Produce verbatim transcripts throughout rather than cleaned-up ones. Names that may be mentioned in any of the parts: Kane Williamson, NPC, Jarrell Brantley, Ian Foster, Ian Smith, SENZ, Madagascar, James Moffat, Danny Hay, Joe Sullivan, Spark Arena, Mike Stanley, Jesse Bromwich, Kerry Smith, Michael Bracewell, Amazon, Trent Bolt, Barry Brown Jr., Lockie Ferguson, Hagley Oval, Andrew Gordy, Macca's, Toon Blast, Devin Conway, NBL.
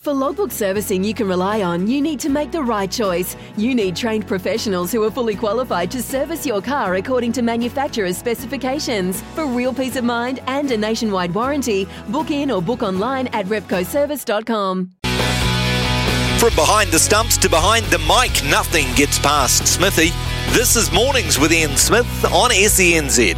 For logbook servicing you can rely on, you need to make the right choice. You need trained professionals who are fully qualified to service your car according to manufacturer's specifications. For real peace of mind and a nationwide warranty, book in or book online at repco service dot com. From behind the stumps to behind the mic, nothing gets past Smithy. This is Mornings with Ian Smith on S E N Z.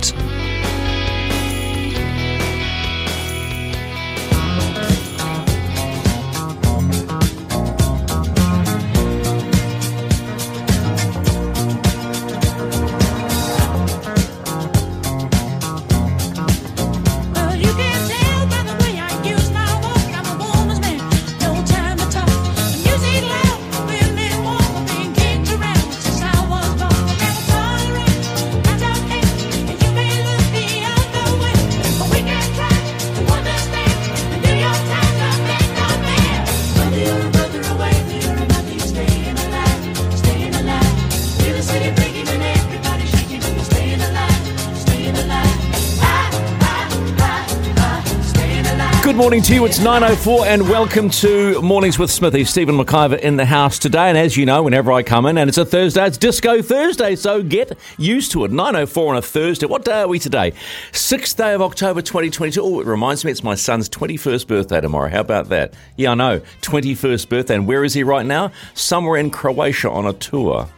Morning to you. It's nine oh four and welcome to Mornings with Smithy. Stephen McIver in the house today, and as you know, whenever I come in and it's a Thursday, it's Disco Thursday, so get used to it. nine oh four on a Thursday. What day are we today? sixth day of October twenty twenty-two. Oh, it reminds me it's my son's twenty-first birthday tomorrow. How about that? Yeah, I know. twenty-first birthday. And where is he right now? Somewhere in Croatia on a tour.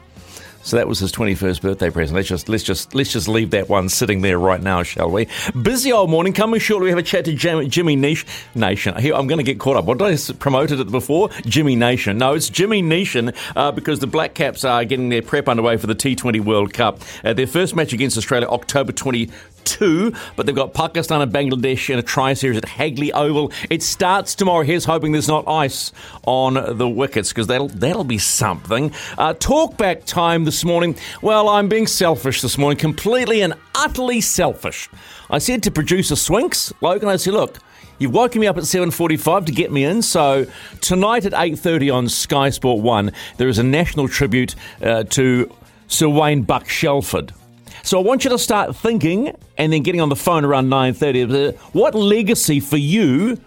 So that was his twenty-first birthday present. Let's just let's just let's just leave that one sitting there right now, shall we? Busy old morning. Coming shortly, we have a chat to Jim, Jimmy Neesh, Nation. Here, I'm going to get caught up. What did I promoted it before? Jimmy Nation. No, it's Jimmy Neesham uh, because the Black Caps are getting their prep underway for the T twenty World Cup. Uh, their first match against Australia, October twenty-second. Two, but they've got Pakistan and Bangladesh in a tri-series at Hagley Oval. It starts tomorrow. Here's hoping there's not ice on the wickets, because that'll that'll be something. Uh, talk back time this morning. Well, I'm being selfish this morning, completely and utterly selfish. I said to producer Swinks, Logan, I said, look, you've woken me up at seven forty-five to get me in, so tonight at eight thirty on Sky Sport one, there is a national tribute uh, to Sir Wayne Buck Shelford. So I want you to start thinking and then getting on the phone around nine thirty. What legacy for you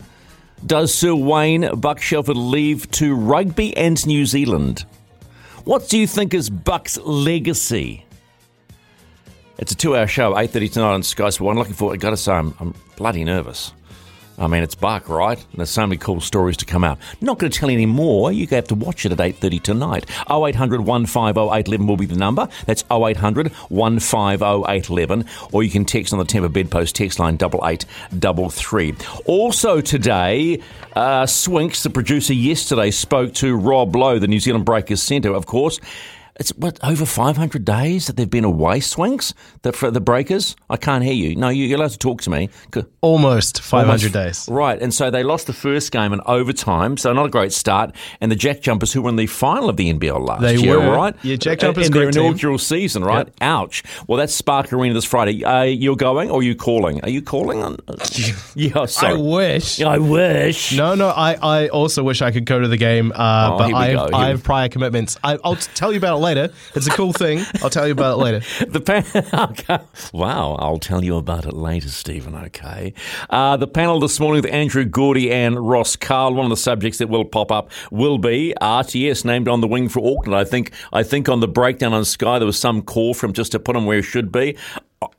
does Sir Wayne Buck Shelford leave to rugby and New Zealand? What do you think is Buck's legacy? It's a two-hour show, eight thirty tonight on Sky Sport. I'm looking forward. I've got to say, I'm, I'm bloody nervous. I mean, it's Buck, right? And there's so many cool stories to come out. I'm not going to tell you any more. You have to watch it at eight thirty tonight. oh eight hundred, one five oh, eight one one will be the number. That's oh eight hundred, one five oh, eight one one. Or you can text on the Temper Bedpost text line eight eight three three. Also today, uh, Swinks, the producer, yesterday spoke to Rob Lowe, the New Zealand Breakers centre, of course. It's what, over five hundred days that they've been away, Swinks, the, for the Breakers? I can't hear you. No, you, you're allowed to talk to me. Almost five hundred Almost. days. Right, and so they lost the first game in overtime, so not a great start. And the Jack Jumpers, who were in the final of the N B L last they year, were. right? Yeah, Jack Jumpers in their inaugural season, right? Yep. Ouch. Well, that's Spark Arena this Friday. Uh, you're going or are you calling? Are you calling? On? yeah, sorry. I wish. I wish. No, no, I, I also wish I could go to the game, uh, oh, but I have, I have prior commitments. I, I'll tell you about it later. Later. It's a cool thing. I'll tell you about it later. the pa- okay. Wow, I'll tell you about it later, Stephen. Okay. Uh, the panel this morning with Andrew Gordy and Ross Carl. One of the subjects that will pop up will be R T S named on the wing for Auckland. I think. I think on the breakdown on Sky there was some call from just to put him where he should be.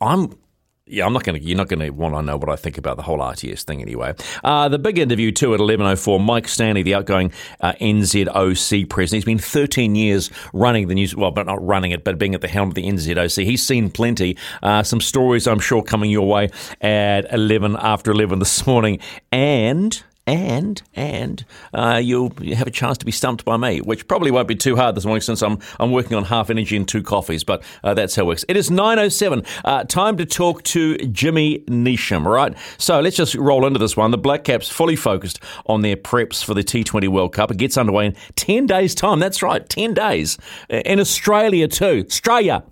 I'm. Yeah, I'm not going to. You're not going to want to know what I think about the whole R T S thing anyway. Uh, the big interview too at eleven oh four. Mike Stanley, the outgoing uh, N Z O C president, he's been thirteen years running the news. Well, but not running it, but being at the helm of the N Z O C. He's seen plenty. Uh, some stories I'm sure coming your way at eleven after eleven this morning, and And and uh, you'll have a chance to be stumped by me, which probably won't be too hard this morning since I'm I'm working on half energy and two coffees, but uh, that's how it works. It is nine oh seven, uh, time to talk to Jimmy Neesham, right? So let's just roll into this one. The Black Caps fully focused on their preps for the T twenty World Cup. It gets underway in ten days' time. That's right, ten days. In Australia too. Australia.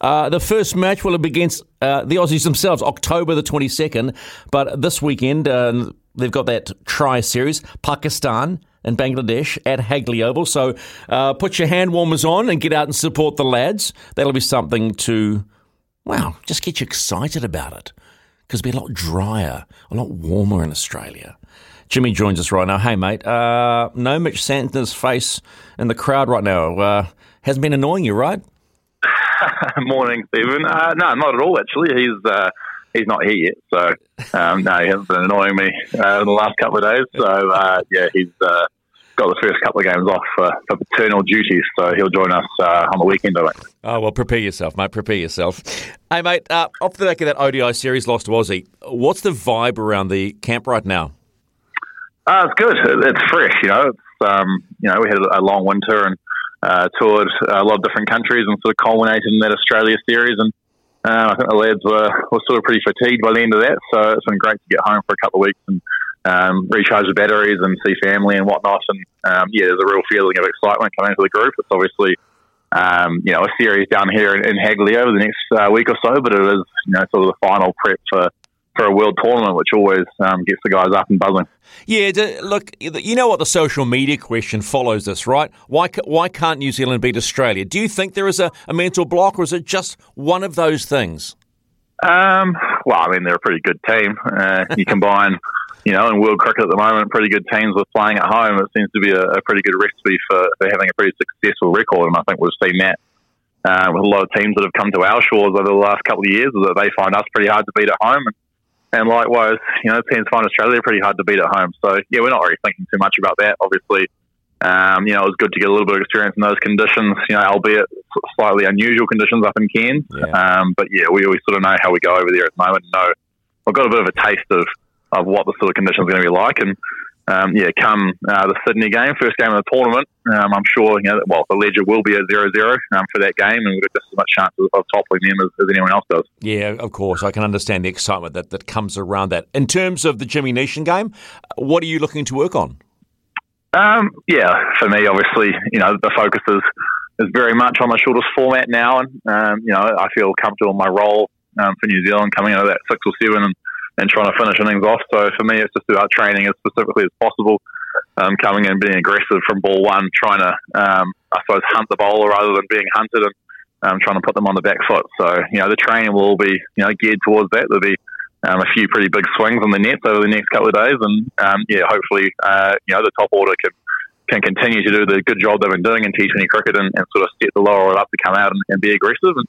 Uh, the first match will be against uh, the Aussies themselves, October the twenty-second. But this weekend, uh, they've got that tri-series, Pakistan and Bangladesh at Hagley Oval. So uh, put your hand warmers on and get out and support the lads. That'll be something to, wow, just get you excited about it. Because it'll be a lot drier, a lot warmer in Australia. Jimmy joins us right now. Hey, mate. Uh, no Mitch Santner's face in the crowd right now. Uh, hasn't been annoying you, right? Morning, Stephen. Uh, no, not at all, actually. He's uh, he's not here yet, so um, no, he hasn't been annoying me uh, in the last couple of days. So, uh, yeah, he's uh, got the first couple of games off for, for paternal duties, so he'll join us uh, on the weekend, I think. Oh, well, prepare yourself, mate. Prepare yourself. Hey, mate, uh, off the back of that O D I series loss to Aussie, what's the vibe around the camp right now? Uh, it's good. It's fresh, you know. It's, um, you know, we had a long winter and Uh, toured a lot of different countries and sort of culminated in that Australia series, and uh, I think the lads were, were sort of pretty fatigued by the end of that, so it's been great to get home for a couple of weeks and um, recharge the batteries and see family and whatnot, and um, yeah, there's a real feeling of excitement coming into the group. It's obviously um, you know, a series down here in, in Hagley over the next uh, week or so, but it is, you know, sort of the final prep for for a world tournament, which always um, gets the guys up and buzzing. Yeah, look, you know what the social media question follows this, right? Why why can't New Zealand beat Australia? Do you think there is a, a mental block, or is it just one of those things? Um, well, I mean, they're a pretty good team. Uh, you combine, you know, in world cricket at the moment, pretty good teams with playing at home. It seems to be a, a pretty good recipe for, for having a pretty successful record, and I think we've seen that uh, with a lot of teams that have come to our shores over the last couple of years, is that they find us pretty hard to beat at home. And, And likewise, you know, teams find Australia pretty hard to beat at home. So, yeah, we're not really thinking too much about that, obviously. Um, you know, it was good to get a little bit of experience in those conditions, you know, albeit slightly unusual conditions up in Cairns. Yeah. Um, but, yeah, we always sort of know how we go over there at the moment. No, I've got a bit of a taste of, of what the sort of conditions are going to be like. And, um, yeah, come uh, the Sydney game, first game of the tournament, um, I'm sure, you know, well, the ledger will be a zero zero um, for that game, and we've got just as much chance of toppling them as, as anyone else does. Yeah, of course. I can understand the excitement that, that comes around that. In terms of the Jimmy Neesham game, what are you looking to work on? Um, yeah, for me, obviously, you know, the focus is, is very much on the shortest format now, and, um, you know, I feel comfortable in my role um, for New Zealand coming out of that six or seven and and trying to finish innings off. So for me, it's just about training as specifically as possible, um, coming in and being aggressive from ball one, trying to, um, I suppose, hunt the bowler rather than being hunted, and um, trying to put them on the back foot. So, you know, the training will all be, you know, geared towards that. There'll be um, a few pretty big swings on the nets over the next couple of days. And, um, yeah, hopefully, uh, you know, the top order can, can continue to do the good job they've been doing in T twenty cricket, and, and sort of set the lower order up to come out and, and be aggressive. And,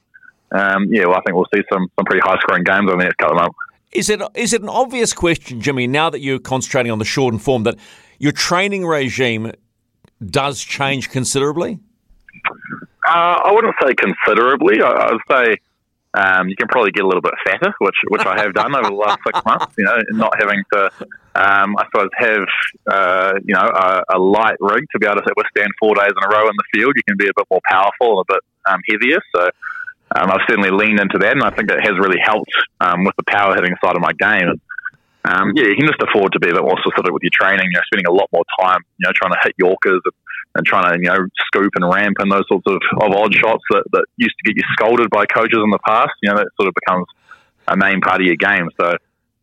um, yeah, well, I think we'll see some, some pretty high-scoring games over the next couple of months. Is it is it an obvious question, Jimmy, now that you're concentrating on the shortened form, that your training regime does change considerably? Uh, I wouldn't say considerably. I, I would say um, you can probably get a little bit fatter, which which I have done over the last six months. You know, not having to, um, I suppose, have uh, you know a, a light rig to be able to withstand four days in a row in the field. You can be a bit more powerful and a bit um, heavier. So. Um, I've certainly leaned into that, and I think that has really helped um, with the power hitting side of my game. Um, yeah, you can just afford to be a bit more specific with your training. You're spending a lot more time, you know, trying to hit Yorkers and, and trying to, you know, scoop and ramp and those sorts of, of odd shots that, that used to get you scolded by coaches in the past. You know, that sort of becomes a main part of your game. So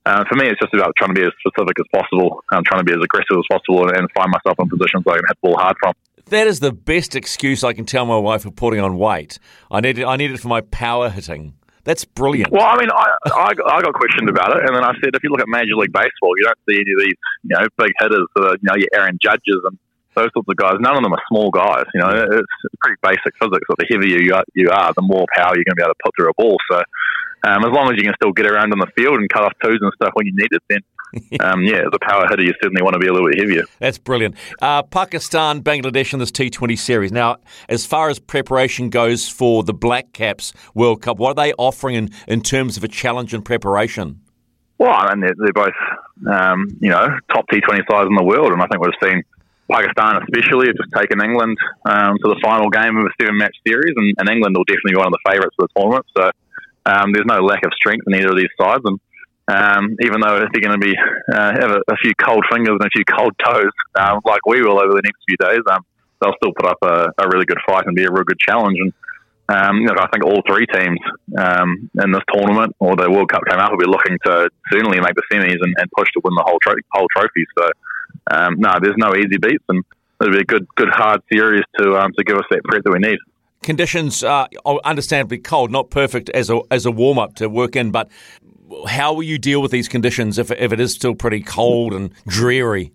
uh, for me, it's just about trying to be as specific as possible. I'm trying to be as aggressive as possible and, and find myself in positions I can hit the ball hard from. That is the best excuse I can tell my wife for putting on weight. I need it, I need it for my power hitting. That's brilliant. Well, I mean, I, I I got questioned about it, and then I said, if you look at Major League Baseball, you don't see any of these, you know, big hitters, that are, you know, your Aaron Judges and those sorts of guys. None of them are small guys. You know, it's pretty basic physics that the heavier you are, you are, the more power you're going to be able to put through a ball. So um, as long as you can still get around on the field and cut off twos and stuff when you need it, then. um, yeah, as a power hitter, you certainly want to be a little bit heavier. That's brilliant. Uh, Pakistan, Bangladesh in this T twenty series. Now, as far as preparation goes for the Black Caps World Cup, what are they offering in, in terms of a challenge and preparation? Well, I mean, they're, they're both, um, you know, top T twenty sides in the world, and I think we've seen Pakistan especially have just taken England um, to the final game of a seven-match series, and, and England will definitely be one of the favourites for the tournament. So um, there's no lack of strength in either of these sides, and um, even though they're going to be uh, have a, a few cold fingers and a few cold toes, uh, like we will over the next few days, um, they'll still put up a, a really good fight and be a real good challenge. And Um, you know, I think all three teams um, in this tournament or the World Cup coming up will be looking to certainly make the semis and, and push to win the whole, tro- whole trophy. So, um, no, there's no easy beats, and it'll be a good, good hard series to um, to give us that prep that we need. Conditions are understandably cold, not perfect as a as a warm up to work in, but how will you deal with these conditions if if it is still pretty cold and dreary?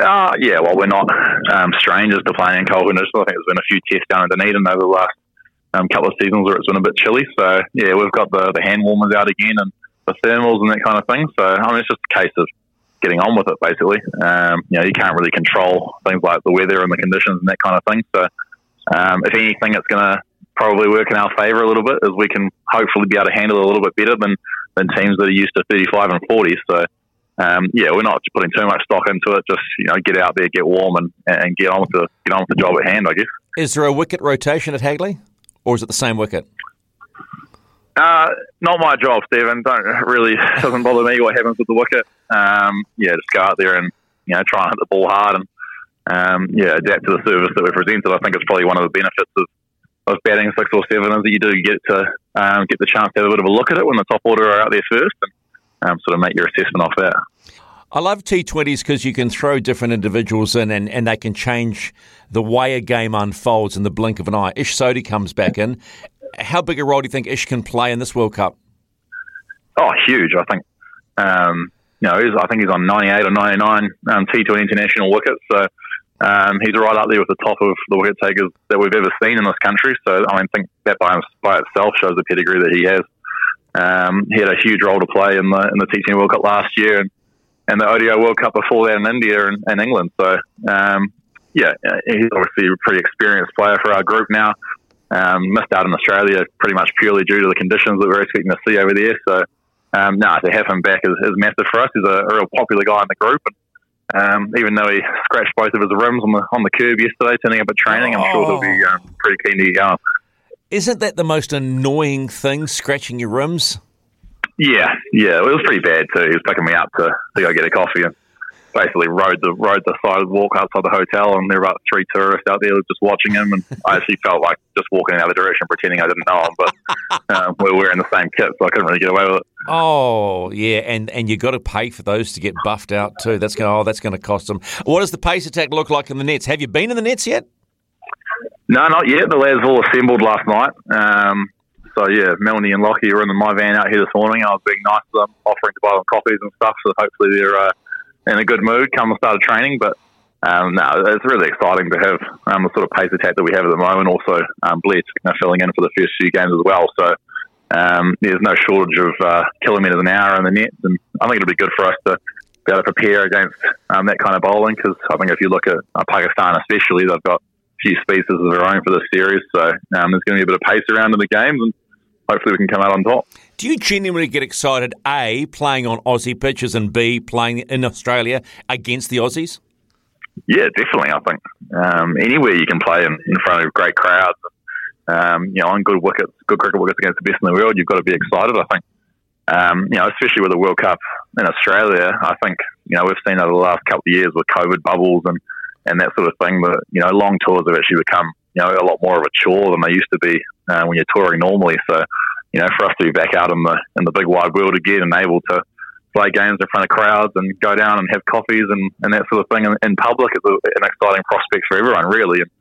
Uh, yeah, well, we're not um, strangers to playing in cold conditions. I think there's been a few tests down in Dunedin over the last. Um, couple of seasons where it's been a bit chilly, so yeah, we've got the, the hand warmers out again and the thermals and that kind of thing. So I mean, it's just a case of getting on with it, basically. Um, you know, you can't really control things like the weather and the conditions and that kind of thing. So um, if anything, it's going to probably work in our favour a little bit, as we can hopefully be able to handle it a little bit better than, than teams that are used to thirty-five and forty. So um, yeah, we're not putting too much stock into it. Just you know, get out there, get warm, and, and get on with the get on with the job at hand, I guess. Is there a wicket rotation at Hagley? Or is it the same wicket? Uh, not my job, Stephen. Don't really doesn't bother me what happens with the wicket. Um, yeah, just go out there and you know try and hit the ball hard and um, yeah adapt to the service that we're presented. I think it's probably one of the benefits of, of batting six or seven is that you do get to um, get the chance to have a bit of a look at it when the top order are out there first and um, sort of make your assessment off that. I love T twenties because you can throw different individuals in and, and they can change the way a game unfolds in the blink of an eye. Ish Sodhi comes back in. How big a role do you think Ish can play in this World Cup? Oh, huge. I think um, you know, he's, I think he's on ninety-eight or ninety-nine um, T twenty international wickets. So um, he's right up there with the top of the wicket takers that we've ever seen in this country. So I mean, I think that by, by itself shows the pedigree that he has. Um, he had a huge role to play in the in the T twenty World Cup last year, and and the O D I World Cup before that in India and, and England. So, um, yeah, he's obviously a pretty experienced player for our group now. Um, missed out in Australia pretty much purely due to the conditions that we're expecting to see over there. So, um, no, nah, to have him back is, is massive for us. He's a, a real popular guy in the group. And, um, even though he scratched both of his rims on the on the curb yesterday, turning up at training, I'm oh. sure he'll be um, pretty keen to get going. Isn't that the most annoying thing, scratching your rims? Yeah, yeah, it was pretty bad too. He was picking me up to, to go get a coffee and basically rode the rode the side of the walk outside the hotel, and there were about three tourists out there just watching him, and I actually felt like just walking in the other direction pretending I didn't know him, but um, we were wearing the same kit, so I couldn't really get away with it. Oh, yeah, and, and you've got to pay for those to get buffed out too. That's going, oh, that's going to cost them. What does the pace attack look like in the nets? Have you been in the nets yet? No, not yet. The lads all assembled last night. Um So, yeah, Melanie and Lockie were in my van out here this morning. I was being nice to them, offering to buy them coffees and stuff, so hopefully they're uh, in a good mood come the start of training. But, um, no, it's really exciting to have um, the sort of pace attack that we have at the moment. Also, um, Blair's filling in for the first few games as well. So, um, there's no shortage of uh, kilometres an hour in the nets, and I think it'll be good for us to be able to prepare against um, that kind of bowling, because I think if you look at uh, Pakistan especially, they've got a few species of their own for this series. So, um, there's going to be a bit of pace around in the games, and hopefully we can come out on top. Do you genuinely get excited, A, playing on Aussie pitches, and B, playing in Australia against the Aussies? Yeah, definitely, I think. Um, anywhere you can play in, in front of great crowds, um, you know, on good wickets, good cricket wickets against the best in the world, you've got to be excited, I think. Um, you know, especially with the World Cup in Australia, I think, you know, we've seen over the last couple of years with COVID bubbles and, and that sort of thing, that, you know, long tours have actually become, you know, a lot more of a chore than they used to be uh, when you're touring normally. So, you know, for us to be back out in the in the big wide world again and able to play games in front of crowds and go down and have coffees and, and that sort of thing in, in public is a, an exciting prospect for everyone, really. And,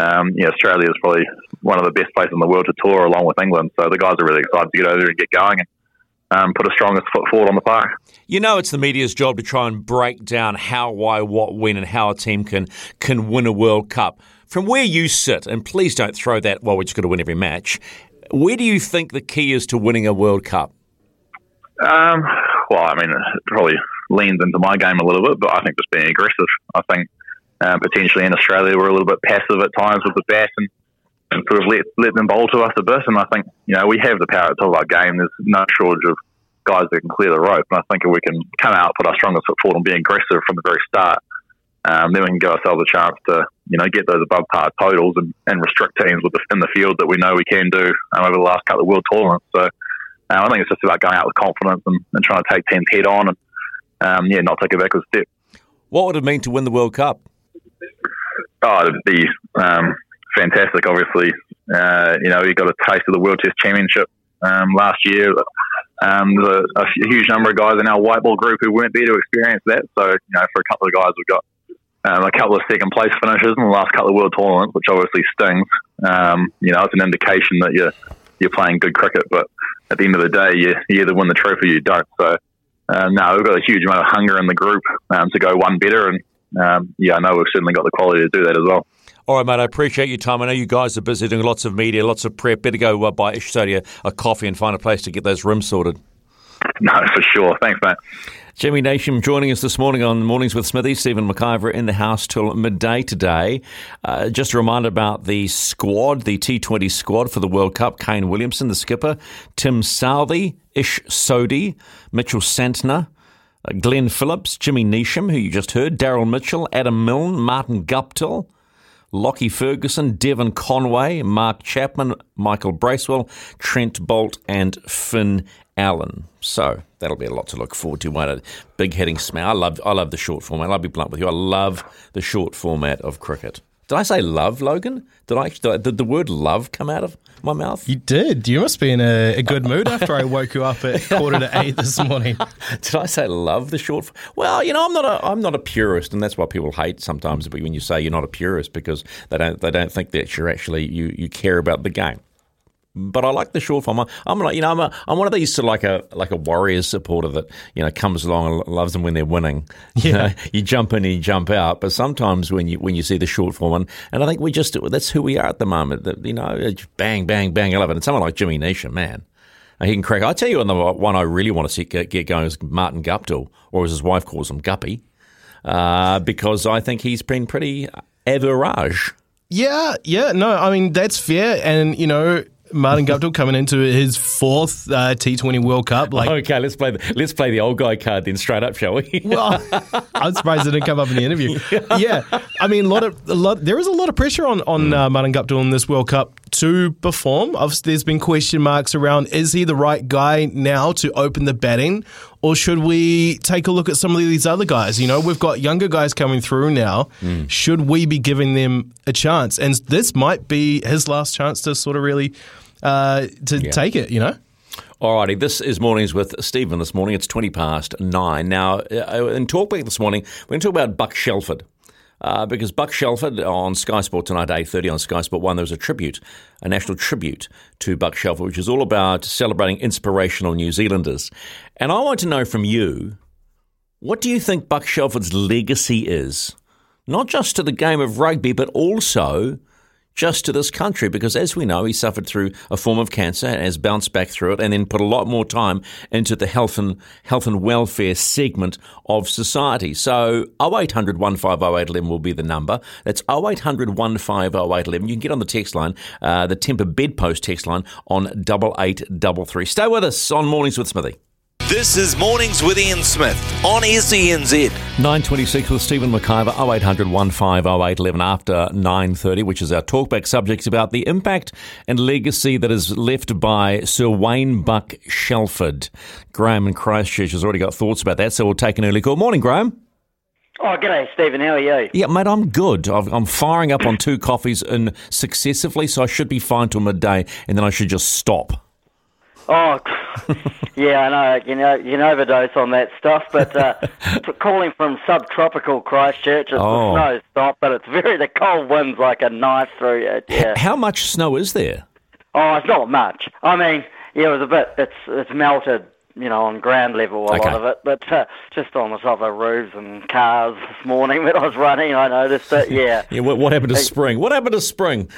um, you know, Australia is probably one of the best places in the world to tour, along with England. So the guys are really excited to get over there and get going and um, put a strongest foot forward on the park. You know, it's the media's job to try and break down how, why, what, when, and how a team can can win a World Cup. From where you sit, and please don't throw that, well, we're just going to win every match, where do you think the key is to winning a World Cup? Um, well, I mean, it probably leans into my game a little bit, but I think just being aggressive. I think uh, potentially in Australia we're a little bit passive at times with the bat and, and sort of let, let them bowl to us a bit, and I think, you know, we have the power at the top of our game. There's no shortage of guys that can clear the rope. And I think if we can come out, put our strongest foot forward and be aggressive from the very start, um, then we can give ourselves a chance to, you know, get those above par totals and, and restrict teams with the, in the field that we know we can do um, over the last couple of world tournaments. So uh, I think it's just about going out with confidence and, and trying to take teams head on and, um, yeah, not take a backward step. What would it mean to win the World Cup? Oh, it'd be um, fantastic, obviously. Uh, you know, we got a taste of the World Test Championship um, last year. Um, there's a, a huge number of guys in our white ball group who weren't there to experience that. So, you know, for a couple of guys, we've got um, a couple of second-place finishes in the last couple of World Tournaments, which obviously stings. Um, you know, it's an indication that you're, you're playing good cricket, but at the end of the day, you, you either win the trophy or you don't. So, uh, no, we've got a huge amount of hunger in the group um, to go one better. And, um, yeah, I know we've certainly got the quality to do that as well. All right, mate, I appreciate your time. I know you guys are busy doing lots of media, lots of prep. Better go uh, buy Ish Sodhi a, a coffee and find a place to get those rims sorted. No, for sure. Thanks, mate. Jimmy Neesham joining us this morning on Mornings with Smithy. Stephen McIver in the house till midday today. Uh, just a reminder about the squad, the T twenty squad for the World Cup. Kane Williamson, the skipper. Tim Southee, Ish Sodhi, Mitchell Santner, uh, Glenn Phillips, Jimmy Neesham, who you just heard, Daryl Mitchell, Adam Milne, Martin Guptill, Lockie Ferguson, Devin Conway, Mark Chapman, Michael Bracewell, Trent Bolt and Finn Allen. So that'll be a lot to look forward to, won't it? Big heading smell. I love, I love the short format. I'll be blunt with you. I love the short format of cricket. Did I say love, Logan? Did I, did I did the word love come out of my mouth? You did. You must be in a, a good mood after I woke you up at quarter to eight this morning. Did I say love the short? Well, you know, I'm not a I'm not a purist, and that's why people hate sometimes when you say you're not a purist, because they don't they don't think that you're actually you, you care about the game. But I like the short form. I'm like, you know, I'm a, I'm one of these sort of like a like a Warriors supporter that, you know, comes along and loves them when they're winning. Yeah. You know, you jump in and you jump out. But sometimes when you when you see the short form, and, and I think we just that's who we are at the moment. That, you know, bang, bang, bang, I love it. And someone like Jimmy Neesham, man, he can crack. I tell you, on the one I really want to see get, get going is Martin Guptill, or as his wife calls him, Guppy, uh, because I think he's been pretty average. Yeah, yeah, no, I mean that's fair, and you know. Martin Guptill coming into his fourth uh, T twenty World Cup. Like, okay, let's play the let's play the old guy card then straight up, shall we? Well, I'm surprised it didn't come up in the interview. Yeah, yeah. I mean, a lot of a lot. There is a lot of pressure on on mm. uh, Martin Guptill in this World Cup to perform. Obviously, there's been question marks around: is he the right guy now to open the batting, or should we take a look at some of these other guys? You know, we've got younger guys coming through now. Mm. Should we be giving them a chance? And this might be his last chance to sort of really. Uh, to yeah. take it, you know? All righty. This is Mornings with Stephen this morning. It's twenty past nine. Now, in Talkback this morning, we're going to talk about Buck Shelford uh, because Buck Shelford on Sky Sport tonight, eight thirty on Sky Sport one, there was a tribute, a national tribute to Buck Shelford, which is all about celebrating inspirational New Zealanders. And I want to know from you, what do you think Buck Shelford's legacy is? Not just to the game of rugby, but also just to this country, because as we know, he suffered through a form of cancer and has bounced back through it and then put a lot more time into the health and health and welfare segment of society. So oh eight hundred, one five oh, eight one one will be the number. That's oh eight hundred, one five oh, eight one one. You can get on the text line, uh, the Temper Bedpost text line on double eight double three. Stay with us on Mornings with Smithy. This is Mornings with Ian Smith on S E N Z. nine twenty-six with Stephen McIver, oh eight hundred, one five oh, eight one one after nine thirty, which is our talkback subject about the impact and legacy that is left by Sir Wayne Buck Shelford. Graham in Christchurch has already got thoughts about that, so we'll take an early call. Morning, Graham. Oh, g'day, Stephen. How are you? Yeah, mate, I'm good. I've, I'm firing up on two coffees in successively, so I should be fine till midday, and then I should just stop. Oh, yeah, I know. You know, you can overdose on that stuff. But uh, calling from subtropical Christchurch, it's oh. the snow's not, but it's very the cold wind's like a knife through you. Yeah. How much snow is there? Oh, it's not much. I mean, yeah, it was a bit. It's it's melted, you know, on ground level a okay. lot of it, but uh, just on the top of roofs and cars this morning when I was running, I noticed it. Yeah. yeah. What, what happened to spring? What happened to spring?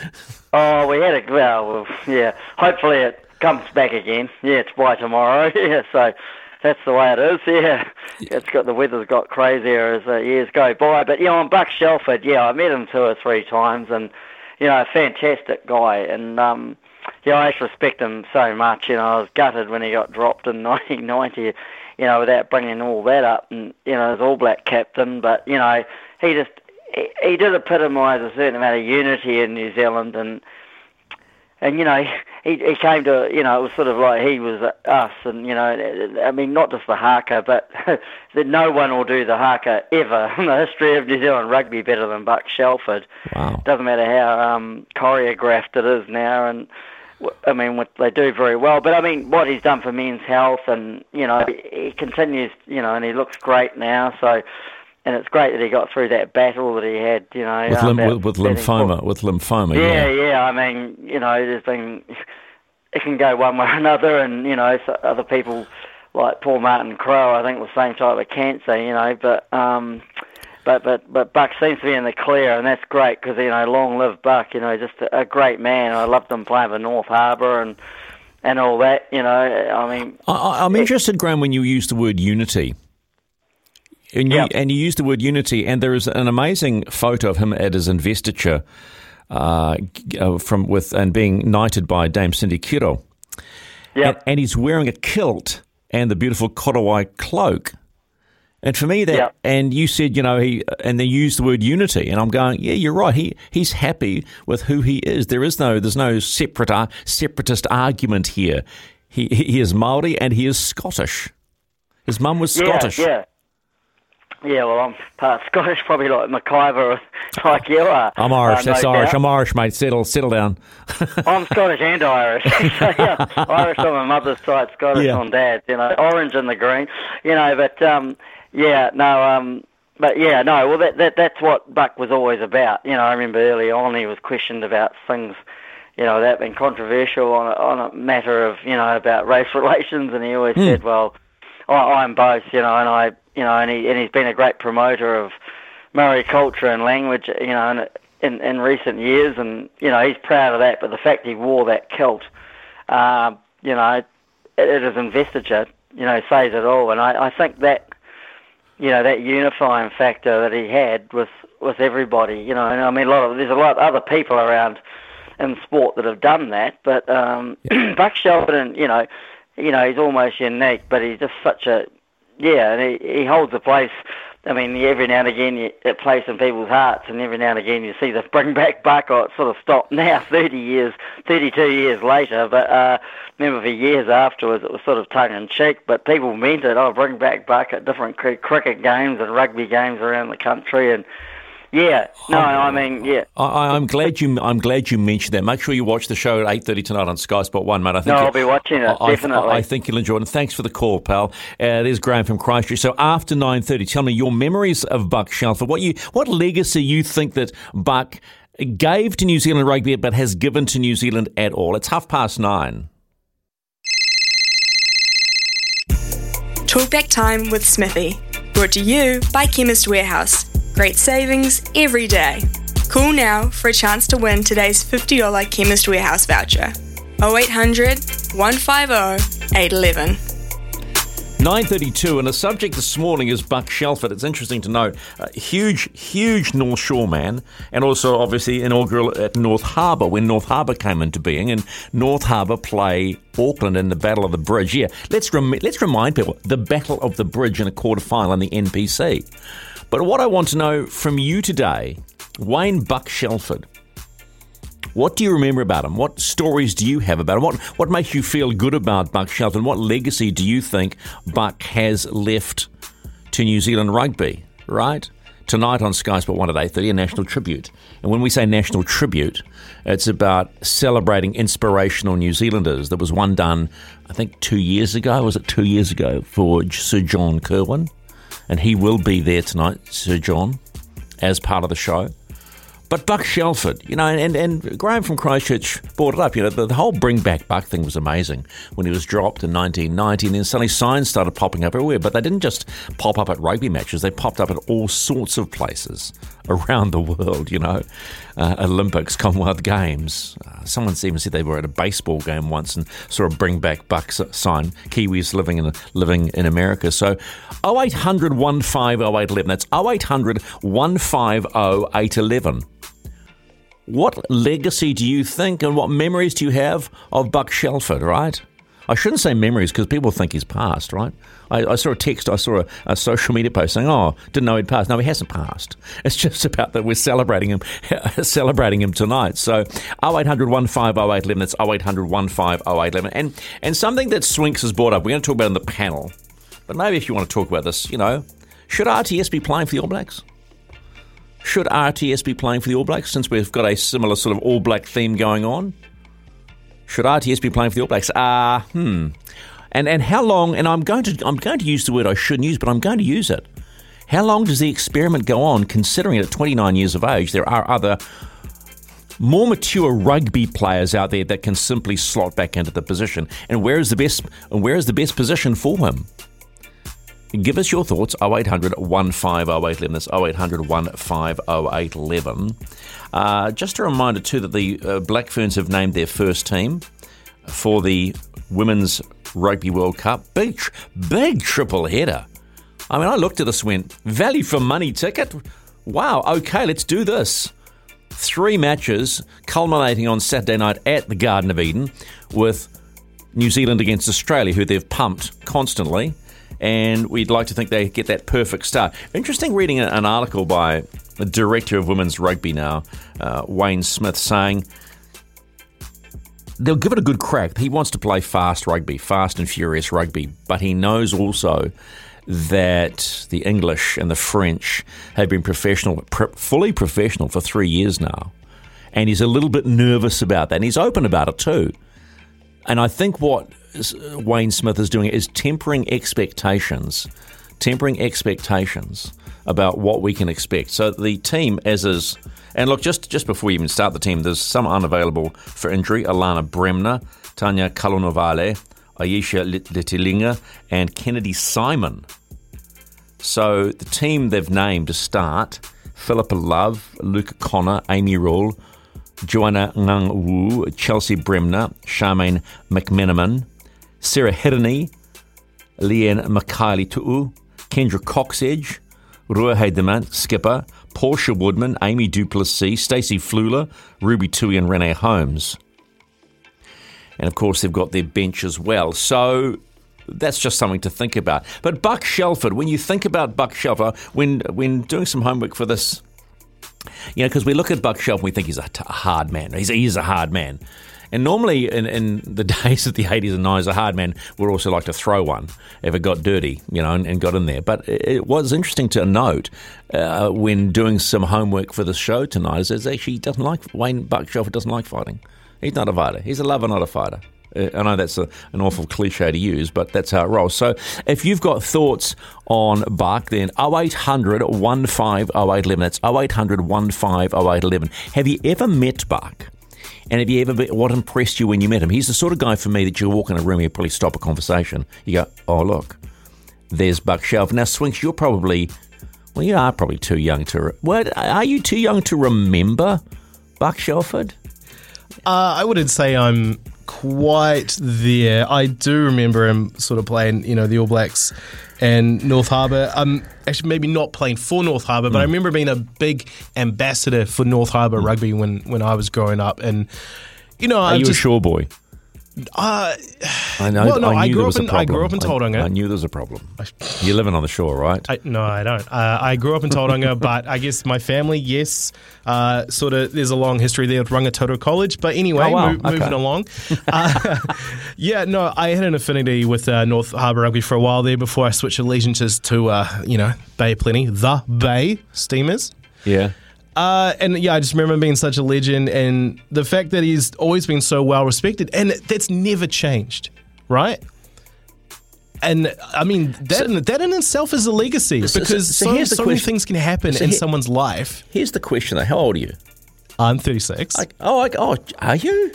Oh, we had a well, yeah. Hopefully it comes back again. Yeah, it's by tomorrow. Yeah, so that's the way it is. Yeah, it's got the weather's got crazier as the years go by. But yeah, on Buck Shelford, yeah, I met him two or three times, and you know, a fantastic guy. And um, yeah, I actually respect him so much. You know, I was gutted when he got dropped in nineteen ninety, you know, without bringing all that up. And, you know, as All Black captain, but, you know, he just, he, he did epitomise a certain amount of unity in New Zealand. And, and you know, he, he came to, you know, it was sort of like he was us. And, you know, I mean, not just the haka, but that no one will do the haka ever in the history of New Zealand rugby better than Buck Shelford. Wow. Doesn't matter how um, choreographed it is now. And, I mean, what they do very well. But, I mean, what he's done for men's health and, you know, he continues, you know, and he looks great now. So, and it's great that he got through that battle that he had, you know. With, um, lim- with, with lymphoma, with lymphoma, yeah. Yeah, yeah, I mean, you know, there's been, it can go one way or another. And, you know, so other people like Paul Martin Crowe, I think, was the same type of cancer, you know. But, um, but, but, but Buck seems to be in the clear, and that's great because, you know, long live Buck, you know, just a, a great man. I loved him playing for North Harbour and and all that, you know. I mean... I, I'm interested, Graham, when you use the word unity. And you, yep. and you use the word unity, and there is an amazing photo of him at his investiture uh, from with and being knighted by Dame Cindy Kiro. Yep. And, and he's wearing a kilt and the beautiful Korowai cloak. And for me, that yep. and you said, you know, he and they used the word unity, and I'm going, yeah, you're right. He he's happy with who he is. There is no, there's no separate uh, separatist argument here. He he is Maori and he is Scottish. His mum was Scottish. Yeah, yeah. Yeah, well, I'm part Scottish, probably like McIver, like you are. I'm Irish, uh, no that's doubt. Irish. I'm Irish, mate. Settle settle down. I'm Scottish and Irish. So, yeah, Irish on my mother's side, Scottish yeah. on dad's, you know, orange in the green, you know, but, um, yeah, no, um, but, yeah, no, well, that, that that's what Buck was always about. You know, I remember early on he was questioned about things, you know, that been controversial on a, on a matter of, you know, about race relations, and he always mm. said, well, I, I'm both, you know, and I... You know, and he and he's been a great promoter of Maori culture and language, you know, in in, in recent years, and you know he's proud of that. But the fact he wore that kilt, uh, you know, at his investiture, you know, says it all. And I, I think that, you know, that unifying factor that he had with with everybody, you know, and I mean, a lot of there's a lot of other people around in sport that have done that, but um, yeah. Buck Shelford, you know, you know, he's almost unique, but he's just such a Yeah, and he, he holds a place. I mean, every now and again, you, it plays in people's hearts, and every now and again, you see the bring back Buck, or it sort of stopped now, thirty years, thirty-two years later. But uh, remember, for years afterwards, it was sort of tongue in cheek, but people meant it. I'll oh, bring back Buck at different cr- cricket games and rugby games around the country, and yeah, no, I'm, I mean, yeah. I, I'm glad you. I'm glad you mentioned that. Make sure you watch the show at eight thirty tonight on Sky Sport One, mate. I think no, I'll be watching it I, definitely. I, I think you'll enjoy it. And thanks for the call, pal. Uh, there's Graham from Christchurch. So after nine thirty, tell me your memories of Buck Shelford. What you, what legacy you think that Buck gave to New Zealand rugby, but has given to New Zealand at all? It's half past nine. Talkback time with Smithy, brought to you by Chemist Warehouse. Great savings every day. Call now for a chance to win today's fifty dollars Chemist Warehouse voucher. oh eight hundred, one five zero, eight one one. nine thirty-two, and the subject this morning is Buck Shelford. It's interesting to note, a huge, huge North Shore man, and also obviously inaugural at North Harbour when North Harbour came into being, and North Harbour play Auckland in the Battle of the Bridge. Yeah, let's rem- let's remind people, the Battle of the Bridge in a quarterfinal in the N P C. But what I want to know from you today, Wayne Buck Shelford, what do you remember about him? What stories do you have about him? What what makes you feel good about Buck Shelford? What legacy do you think Buck has left to New Zealand rugby, right? Tonight on Sky Sport one at eight thirty, a national tribute. And when we say national tribute, it's about celebrating inspirational New Zealanders. There was one done, I think, two years ago. Was it two years ago for Sir John Kirwan? And he will be there tonight, Sir John, as part of the show. But Buck Shelford, you know, and, and Graham from Christchurch brought it up. You know, the, the whole bring back Buck thing was amazing when he was dropped in nineteen ninety, and then suddenly signs started popping up everywhere. But they didn't just pop up at rugby matches. They popped up at all sorts of places around the world, you know, uh, Olympics, Commonwealth Games. Uh, someone even said they were at a baseball game once and saw a bring back Buck sign, Kiwis living in living in America. So oh eight hundred, one five zero, eight one one. That's oh eight hundred, one five zero, eight one one. What legacy do you think and what memories do you have of Buck Shelford, right? I shouldn't say memories because people think he's passed, right? I, I saw a text, I saw a, a social media post saying, oh, didn't know he'd passed. No, he hasn't passed. It's just about that we're celebrating him celebrating him tonight. So oh eight hundred, one five oh, eight one one, that's oh eight hundred, one five oh, eight one one. And, and something that Swinks has brought up, we're going to talk about in the panel, but maybe if you want to talk about this, you know, should R T S be playing for the All Blacks? Should R T S be playing for the All Blacks since we've got a similar sort of All Black theme going on? Should R T S be playing for the All Blacks? Ah, uh, hmm. And and how long? And I'm going to I'm going to use the word I shouldn't use, but I'm going to use it. How long does the experiment go on? Considering at twenty-nine years of age, there are other more mature rugby players out there that can simply slot back into the position. And where is the best? And where is the best position for him? Give us your thoughts, oh eight hundred, one five oh, eight one one. That's oh eight hundred, one five oh, eight one one. Uh, just a reminder, too, that the uh, Black Ferns have named their first team for the Women's Rugby World Cup. Big, big triple header. I mean, I looked at this, went, value for money ticket? Wow, okay, let's do this. Three matches culminating on Saturday night at the Garden of Eden with New Zealand against Australia, who they've pumped constantly. And we'd like to think they get that perfect start. Interesting reading an article by the director of women's rugby now, uh, Wayne Smith, saying they'll give it a good crack. He wants to play fast rugby, fast and furious rugby, but he knows also that the English and the French have been professional, pr- fully professional for three years now. And he's a little bit nervous about that. And he's open about it too. And I think what Wayne Smith is doing is tempering expectations, tempering expectations about what we can expect. So the team as is, and look, just, just before you even start the team, there's some unavailable for injury. Alana Bremner, Tanya Kalonovale, Ayesha Letilinga, and Kennedy Simon. So the team they've named to start, Philippa Love, Luca Connor, Amy Rule, Joanna Ngang-Wu, Chelsea Bremner, Charmaine McMenamin, Sarah Hirini, Leanne Makailitu'u, Kendra Coxedge, Rua Heidemann, skipper, Portia Woodman, Amy Duplessis, Stacey Flula, Ruby Tui and Renee Holmes. And of course they've got their bench as well. So that's just something to think about. But Buck Shelford, when you think about Buck Shelford, when, when doing some homework for this, you know, because we look at Buck Shelford and we think he's a, t- a hard man. He's, he's a hard man. And normally in, in the days of the eighties and nineties, a hard man would also like to throw one if it got dirty, you know, and, and got in there. But it was interesting to note uh, when doing some homework for the show tonight is that actually he doesn't like, Wayne Buck Shelford doesn't like fighting. He's not a fighter. He's a lover, not a fighter. Uh, I know that's a, an awful cliche to use, but that's how it rolls. So if you've got thoughts on Buck, then oh eight hundred, one five oh, eight one one. That's oh eight hundred, one five oh, eight one one. Have you ever met Buck? And have you ever been, what impressed you when you met him? He's the sort of guy for me that you walk in a room, you probably stop a conversation. You go, oh, look, there's Buck Shelford. Now, Swinks, you're probably, well, you are probably too young to, re- what, are you too young to remember Buck Shelford? Uh, I wouldn't say I'm quite there. I do remember him sort of playing, you know, the All Blacks and North Harbour. Um, actually, maybe not playing for North Harbour, but mm. I remember being a big ambassador for North Harbour mm. rugby when, when I was growing up. And you know, are I you just, a shore boy? Uh, I know. Well, no, I, I, grew up in, I grew up in Tauranga. I, I knew there was a problem. You're living on the shore, right? I, no, I don't. Uh, I grew up in Tauranga, but I guess my family, yes, uh, sort of, there's a long history there at Rangitoto College. But anyway, oh, wow. mo- okay. moving along. Uh, yeah, no, I had an affinity with uh, North Harbour Rugby for a while there before I switched allegiances to, uh, you know, Bay Plenty, the Bay Steamers. Yeah. Uh, and yeah, I just remember him being such a legend and the fact that he's always been so well respected and that's never changed, right? And I mean, that, so, that in itself is a legacy because so, so, so, so many things can happen so in here, someone's life. Here's the question though, how old are you? I'm thirty-six. I, oh, I, oh, are you?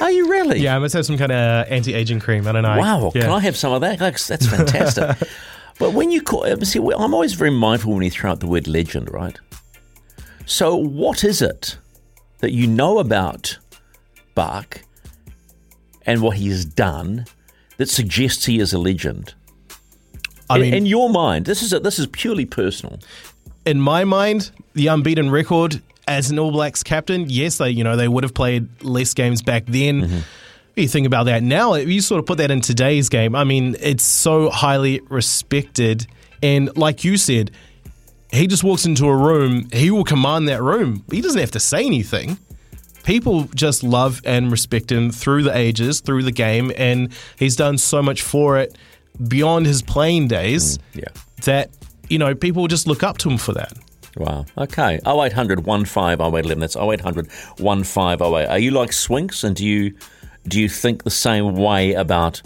Are you really? Yeah, I must have some kind of anti-aging cream, I don't know. Wow, yeah. Can I have some of that? That's fantastic. But when you call, see, I'm always very mindful when you throw out the word legend, right? So what is it that you know about Buck and what he has done that suggests he is a legend? I in, mean, in your mind, this is a, this is purely personal. In my mind, the unbeaten record as an All Blacks captain, yes, they you know they would have played less games back then. Mm-hmm. You think about that now, you sort of put that in today's game. I mean, it's so highly respected. And like you said, he just walks into a room, he will command that room. He doesn't have to say anything. People just love and respect him through the ages, through the game, and he's done so much for it beyond his playing days mm, yeah. that, you know, people just look up to him for that. Wow. Okay. oh eight hundred one five oh eight one one. That's oh eight hundred one five oh eight. Are you like Swinks, and do you... Do you think the same way about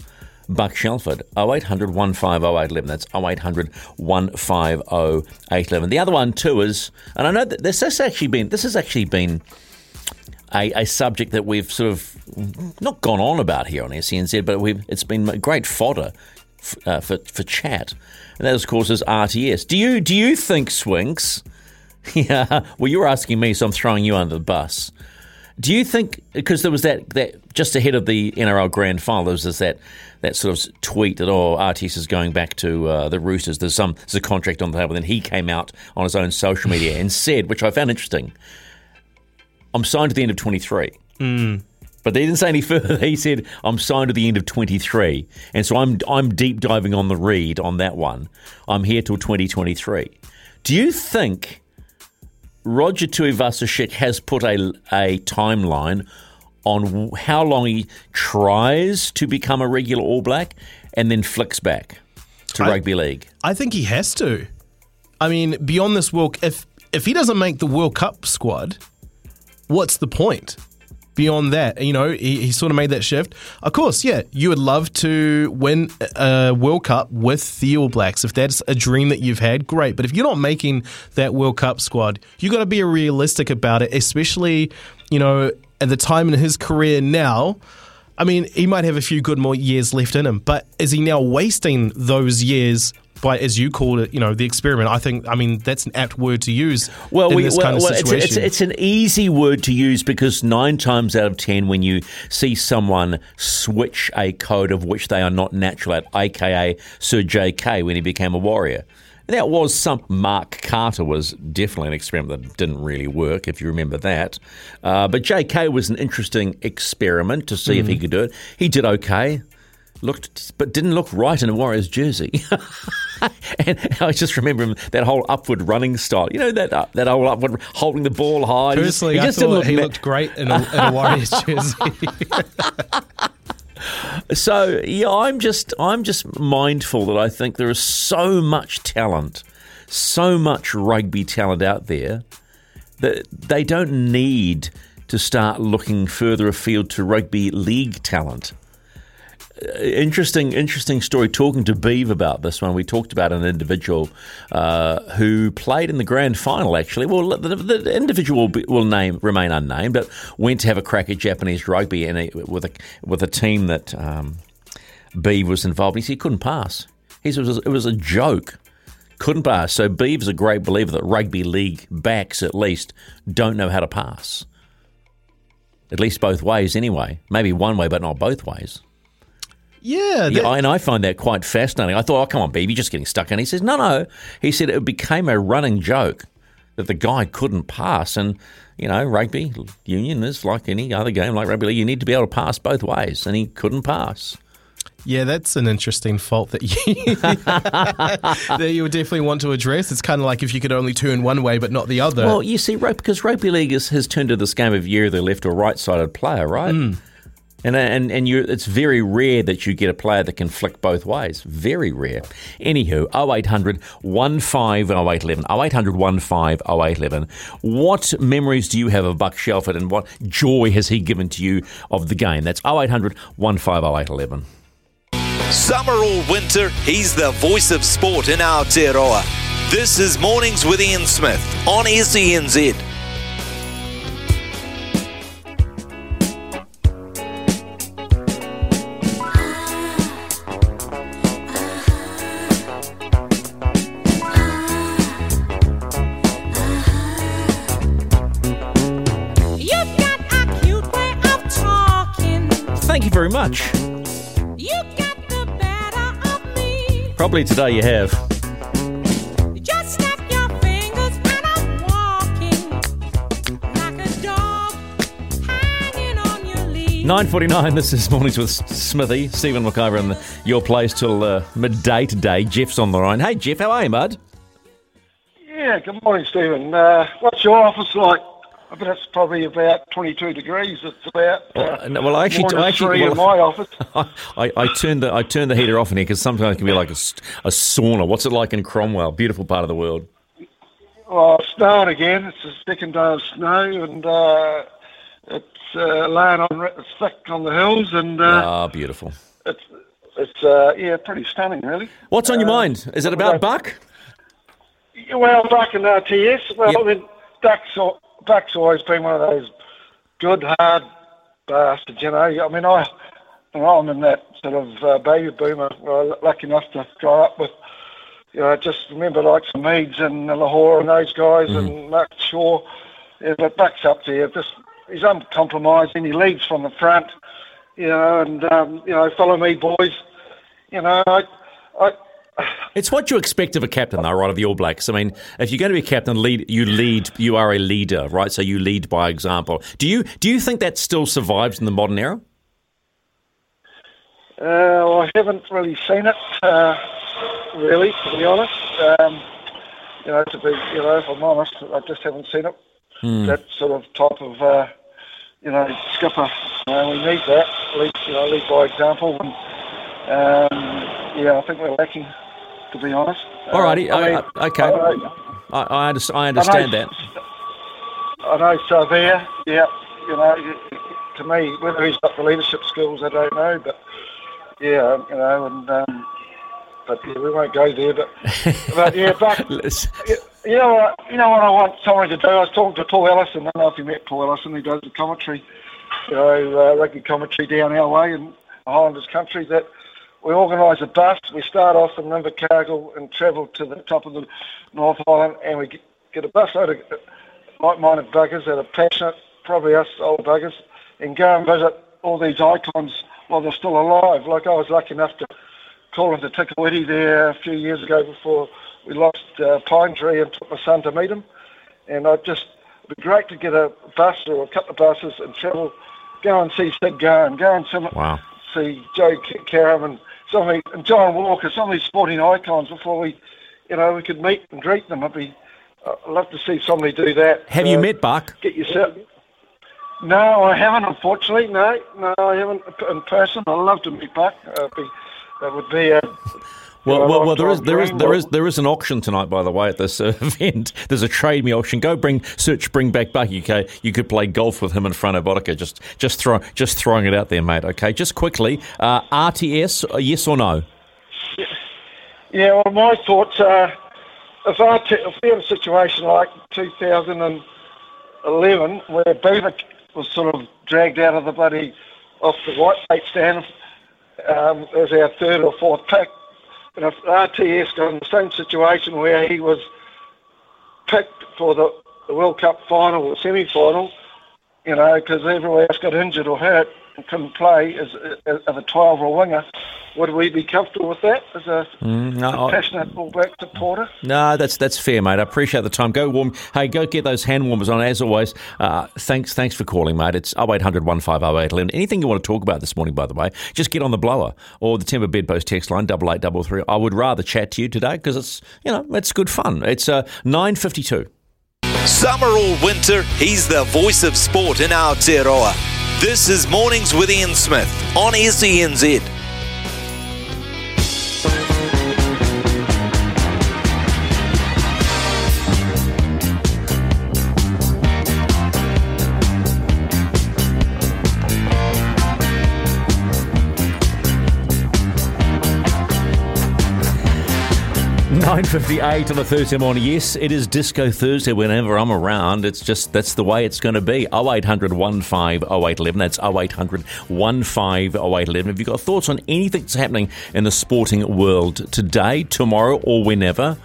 Buck Shelford? oh eight hundred one five oh eight one one. That's oh eight hundred one five oh eight one one. The other one too is, and I know that this has actually been this has actually been a, a subject that we've sort of not gone on about here on S C N Z, but we've it's been great fodder f, uh, for for chat, and that of course is R T S. Do you do you think Swinks? Yeah. Well, you were asking me, so I'm throwing you under the bus. Do you think, because there was that, that just ahead of the N R L Grand Final, there was this, that, that sort of tweet that, oh, R T S is going back to uh, the Roosters, there's some there's a contract on the table, and then he came out on his own social media and said, which I found interesting, I'm signed to the end of twenty-three. Mm. But they didn't say any further. He said, I'm signed to the end of twenty-three. And so I'm I'm deep diving on the read on that one. I'm here till twenty twenty-three. Do you think... Roger Tuivasa-Shek has put a, a timeline on how long he tries to become a regular All Black and then flicks back to I, rugby league. I think he has to. I mean, beyond this World Cup, if, if he doesn't make the World Cup squad, what's the point? Beyond that, you know, he, he sort of made that shift. Of course, yeah, you would love to win a World Cup with the All Blacks. If that's a dream that you've had, great. But if you're not making that World Cup squad, you've got to be realistic about it, especially, you know, at the time in his career now. I mean, he might have a few good more years left in him, but is he now wasting those years by, as you called it, you know, the experiment? I think, I mean, that's an apt word to use well, in we, this well, kind of well, situation. It's, it's, it's an easy word to use because nine times out of ten when you see someone switch a code of which they are not natural at, a k a. Sir J K when he became a Warrior. And that was some... Mark Carter was definitely an experiment that didn't really work, if you remember that. Uh, but J K was an interesting experiment to see mm. if he could do it. He did okay. Looked, but didn't look right in a Warriors jersey. And I just remember him, that whole upward running style. You know, that uh, that whole upward, holding the ball high. Personally, he just, he I thought look he ma- looked great in a, in a Warriors jersey. So, yeah, I'm just, I'm just mindful that I think there is so much talent, so much rugby talent out there that they don't need to start looking further afield to rugby league talent. Interesting, interesting story. Talking to Beav about this one, we talked about an individual uh, who played in the grand final. Actually, well, the, the individual will, be, will name remain unnamed, but went to have a crack at Japanese rugby and he, with a with a team that um, Beav was involved in. He said he couldn't pass. He said it was, it was a joke. Couldn't pass. So Beav's a great believer that rugby league backs at least don't know how to pass. At least both ways, anyway. Maybe one way, but not both ways. Yeah, that... yeah, and I find that quite fascinating. I thought, oh, come on, baby, just getting stuck in. He says, no, no. He said it became a running joke that the guy couldn't pass. And, you know, rugby union is like any other game, like rugby league. You need to be able to pass both ways, and he couldn't pass. Yeah, that's an interesting fault that you, that you would definitely want to address. It's kind of like if you could only turn one way but not the other. Well, you see, because rugby league is, has turned to this game of you're the left or right-sided player, right? Mm. And and and you, it's very rare that you get a player that can flick both ways. Very rare. Anywho, oh eight hundred one five oh eight one one. oh eight hundred one five oh eight one one. What memories do you have of Buck Shelford, and what joy has he given to you of the game? That's oh eight hundred one five oh eight one one. Summer or winter, he's the voice of sport in Aotearoa. This is Mornings with Ian Smith on S E N Z. Much. You got the better of me. Probably today you have. Just snap your fingers and I'm walking. nine forty-nine, this is Mornings with Smithy. Stephen McIver in the, your place till uh, midday today. Jeff's on the line. Hey, Jeff, how are you, mud? Yeah, good morning, Stephen. Uh, what's your office like? I bet it's probably about twenty-two degrees. It's about uh, well, well, I actually, more than I actually, three well, in my office. I, I turned the I turned the heater off in here because sometimes it can be like a, a sauna. What's it like in Cromwell? Beautiful part of the world. Well, it's snowing again. It's the second day of snow, and uh, it's uh, laying on it's thick on the hills. And uh, ah, beautiful. It's it's uh, yeah, pretty stunning, really. What's on uh, your mind? Is it about well, Buck? Well, Buck and R T S. Well, yep. I mean, Ducks are. Buck's always been one of those good, hard bastards, you know. I mean, I, I'm in that sort of uh, baby boomer where I'm lucky enough to grow up with, you know, just remember like some Meads and Lahore and those guys mm-hmm. and Mark Shaw. Yeah, but Buck's up there. Just, he's uncompromising. He leads from the front, you know, and, um, you know, follow me, boys. You know, I... I It's what you expect of a captain, though, right, of the All Blacks. I mean, if you're going to be a captain, lead, you lead. You are a leader, right? So you lead by example. Do you do you think that still survives in the modern era? Uh, well, I haven't really seen it, uh, really, to be honest. Um, you know, to be, you know, if I'm honest, I just haven't seen it. Hmm. That sort of type of, uh, you know, skipper. Uh, we need that. Lead, you know, lead by example. And, um, yeah, I think we're lacking. To be honest. All righty. Uh, I mean, I, okay. I, I, I, understand, I understand I know, that. I know Southee. Yeah. You know, to me, whether he's got the leadership skills, I don't know. But yeah, you know, and um, but yeah, we won't go there. But but yeah, but you, you know what? You know what I want someone to do. I was talking to Paul Ellison. I don't know if you met Paul Ellison. He does the commentary, you know, uh, rugby commentary down our way in Highlanders country. That. We organise a bus, we start off in Invercargill and travel to the top of the North Island, and we get, get a bus load of like-minded buggers that are passionate, probably us old buggers, and go and visit all these icons while they're still alive. Like I was lucky enough to call into Tikawiti there a few years ago before we lost uh, Pine Tree and took my son to meet him. And I just, it'd be great to get a bus or a couple of buses and travel, go and see Sid Garn, go and see, wow. see Joe Karam and Some of the, and John Walker, some of these sporting icons. Before we, you know, we could meet and greet them. I'd be, I'd love to see somebody do that. Have uh, you met Buck? Get yourself. No, I haven't. Unfortunately, no, no, I haven't in person. I'd love to meet Buck. Uh, be, that would be. A, well, you know, well, well. There is, there is, there is, there is an auction tonight, by the way, at this uh, event. There's a trade me auction. Go bring search, bring back Buck. You could, you could play golf with him in front of Boddicker. Just, just throw, just throwing it out there, mate. Okay, just quickly, uh, R T S, yes or no? Yeah. yeah well, my thoughts are, if R T S, if we had a situation like two thousand eleven where Beaver was sort of dragged out of the bloody off the whitebait stand um, as our third or fourth pick. And if R T S got in the same situation where he was picked for the, the World Cup final or semi-final, you know, because everyone else got injured or hurt and couldn't play as, as, as a twelve or winger, would we be comfortable with that as a, mm, no, a passionate All Black supporter? No, that's that's fair, mate. I appreciate the time. Go warm. Hey, go get those hand warmers on, as always. Uh, thanks thanks for calling, mate. It's oh eight hundred one five oh eight eleven. Anything you want to talk about this morning, by the way, just get on the blower or the Timber Bedpost text line, double eight double three. I would rather chat to you today because it's, you know, it's good fun. It's uh, nine fifty-two. Summer or winter, he's the voice of sport in Aotearoa. This is Mornings with Ian Smith on S E N Z. nine fifty-eight on a Thursday morning. Yes, it is Disco Thursday whenever I'm around. It's just, that's the way it's going to be. oh eight hundred one five oh eight eleven. That's oh eight hundred one five oh eight eleven. If you've got thoughts on anything that's happening in the sporting world today, tomorrow or whenever,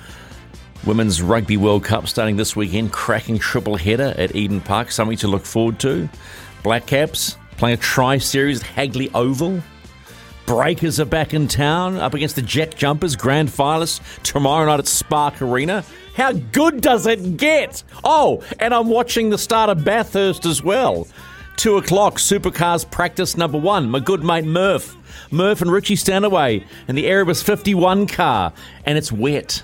Women's Rugby World Cup starting this weekend, cracking triple header at Eden Park, something to look forward to. Black Caps playing a tri-series at Hagley Oval. Breakers are back in town, up against the Jack Jumpers, grand finalists, tomorrow night at Spark Arena. How good does it get? Oh, and I'm watching the start of Bathurst as well. Two o'clock, Supercars practice number one. My good mate Murph. Murph and Richie Stanaway in the Erebus fifty-one car. And it's wet.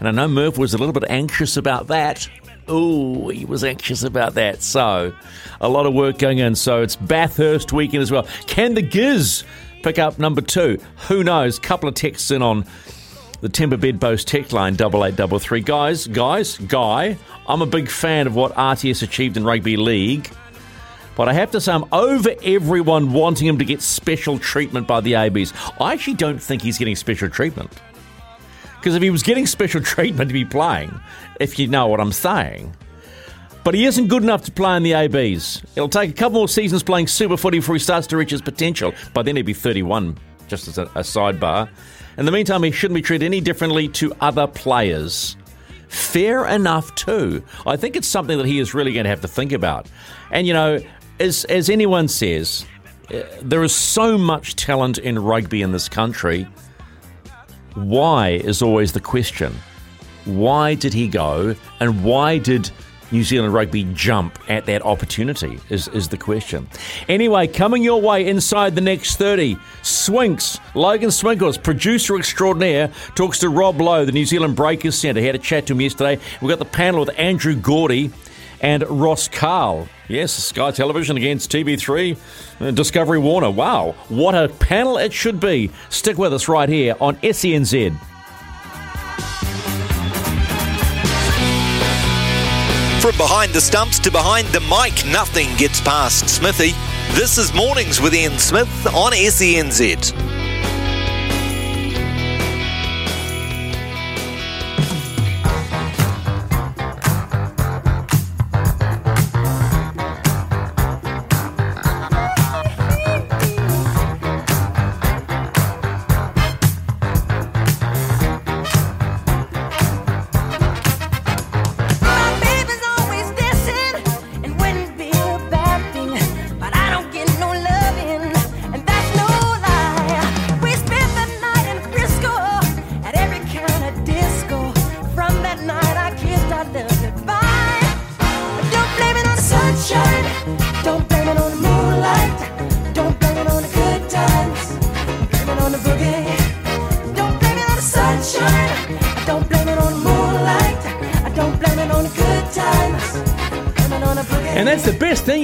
And I know Murph was a little bit anxious about that. Ooh, he was anxious about that. So a lot of work going in. So it's Bathurst weekend as well. Can the Giz pick up number two? Who knows? Couple of texts in on the Timber Bedpost tech line, double eight double three. Guys, guys, Guy, I'm a big fan of what R T S achieved in rugby league, but I have to say I'm over everyone wanting him to get special treatment by the A Bs. I actually don't think he's getting special treatment. Because if he was getting special treatment, to be playing, if you know what I'm saying. But he isn't good enough to play in the A Bs. It'll take a couple more seasons playing super footy before he starts to reach his potential. By then he'd be thirty-one, just as a, a sidebar. In the meantime, he shouldn't be treated any differently to other players. Fair enough too. I think it's something that he is really going to have to think about. And, you know, as, as anyone says, there is so much talent in rugby in this country. Why is always the question. Why did he go, and why did New Zealand rugby jump at that opportunity is, is the question. Anyway, coming your way inside the next thirty, Swinks, Logan Swinkles, producer extraordinaire, talks to Rob Lowe, the New Zealand Breakers Centre. He had a chat to him yesterday. We got the panel with Andrew Gordy and Ross Carl. Yes, Sky Television against T V three, Discovery Warner. Wow, what a panel it should be. Stick with us right here on S E N Z. From behind the stumps to behind the mic, nothing gets past Smithy. This is Mornings with Ian Smith on S E N Z.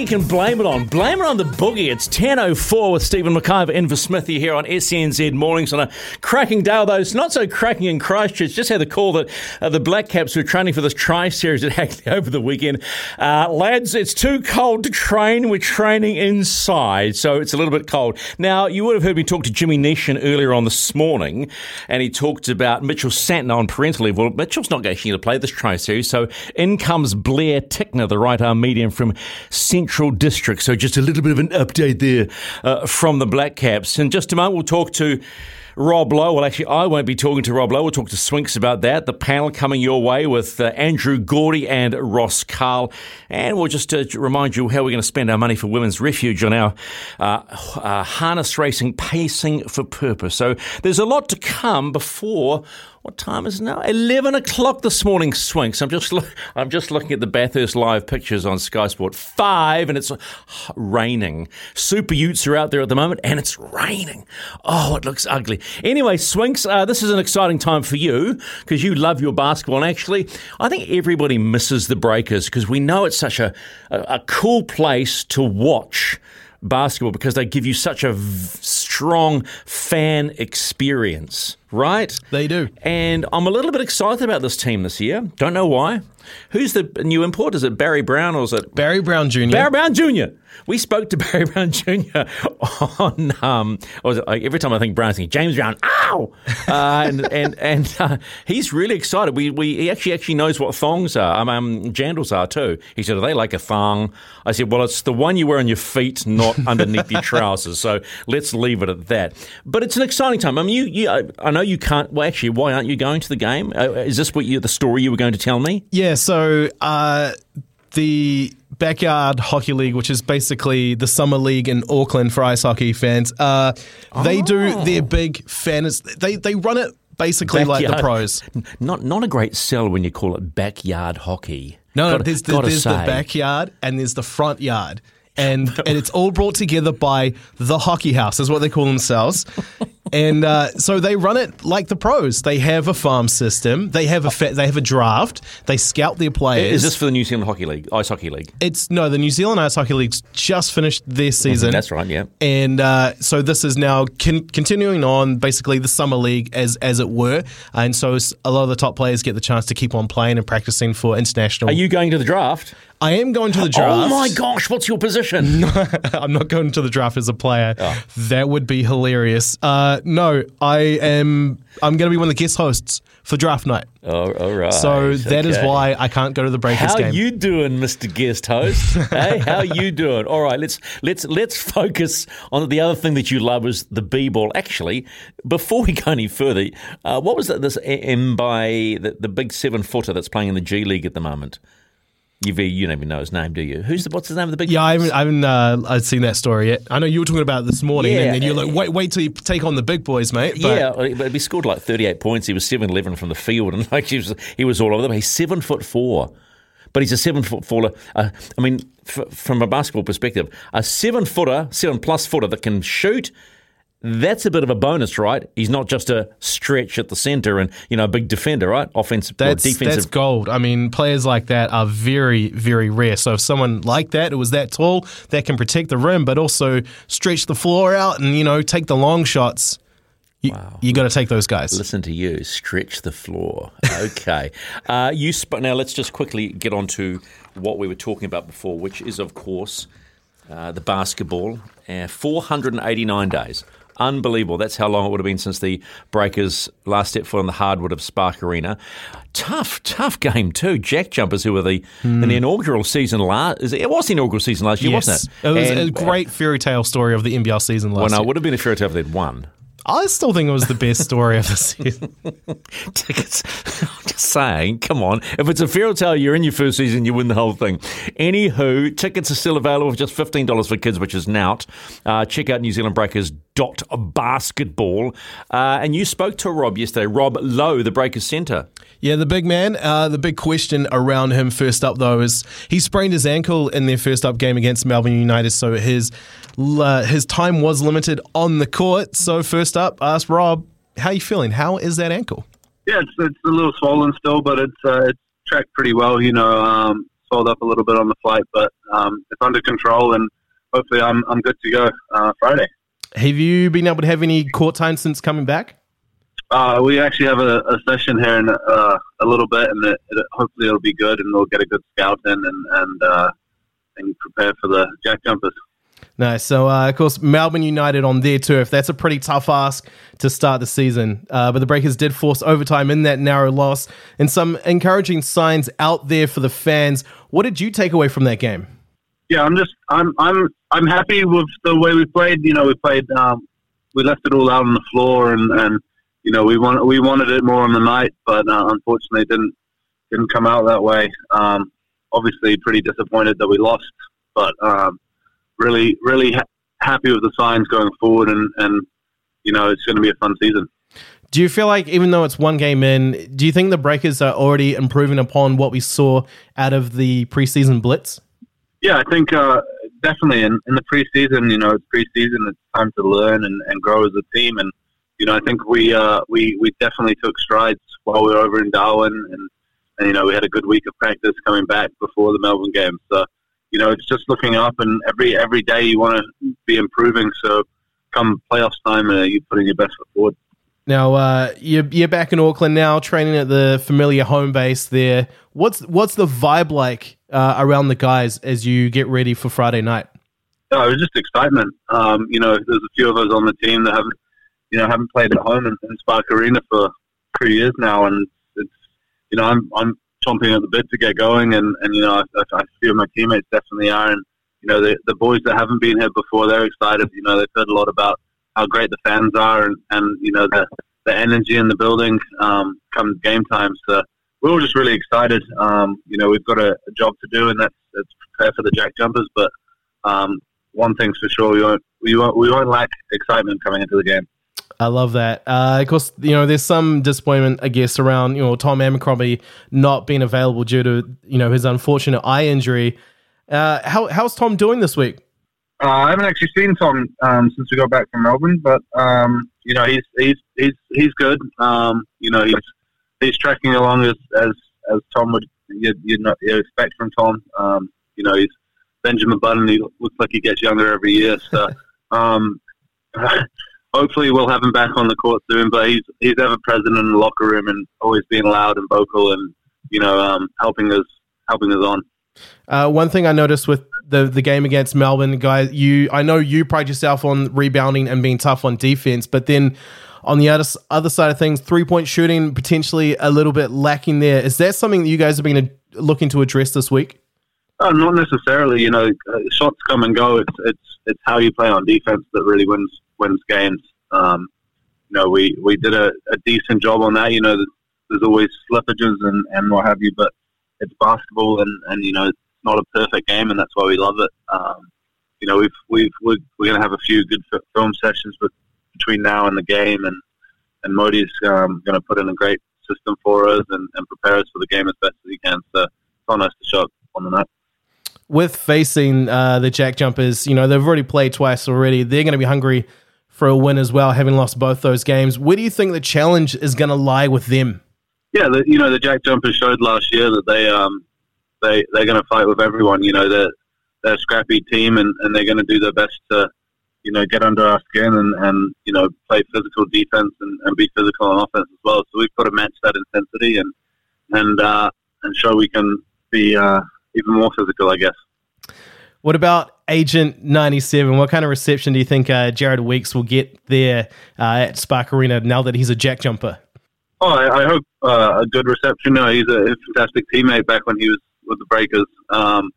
Can blame it on. Blame it on the boogie. It's ten oh four with Stephen McIver in for Smithy here on S E N Z Mornings on a cracking day, although it's not so cracking in Christchurch. Just had the call that uh, the Black Caps were training for this tri-series at Hackney over the weekend. Uh, lads, it's too cold to train. We're training inside, so it's a little bit cold. Now, you would have heard me talk to Jimmy Neesham earlier on this morning, and he talked about Mitchell Santner on parental leave. Well, Mitchell's not actually going to play this tri-series, so in comes Blair Tickner, the right-arm medium from Central District. So just a little bit of an update there uh, from the Black Caps. In just a moment, we'll talk to Rob Lowe. Well, actually, I won't be talking to Rob Lowe. We'll talk to Swinks about that. The panel coming your way with uh, Andrew Gordy and Ross Carl. And we'll just uh, remind you how we're going to spend our money for Women's Refuge on our uh, uh, harness racing pacing for purpose. So there's a lot to come before... What time is it now? Eleven o'clock this morning, Swinks. I'm just lo- I'm just looking at the Bathurst live pictures on Sky Sport Five, and it's raining. Super Utes are out there at the moment, and it's raining. Oh, it looks ugly. Anyway, Swinks, uh, this is an exciting time for you because you love your basketball. And actually, I think everybody misses the Breakers because we know it's such a, a, a cool place to watch basketball because they give you such a v- strong fan experience. Right? They do. And I'm a little bit excited about this team this year. Don't know why. Who's the new import? Is it Barry Brown or is it... Barry Brown Junior Barry Brown Junior We spoke to Barry Brown Junior on... Um, every time I think Brown, I think James Brown. Ow! Uh, and and, and uh, he's really excited. We we He actually actually knows what thongs are. Um, um, jandals are too. He said, are they like a thong? I said, well, it's the one you wear on your feet, not underneath your trousers. So let's leave it at that. But it's an exciting time. I mean, you, you I, I know you can't... Well, actually, why aren't you going to the game? Uh, is this what you, the story you were going to tell me? Yeah, so uh, the Backyard Hockey League, which is basically the summer league in Auckland for ice hockey fans, uh, oh. they do their big fan... They, they run it basically backyard. Like the pros. Not, not a great sell when you call it backyard hockey. No, gotta, no, there's, the, there's the backyard and there's the front yard. and and it's all brought together by the Hockey House, is what they call themselves. And uh, so they run it like the pros. They have a farm system. They have a fa- they have a draft. They scout their players. Is this for the New Zealand Hockey League, Ice Hockey League? It's no, the New Zealand Ice Hockey League's just finished their season. That's right, yeah. And uh, so this is now con- continuing on, basically the summer league, as as it were. And so a lot of the top players get the chance to keep on playing and practicing for international. Are you going to the draft? I am going to the draft. Oh my gosh, what's your position? No, I'm not going to the draft as a player. Oh. That would be hilarious. Uh, no, I am. I'm going to be one of the guest hosts for draft night. Oh, all right. So that okay. is why I can't go to the Breakers how game. How you doing, Mister Guest Host? Hey, how you doing? All right, let's let's let's focus on the other thing that you love is the b-ball. Actually, before we go any further, uh, what was that, this Mbai, the, the big seven footer that's playing in the G League at the moment? You've, you don't even know his name, do you? Who's the, what's the name of the big? Yeah, I haven't, I haven't uh, I've seen that story yet. I know you were talking about it this morning, yeah, and, and you're like, wait, wait till you take on the big boys, mate. But. Yeah, but he scored like thirty-eight points. He was seven eleven from the field, and like he was, he was all over them. He's seven foot four, but he's a seven foot footer. Uh, I mean, f- from a basketball perspective, a seven footer, seven plus footer that can shoot. That's a bit of a bonus, right? He's not just a stretch at the centre and, you know, a big defender, right? Offensive that's, or defensive. That's gold. I mean, players like that are very, very rare. So if someone like that, who was that tall, that can protect the rim, but also stretch the floor out and, you know, take the long shots. You, wow. you got to take those guys. Listen to you. Stretch the floor. Okay. uh, you sp- Now, let's just quickly get on to what we were talking about before, which is, of course, uh, the basketball. Uh, four hundred eighty-nine days. Unbelievable. That's how long it would have been since the Breakers last stepped foot on the hardwood of Spark Arena. Tough, tough game too. Jack Jumpers, who were the mm. in the inaugural season last, it was the inaugural season last year, yes. wasn't it? It was and, a great fairy tale story of the N B L season last well, year. Well, no, it would have been a fairy tale if they'd won. I still think it was the best story of the season. Tickets. I'm just saying, come on. If it's a fairy tale, you're in your first season, you win the whole thing. Anywho, tickets are still available for just fifteen dollars for kids, which is nout. Uh, check out new zealand breakers dot basketball. Uh, and you spoke to Rob yesterday, Rob Lowe, the Breakers centre. Yeah, the big man. Uh, the big question around him first up, though, is he sprained his ankle in their first up game against Melbourne United, so his uh, his time was limited on the court. So first up, asked Rob, how are you feeling? How is that ankle? Yeah, it's it's a little swollen still, but it's uh, it's tracked pretty well. You know, um, swelled up a little bit on the flight, but um, it's under control, and hopefully I'm I'm good to go uh, Friday. Have you been able to have any court time since coming back? Uh, we actually have a, a session here in uh, a little bit, and it, it, hopefully it'll be good, and we'll get a good scout in and and, uh, and prepare for the Jack Jumpers. Nice. So, uh, of course, Melbourne United on their turf. That's a pretty tough ask to start the season. Uh, but the Breakers did force overtime in that narrow loss, and some encouraging signs out there for the fans. What did you take away from that game? Yeah, I'm just I'm I'm I'm happy with the way we played. You know, we played um, we left it all out on the floor, and, and you know we want we wanted it more on the night, but uh, unfortunately it didn't didn't come out that way. Um, obviously, pretty disappointed that we lost, but um, really really ha- happy with the signs going forward, and, and you know it's going to be a fun season. Do you feel like, even though it's one game in, do you think the Breakers are already improving upon what we saw out of the preseason blitz? Yeah, I think uh, definitely in, in the preseason, you know, it's preseason. It's time to learn and, and grow as a team. And, you know, I think we uh, we we definitely took strides while we were over in Darwin. And, and, you know, we had a good week of practice coming back before the Melbourne game. So, you know, it's just looking up, and every every day you want to be improving. So come playoffs time, uh, you're putting your best foot forward. Now, uh, you're, you're back in Auckland now, training at the familiar home base there. What's what's the vibe like uh, around the guys as you get ready for Friday night? Oh, it was just excitement. Um, you know, there's a few of us on the team that haven't, you know, haven't played at home in, in Spark Arena for two years now, and it's, you know, I'm I'm chomping at the bit to get going, and, and you know, I, I, I feel my teammates definitely are, and you know, the the boys that haven't been here before, they're excited. You know, they've heard a lot about how great the fans are, and, and you know, the, the energy in the building um, comes game time. So we're all just really excited. Um, you know, we've got a, a job to do, and that's, that's prepare for the Jack Jumpers. But um, one thing's for sure, we won't, we won't, we won't lack excitement coming into the game. I love that. Uh, of course, you know, there's some disappointment, I guess, around, you know, Tom Abercrombie not being available due to, you know, his unfortunate eye injury. Uh, how how's Tom doing this week? Uh, I haven't actually seen Tom um, since we got back from Melbourne, but um, you know, he's he's he's he's good. Um, you know, he's he's tracking along as as, as Tom would you'd, you'd not you'd expect from Tom. Um, you know, he's Benjamin Button. He looks like he gets younger every year. So um, hopefully we'll have him back on the court soon. But he's he's ever present in the locker room and always being loud and vocal and you know um, helping us helping us on. Uh, one thing I noticed with the the game against Melbourne, guys, you I know you pride yourself on rebounding and being tough on defense, but then on the other other side of things, three point shooting potentially a little bit lacking there. Is that something that you guys are going to looking to address this week? Oh, not necessarily. You know, uh, shots come and go. It's it's it's how you play on defense that really wins wins games. Um, you know, we we did a, a decent job on that. You know, there's always slippages and, and what have you, but it's basketball, and, and you know, it's not a perfect game, and that's why we love it. Um, you know, we've we've we're, we're going to have a few good film sessions with, between now and the game, and and Modi's um, going to put in a great system for us and, and prepare us for the game as best as he can. So it's on us to show up on the night. With facing uh, the Jack Jumpers, you know, they've already played twice already. They're going to be hungry for a win as well, having lost both those games. Where do you think the challenge is going to lie with them? Yeah, the, you know, the Jack Jumpers showed last year that they um they they're going to fight with everyone. You know, they're they're a scrappy team, and, and they're going to do their best to, you know, get under our skin and, and you know play physical defense and, and be physical on offense as well. So we've got to match that intensity and and uh, and show we can be uh, even more physical, I guess. What about Agent ninety-seven? What kind of reception do you think uh, Jared Weeks will get there uh, at Spark Arena now that he's a Jack Jumper? Oh, I, I hope uh, a good reception. No, he's a fantastic teammate back when he was with the Breakers. Um,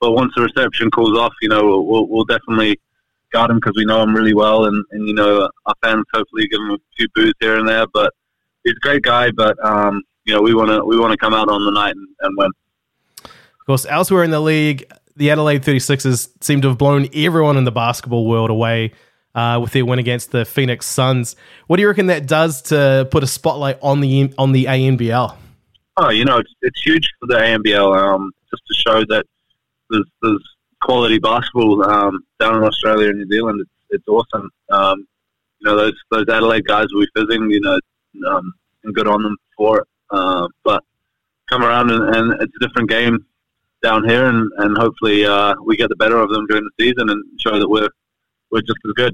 but once the reception cools off, you know, we'll, we'll definitely guard him because we know him really well. And, and, you know, our fans hopefully give him a few boos here and there. But he's a great guy. But, um, you know, we want to we want to come out on the night and, and win. Of course, elsewhere in the league, the Adelaide thirty-sixers seem to have blown everyone in the basketball world away Uh, with their win against the Phoenix Suns. What do you reckon that does to put a spotlight on the on the A N B L? Oh, you know, it's, it's huge for the A N B L, um, just to show that there's, there's quality basketball um, down in Australia and New Zealand. It's, it's awesome. Um, you know, those those Adelaide guys will be fizzing, you know, um, and good on them for it. Uh, but come around and, and it's a different game down here, and, and hopefully uh, we get the better of them during the season and show that we're We're just as good.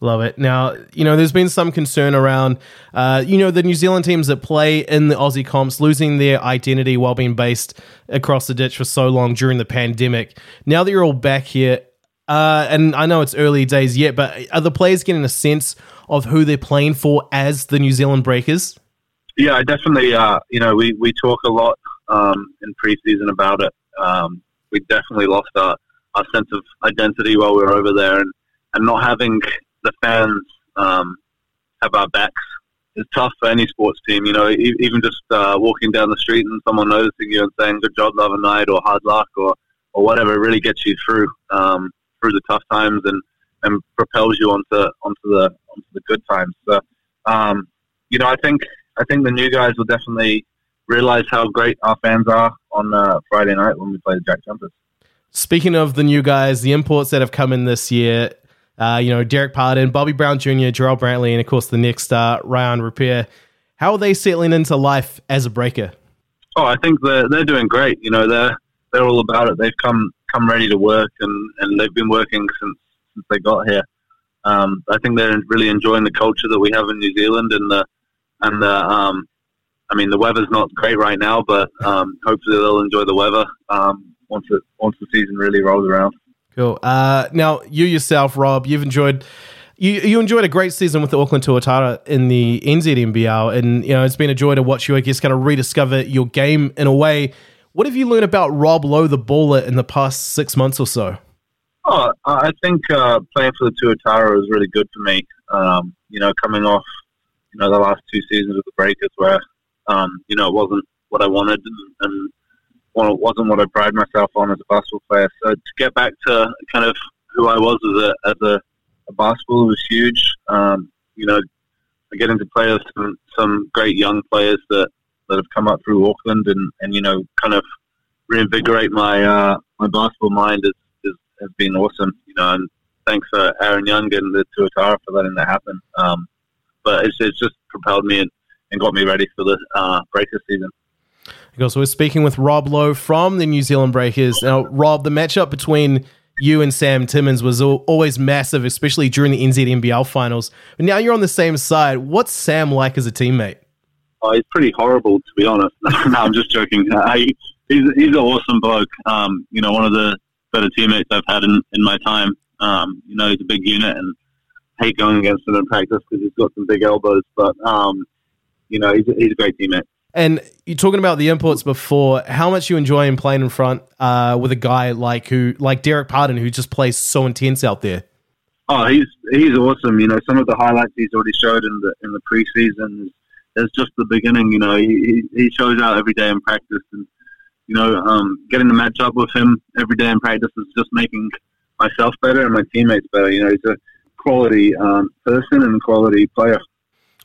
Love it. Now, you know, there's been some concern around, uh, you know, the New Zealand teams that play in the Aussie comps losing their identity while being based across the ditch for so long during the pandemic. Now that you're all back here, uh, and I know it's early days yet, but are the players getting a sense of who they're playing for as the New Zealand Breakers? Yeah, definitely. Uh, you know, we, we talk a lot um, in preseason about it. Um, we definitely lost our, our sense of identity while we were over there, and And not having the fans um, have our backs is tough for any sports team. You know, e- even just uh, walking down the street and someone noticing you and saying "good job, love, and night" or "hard luck" or, or whatever really gets you through um, through the tough times and, and propels you onto onto the onto the good times. So, um, you know, I think I think the new guys will definitely realize how great our fans are on uh, Friday night when we play the Jack Jumpers. Speaking of the new guys, the imports that have come in this year. Uh, you know, Derek Pardon, Bobby Brown Junior, Jarrell Brantley, and of course the next star, Ryan Repair. How are they settling into life as a Breaker? Oh, I think they're, they're doing great. You know, they're, they're all about it. They've come come ready to work, and, and they've been working since, since they got here. Um, I think they're really enjoying the culture that we have in New Zealand, and the, and the, um, I mean, the weather's not great right now, but um, hopefully they'll enjoy the weather um, once it, once the season really rolls around. Cool. Uh, now, you yourself, Rob, you've enjoyed you you enjoyed a great season with the Auckland Tuatara in the N Z N B L, and you know it's been a joy to watch you, I guess, kind of rediscover your game in a way. What have you learned about Rob Lowe, the baller, in the past six months or so? Oh, I think uh, playing for the Tuatara was really good for me. Um, you know, coming off you know the last two seasons of the Breakers, where um, you know it wasn't what I wanted, and, and well, it wasn't what I pride myself on as a basketball player. So to get back to kind of who I was as a as a, a basketballer was huge. Um, you know, getting to play with some, some great young players that, that have come up through Auckland and, and you know, kind of reinvigorate my uh, my basketball mind is, is has been awesome, you know, and thanks for Aaron Young and the Tuatara for letting that happen. Um, but it's, it's just propelled me and, and got me ready for the uh, Breakers season. Because we're speaking with Rob Lowe from the New Zealand Breakers. Now, Rob, the matchup between you and Sam Timmins was always massive, especially during the N Z N B L finals. But now you're on the same side. What's Sam like as a teammate? Oh, he's pretty horrible, to be honest. No, I'm just joking. Uh, he, he's, he's an awesome bloke. Um, you know, one of the better teammates I've had in, in my time. Um, you know, he's a big unit, and I hate going against him in practice because he's got some big elbows. But, um, you know, he's, he's a great teammate. And you're talking about the inputs before, how much you enjoy him playing in front uh, with a guy like who, like Derek Pardon, who just plays so intense out there. Oh, he's he's awesome. You know, some of the highlights he's already showed in the in the preseason is just the beginning. You know, he he shows out every day in practice, and you know, um, getting to match up with him every day in practice is just making myself better and my teammates better. You know, he's a quality um, person and quality player.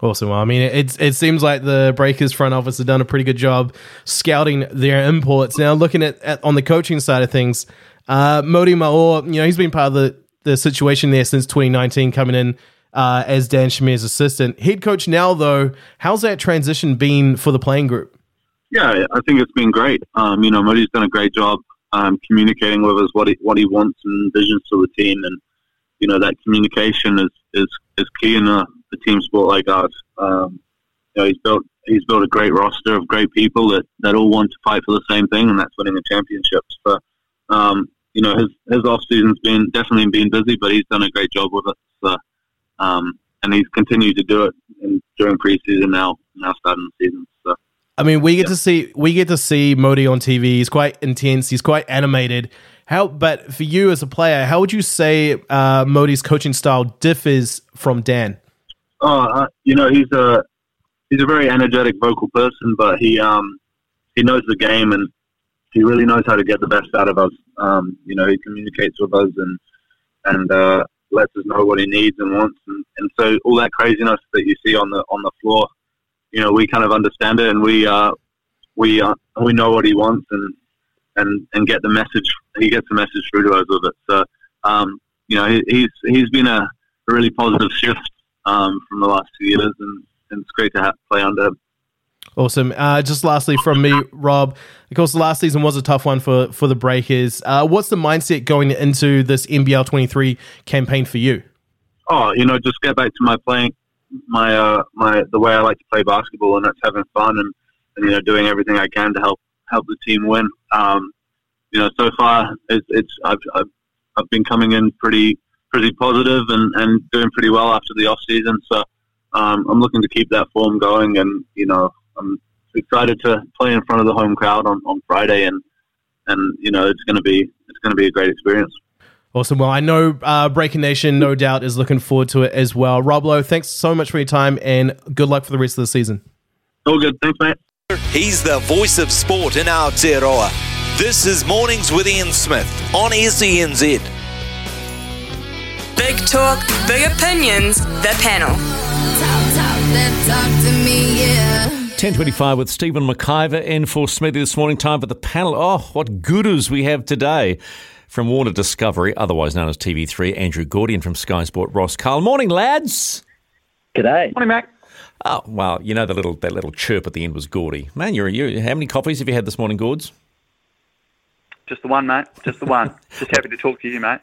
Awesome. Well, I mean, it's, it seems like the Breakers front office have done a pretty good job scouting their imports. Now, looking at, at on the coaching side of things, uh, Modi Maor, you know, he's been part of the, the situation there since twenty nineteen, coming in uh, as Dan Shamir's assistant. Head coach now, though, how's that transition been for the playing group? Yeah, I think it's been great. Um, you know, Modi's done a great job um, communicating with us what he, what he wants and visions for the team. And, you know, that communication is, is, is key in a a team sport like ours. Um, you know, he's built he's built a great roster of great people that, that all want to fight for the same thing, and that's winning the championships. But um, you know, his his off season's been definitely been busy, but he's done a great job with it. So, um, and he's continued to do it in, during preseason now, now starting the season. So, I mean, we get yeah. to see we get to see Modi on T V. He's quite intense. He's quite animated. How, but for you as a player, how would you say uh, Modi's coaching style differs from Dan? Oh, uh, you know, he's a he's a very energetic vocal person, but he um he knows the game and he really knows how to get the best out of us. Um, you know, he communicates with us and and uh, lets us know what he needs and wants, and, and so all that craziness that you see on the on the floor, you know, we kind of understand it, and we uh we uh, we know what he wants and and and get the message. He gets the message through to us with it. So um, you know, he, he's he's been a really positive shift Um, from the last two years, and, and it's great to have to play under him. Awesome. Uh, just lastly from me, Rob, of course, the last season was a tough one for, for the Breakers. Uh, what's the mindset going into this N B L twenty-three campaign for you? Oh, you know, just get back to my playing, my uh, my the way I like to play basketball, and that's having fun and, and you know, doing everything I can to help help the team win. Um, you know, so far it's, it's I've, I've I've been coming in pretty. pretty positive and, and doing pretty well after the off season. So um, I'm looking to keep that form going, and, you know, I'm excited to play in front of the home crowd on, on Friday, and, and, you know, it's going to be, it's going to be a great experience. Awesome. Well, I know uh, Breaking Nation, no doubt, is looking forward to it as well. Rob Lowe, thanks so much for your time, and good luck for the rest of the season. All good. Thanks, mate. He's the voice of sport in Aotearoa. This is Mornings with Ian Smith on S E N Z. Big talk, big opinions, the panel. ten twenty-five with Stephen McIver in for Smithy this morning. Time for the panel. Oh, what goodies we have today. From Warner Discovery, otherwise known as T V three, Andrew Gordy, and from Sky Sport, Ross Carl. Morning, lads. G'day. Morning, Mac. Oh, wow. You know, the little that little chirp at the end was Gordy. Man, you're, you're, how many coffees have you had this morning, Gords? Just the one, mate. Just the one. Just happy to talk to you, mate.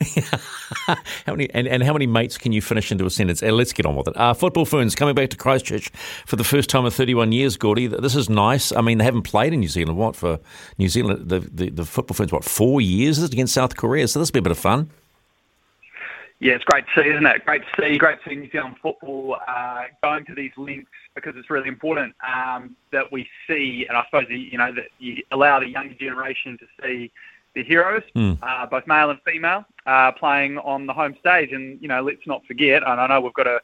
how many and, and how many mates can you finish into a sentence? Uh, let's get on with it. Uh, football Ferns coming back to Christchurch for the first time in thirty-one years, Gordy. This is nice. I mean, they haven't played in New Zealand, what, for New Zealand, the, the, the Football Ferns, what, four years? This is against South Korea, so this will be a bit of fun. Yeah, it's great to see, isn't it? Great to see, great to see New Zealand football uh, going to these lengths, because it's really important um, that we see, and I suppose, you know, that you allow the younger generation to see the heroes, mm. uh, both male and female, uh, playing on the home stage. And, you know, let's not forget, and I know we've got a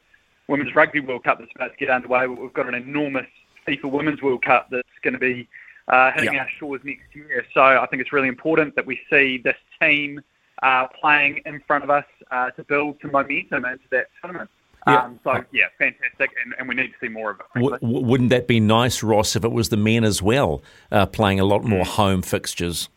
Women's Rugby World Cup that's about to get underway, but we've got an enormous FIFA Women's World Cup that's going to be uh, hitting yep. our shores next year. So I think it's really important that we see this team uh, playing in front of us uh, to build some momentum into that tournament. Yeah. Um, so, yeah, fantastic, and, and we need to see more of it. W- wouldn't that be nice, Ross, if it was the men as well, uh, playing a lot more home fixtures?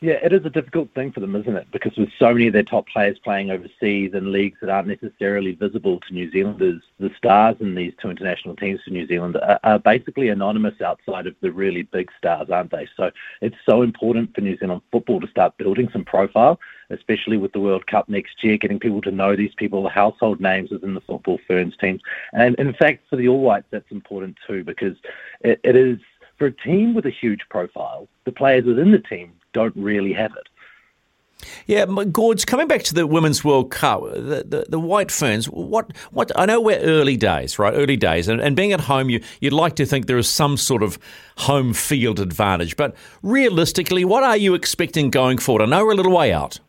Yeah, it is a difficult thing for them, isn't it? Because with so many of their top players playing overseas in leagues that aren't necessarily visible to New Zealanders, the stars in these two international teams for New Zealand are, are basically anonymous outside of the really big stars, aren't they? So it's so important for New Zealand football to start building some profile, especially with the World Cup next year, getting people to know these people, the household names within the football Ferns teams. And in fact, for the All Whites, that's important too, because it, it is, for a team with a huge profile, the players within the team don't really have it. Yeah, Gorge, coming back to the Women's World Cup, the, the, the White Ferns, what, what I know we're early days, right? Early days. And, and being at home, you, you'd like to think there is some sort of home field advantage. But realistically, what are you expecting going forward? I know we're a little way out.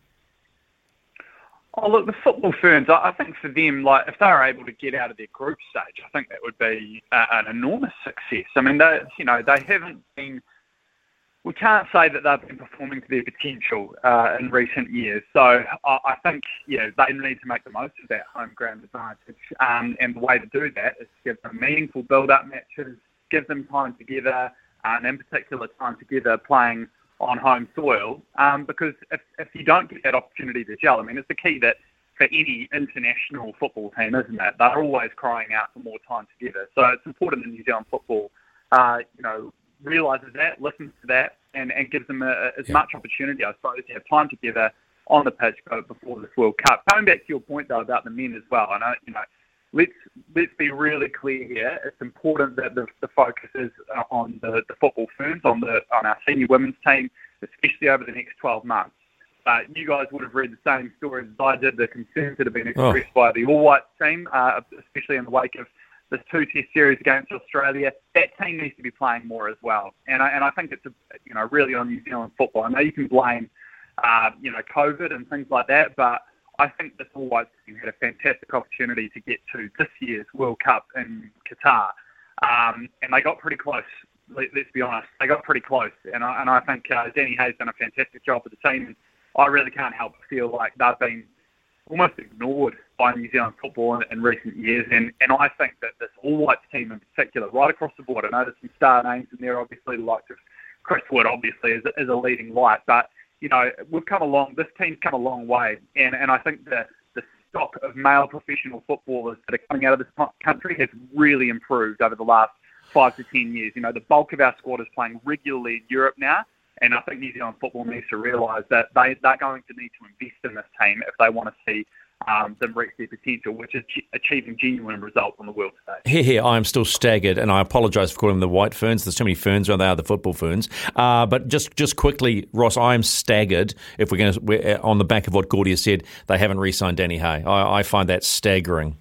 Oh, look, the football Ferns, I think for them, like if they were able to get out of their group stage, I think that would be uh, an enormous success. I mean, they, you know, they haven't been, we can't say that they've been performing to their potential uh, in recent years. So I, I think, yeah, they need to make the most of that home ground advantage. Um, and the way to do that is to give them meaningful build-up matches, give them time together, and in particular time together playing on home soil, um, because if, if you don't get that opportunity to gel, I mean, it's the key that for any international football team, isn't it? They're always crying out for more time together. So it's important that New Zealand football, uh, you know, realises that, listens to that, and, and gives them a, as yeah. much opportunity, I suppose, to have time together on the pitch before this World Cup. Coming back to your point, though, about the men as well, and I, you know, let's let's be really clear here. It's important that the, the focus is on the, the football Ferns, on the on our senior women's team, especially over the next twelve months. Uh, you guys would have read the same stories as I did, the concerns that have been expressed oh. by the All Whites team, uh, especially in the wake of the two-test series against Australia. That team needs to be playing more as well. And I, and I think it's a, you know really on New Zealand football. I know you can blame uh, you know COVID and things like that, but I think this All Whites team had a fantastic opportunity to get to this year's World Cup in Qatar. Um, and they got pretty close, let, let's be honest. They got pretty close. And I, and I think uh, Danny Hay's done a fantastic job with the team. And I really can't help but feel like they've been almost ignored by New Zealand football in, in recent years. And, and I think that this All Whites team in particular, right across the board, I know there's some star names in there, obviously, the likes of Chris Wood, obviously, is, is a leading light. But you know, we've come along, this team's come a long way, and, and I think the, the stock of male professional footballers that are coming out of this country has really improved over the last five to ten years. You know, the bulk of our squad is playing regularly in Europe now, and I think New Zealand football needs to realise that they, they're going to need to invest in this team if they want to see Um, them reach their potential, which is ch- achieving genuine results on the world stage. Here, here, I am still staggered, and I apologise for calling them the White Ferns. There's too many ferns around. They are the football Ferns. Uh, but just, just quickly, Ross, I am staggered. If we're going to, we're, on the back of what Gordy has said, they haven't re-signed Danny Hay. I, I find that staggering.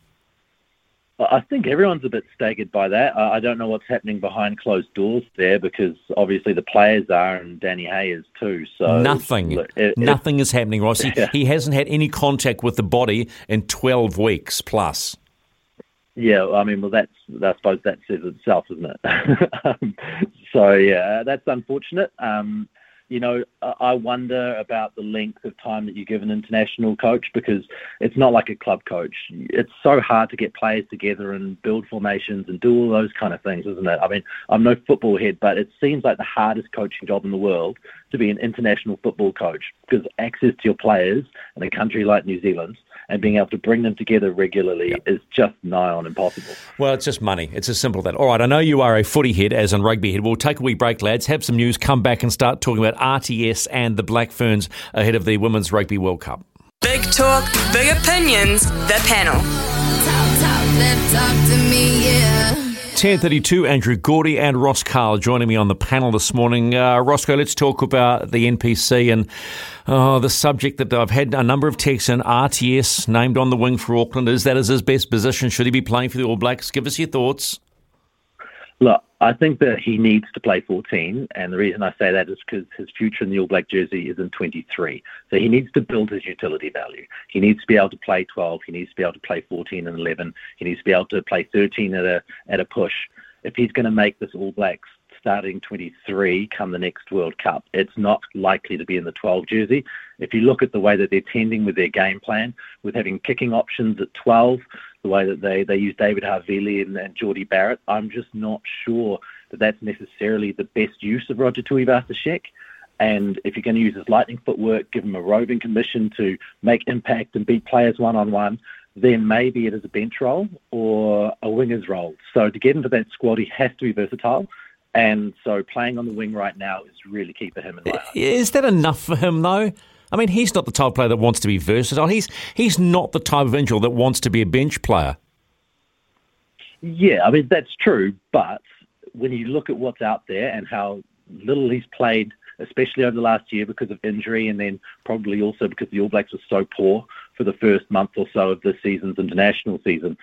I think everyone's a bit staggered by that. I don't know what's happening behind closed doors there, because obviously the players are and Danny Hay is too. So Nothing. Look, it, Nothing it, is happening, Ross. Yeah. He, he hasn't had any contact with the body in twelve weeks plus. Yeah, I mean, well, that's, I suppose that says itself, isn't it? um, so, yeah, that's unfortunate. Um You know, I wonder about the length of time that you give an international coach, because it's not like a club coach. It's so hard to get players together and build formations and do all those kind of things, isn't it? I mean, I'm no football head, but it seems like the hardest coaching job in the world to be an international football coach, because access to your players in a country like New Zealand and being able to bring them together regularly yep. is just nigh on impossible. Well, it's just money. It's as simple as that. All right, I know you are a footy head, as in rugby head. We'll take a wee break, lads, have some news, come back and start talking about R T S and the Black Ferns ahead of the Women's Rugby World Cup. Big talk, big opinions, the panel. Talk, talk, live, talk to me, yeah. ten thirty-two, Andrew Gordy and Ross Carl joining me on the panel this morning. Uh, Roscoe, let's talk about the N P C and oh, the subject that I've had a number of texts in. R T S, named on the wing for Auckland. Is that is his best position? Should he be playing for the All Blacks? Give us your thoughts. Look, I think that he needs to play fourteen, and the reason I say that is because his future in the All Black jersey is in twenty-three. So he needs to build his utility value. He needs to be able to play twelve. He needs to be able to play fourteen and eleven. He needs to be able to play thirteen at a at a push. If he's going to make this All Blacks starting twenty-three come the next World Cup, it's not likely to be in the twelve jersey. If you look at the way that they're tending with their game plan, with having kicking options at twelve, the way that they, they use David Havili and, and Geordie Barrett, I'm just not sure that that's necessarily the best use of Roger Tuivasa-Shek. And if you're going to use his lightning footwork, give him a roving commission to make impact and beat players one-on-one, then maybe it is a bench role or a winger's role. So to get into that squad, he has to be versatile. And so playing on the wing right now is really key for him. In my is that enough for him, though? I mean, he's not the type of player that wants to be versatile. He's he's not the type of individual that wants to be a bench player. Yeah, I mean, that's true. But when you look at what's out there and how little he's played, especially over the last year because of injury and then probably also because the All Blacks were so poor for the first month or so of this season's international season,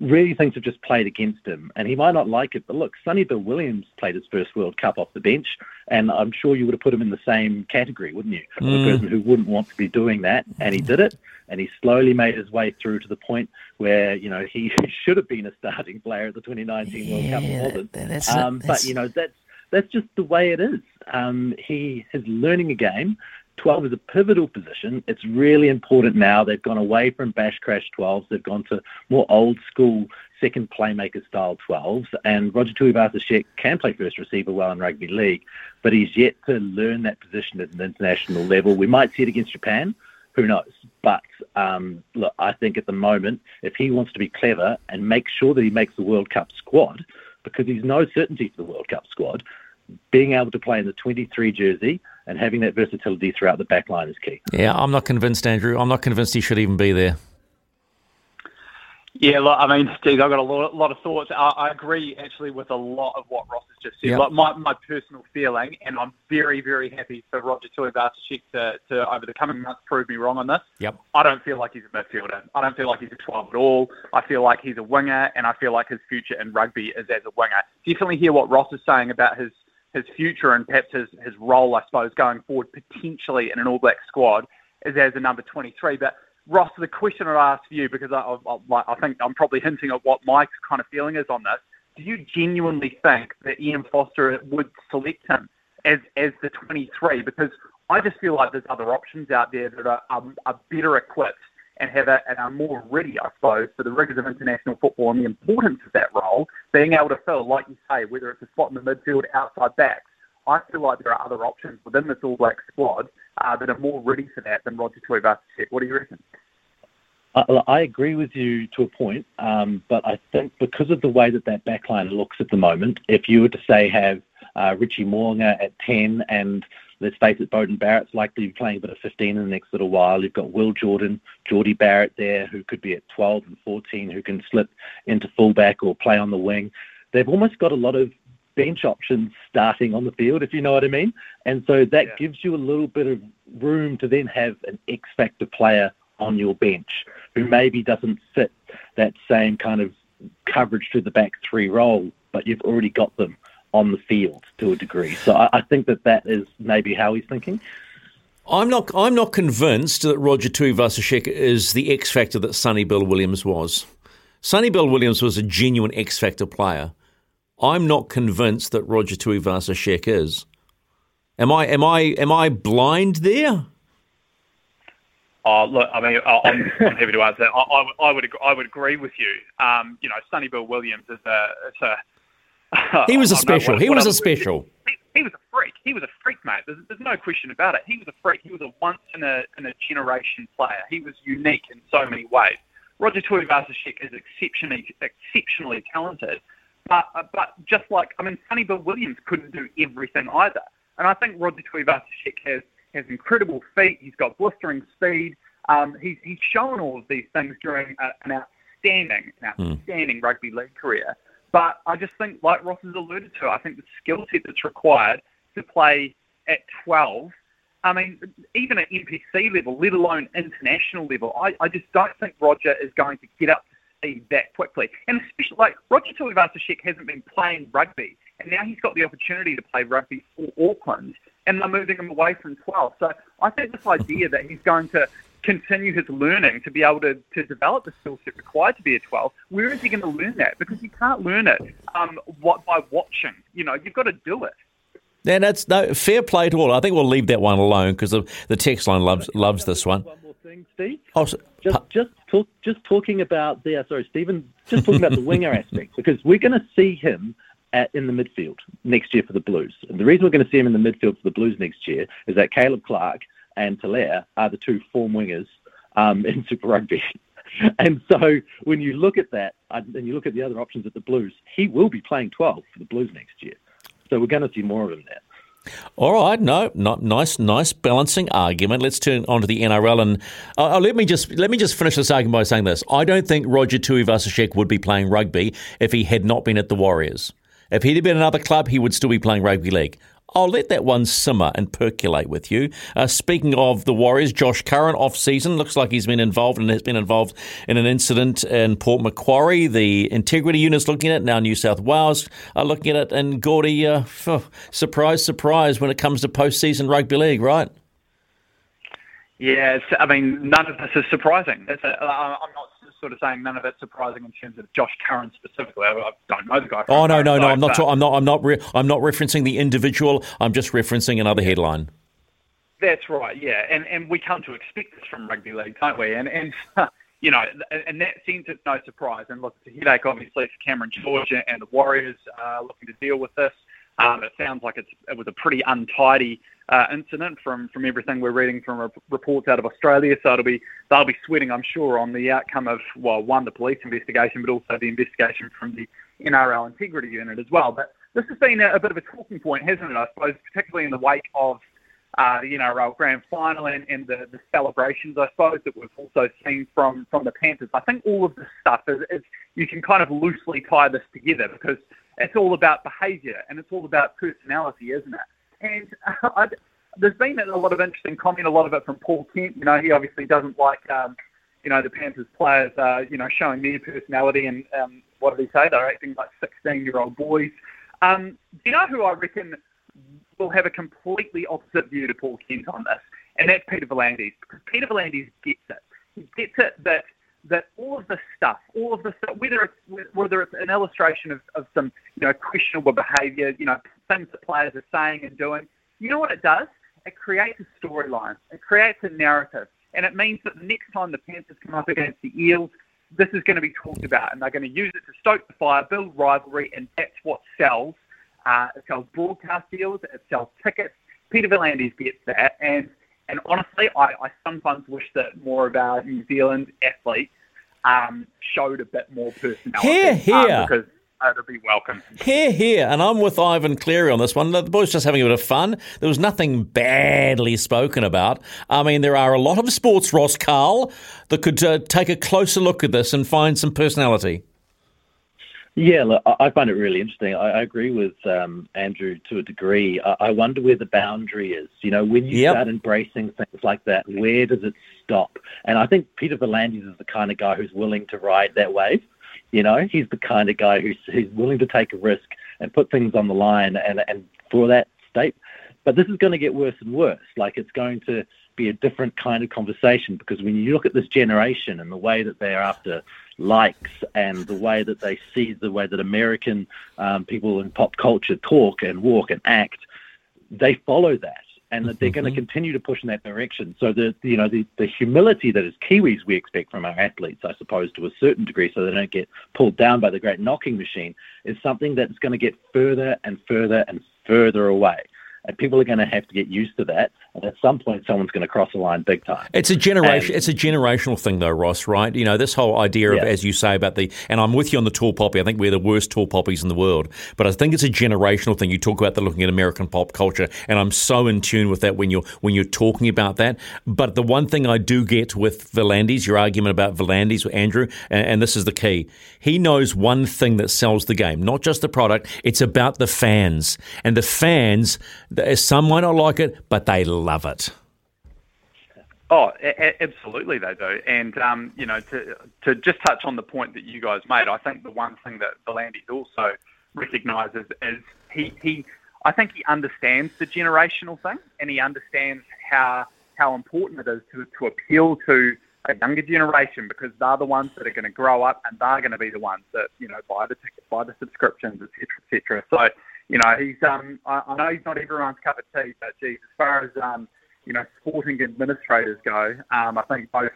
really things have just played against him. And he might not like it, but look, Sonny Bill Williams played his first World Cup off the bench, and I'm sure you would have put him in the same category, wouldn't you? Mm. A person who wouldn't want to be doing that, and he did it, and he slowly made his way through to the point where, you know, he should have been a starting player at the twenty nineteen yeah, World Cup and wasn't. That's um, that's... But, you know, that's that's just the way it is. Um, he is learning a game. twelve is a pivotal position. It's really important now. They've gone away from bash crash twelves. They've gone to more old school second playmaker style twelves. And Roger Tuivasa-Shek can play first receiver well in rugby league, but he's yet to learn that position at an international level. We might see it against Japan. Who knows? But um, look, I think at the moment, if he wants to be clever and make sure that he makes the World Cup squad, because he's no certainty for the World Cup squad, being able to play in the twenty-three jersey and having that versatility throughout the back line is key. Yeah, I'm not convinced, Andrew. I'm not convinced he should even be there. Yeah, look, I mean, Steve, I've got a lot, lot of thoughts. I, I agree, actually, with a lot of what Ross has just said. Yep. Like my, my personal feeling, and I'm very, very happy for Roger Tuivasa-Shek to, to, over the coming months, prove me wrong on this. Yep. I don't feel like he's a midfielder. I don't feel like he's a twelve at all. I feel like he's a winger, and I feel like his future in rugby is as a winger. Definitely hear what Ross is saying about his his future and perhaps his, his role, I suppose, going forward potentially in an All Black squad is as a number twenty-three. But Ross, the question I ask you, because I, I, I think I'm probably hinting at what Mike's kind of feeling is on this, do you genuinely think that Ian Foster would select him as, as the twenty-three? Because I just feel like there's other options out there that are, are, are better equipped and have a, and are more ready, I suppose, for the rigours of international football and the importance of that role, being able to fill, like you say, whether it's a spot in the midfield, outside backs. I feel like there are other options within this All Black squad uh, that are more ready for that than Roger Tuivasa-Shek. What do you reckon? I, I agree with you to a point, um, but I think because of the way that that back line looks at the moment, if you were to, say, have uh, Richie Moringa at ten and, let's face it, Bowden Barrett's likely to be playing a bit of fifteen in the next little while. You've got Will Jordan, Geordie Barrett there, who could be at twelve and fourteen, who can slip into fullback or play on the wing. They've almost got a lot of bench options starting on the field, if you know what I mean. And so that yeah. gives you a little bit of room to then have an X-factor player on your bench who maybe doesn't fit that same kind of coverage through the back three role, but you've already got them on the field to a degree. So I, I think that that is maybe how he's thinking. I'm not I'm not convinced that Roger Tuivasa-Shek is the X-factor that Sonny Bill Williams was. Sonny Bill Williams was a genuine X-factor player. I'm not convinced that Roger Tuivasa-Shek is. Am I am I am I blind there? Oh, look, I mean, I'm, I'm happy to answer that. I, I, I would I would agree with you. Um, you know, Sonny Bill Williams is a, is a He was a special. What, he what was a special. He, he was a freak. He was a freak, mate. There's, there's no question about it. He was a freak. He was a once in a in a generation player. He was unique in so many ways. Roger Tuivasa-Shek is exceptionally exceptionally talented, but but just like I mean, Sonny Bill Williams couldn't do everything either. And I think Roger Tuivasa-Shek has has incredible feet. He's got blistering speed. Um, he's he's shown all of these things during a, an outstanding an outstanding hmm. rugby league career. But I just think, like Ross has alluded to, I think the skill set that's required to play at twelve, I mean, even at N P C level, let alone international level, I, I just don't think Roger is going to get up to speed that quickly. And especially, like, Roger Tuivasa-Shek hasn't been playing rugby, and now he's got the opportunity to play rugby for Auckland, and they're moving him away from twelve. So I think this idea that he's going to continue his learning to be able to, to develop the skill set required to be a twelve, where is he going to learn that? Because he can't learn it um, what by watching. You know, you've got to do it. And that's no fair play to all. I think we'll leave that one alone because the, the text line loves loves this one. One more thing, Steve. Oh, so, just just talk, just talking about the sorry, Stephen. Just talking about the winger aspect, because we're going to see him at, in the midfield next year for the Blues. And the reason we're going to see him in the midfield for the Blues next year is that Caleb Clark and Talaia are the two form wingers um, in Super Rugby. And so when you look at that and you look at the other options at the Blues, he will be playing twelve for the Blues next year. So we're going to see more of him there. All right, no, not nice, nice balancing argument. Let's turn on to the N R L, and uh, let me just let me just finish this argument by saying this: I don't think Roger Tuivasa-Shek would be playing rugby if he had not been at the Warriors. If he'd been another club, he would still be playing rugby league. I'll let that one simmer and percolate with you. Uh, speaking of the Warriors, Josh Curran off-season looks like he's been involved and has been involved in an incident in Port Macquarie. The integrity unit's looking at it. Now New South Wales are looking at it. And Gordy, uh, oh, surprise, surprise when it comes to post-season rugby league, right? Yeah, it's, I mean, none of this is surprising. It's a, I'm not sort of saying none of it's surprising in terms of Josh Curran specifically. I don't know the guy. Oh no, no, no! I'm not. Tra- I'm not. I'm not. Re- I'm not referencing the individual. I'm just referencing another headline. That's right. Yeah, and and we come to expect this from rugby league, don't we? And and you know, in that sense, it's no surprise. And look, it's a headache, obviously, for Cameron George and the Warriors uh, looking to deal with this. Um, it sounds like it's, it was a pretty untidy uh, incident from, from everything we're reading from rep- reports out of Australia. So it'll be they'll be sweating, I'm sure, on the outcome of, well, one, the police investigation, but also the investigation from the N R L Integrity Unit as well. But this has been a, a bit of a talking point, hasn't it, I suppose, particularly in the wake of uh, the N R L Grand Final and, and the, the celebrations, I suppose, that we've also seen from, from the Panthers. I think all of this stuff is, is you can kind of loosely tie this together because it's all about behaviour and it's all about personality, isn't it? And uh, I, there's been a lot of interesting comment, a lot of it from Paul Kent. You know, he obviously doesn't like, um, you know, the Panthers players, uh, you know, showing their personality and um, what did he say? They're acting like sixteen-year-old boys. Um, do you know who I reckon will have a completely opposite view to Paul Kent on this? And that's Peter V'landys, because Peter V'landys gets it. He gets it that that all of this stuff, all of this, whether it's whether it's an illustration of, of some, you know, questionable behaviour, you know, things that players are saying and doing, you know what it does? It creates a storyline. It creates a narrative. And it means that the next time the Panthers come up against the Eels, this is going to be talked about. And they're going to use it to stoke the fire, build rivalry, and that's what sells. Uh, it sells broadcast deals. It sells tickets. Peter V'landys gets that. And And honestly, I, I sometimes wish that more of our New Zealand athletes um, showed a bit more personality. Here, here. Um, because it'll be welcome. Here, here. And I'm with Ivan Cleary on this one. The boys just having a bit of fun. There was nothing badly spoken about. I mean, there are a lot of sports, Ross Carl, that could uh, take a closer look at this and find some personality. Yeah, look, I find it really interesting. I, I agree with um, Andrew to a degree. I, I wonder where the boundary is. You know, when you yep. start embracing things like that, where does it stop? And I think Peter V'landys is the kind of guy who's willing to ride that wave. You know, he's the kind of guy who's, who's willing to take a risk and put things on the line and, and for that state. But this is going to get worse and worse. Like, it's going to be a different kind of conversation because when you look at this generation and the way that they are after likes and the way that they see the way that American um, people in pop culture talk and walk and act, they follow that and that they're mm-hmm. going to continue to push in that direction. So the, you know, the, the humility that as Kiwis we expect from our athletes, I suppose, to a certain degree so they don't get pulled down by the great knocking machine is something that's going to get further and further and further away. And people are going to have to get used to that. And at some point, someone's going to cross the line big time. It's a generation. And, it's a generational thing, though, Ross. Right? You know, this whole idea of, yeah. as you say, about the. And I'm with you on the tall poppy. I think we're the worst tall poppies in the world. But I think it's a generational thing. You talk about that looking at American pop culture, and I'm so in tune with that when you're when you're talking about that. But the one thing I do get with V'landys, your argument about V'landys, Andrew, and, and this is the key. He knows one thing that sells the game, not just the product. It's about the fans, and the fans. Some might not like it, but they love it. Oh, a- absolutely they do. And, um, you know, to to just touch on the point that you guys made, I think the one thing that V'landys also recognises is he, he, I think he understands the generational thing and he understands how how important it is to, to appeal to a younger generation because they're the ones that are going to grow up and they're going to be the ones that, you know, buy the tickets, buy the subscriptions, et cetera, et cetera. So, you know, he's. Um, I, I know he's not everyone's cup of tea, but geez, as far as um, you know, sporting administrators go, um, I think both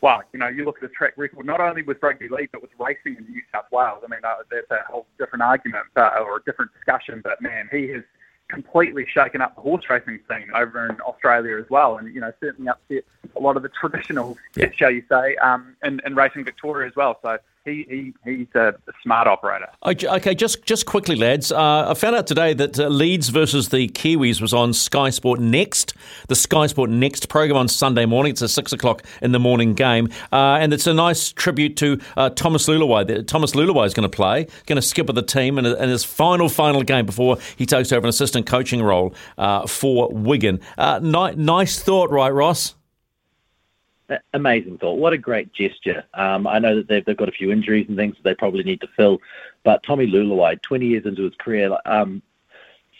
well, you know, you look at the track record, not only with rugby league, but with racing in New South Wales. I mean, uh, that's a whole different argument uh, or a different discussion. But, man, he has completely shaken up the horse racing scene over in Australia as well. And, you know, certainly upset a lot of the traditional, yeah. shall you say, um, in, in racing Victoria as well. So he, he he's a smart operator. Okay, okay just just quickly, lads. Uh, I found out today that uh, Leeds versus the Kiwis was on Sky Sport Next, the Sky Sport Next program on Sunday morning. It's a six o'clock in the morning game. Uh, and it's a nice tribute to uh, Thomas Lulawai. Thomas Lulawai is going to play, going to skipper the team in, in his final, final game before he takes over an assistant coaching role uh, for Wigan. Uh, ni- nice thought, right, Ross? Amazing thought. What a great gesture. Um, I know that they've, they've got a few injuries and things that they probably need to fill, but Tommy Lulawai, twenty years into his career, um,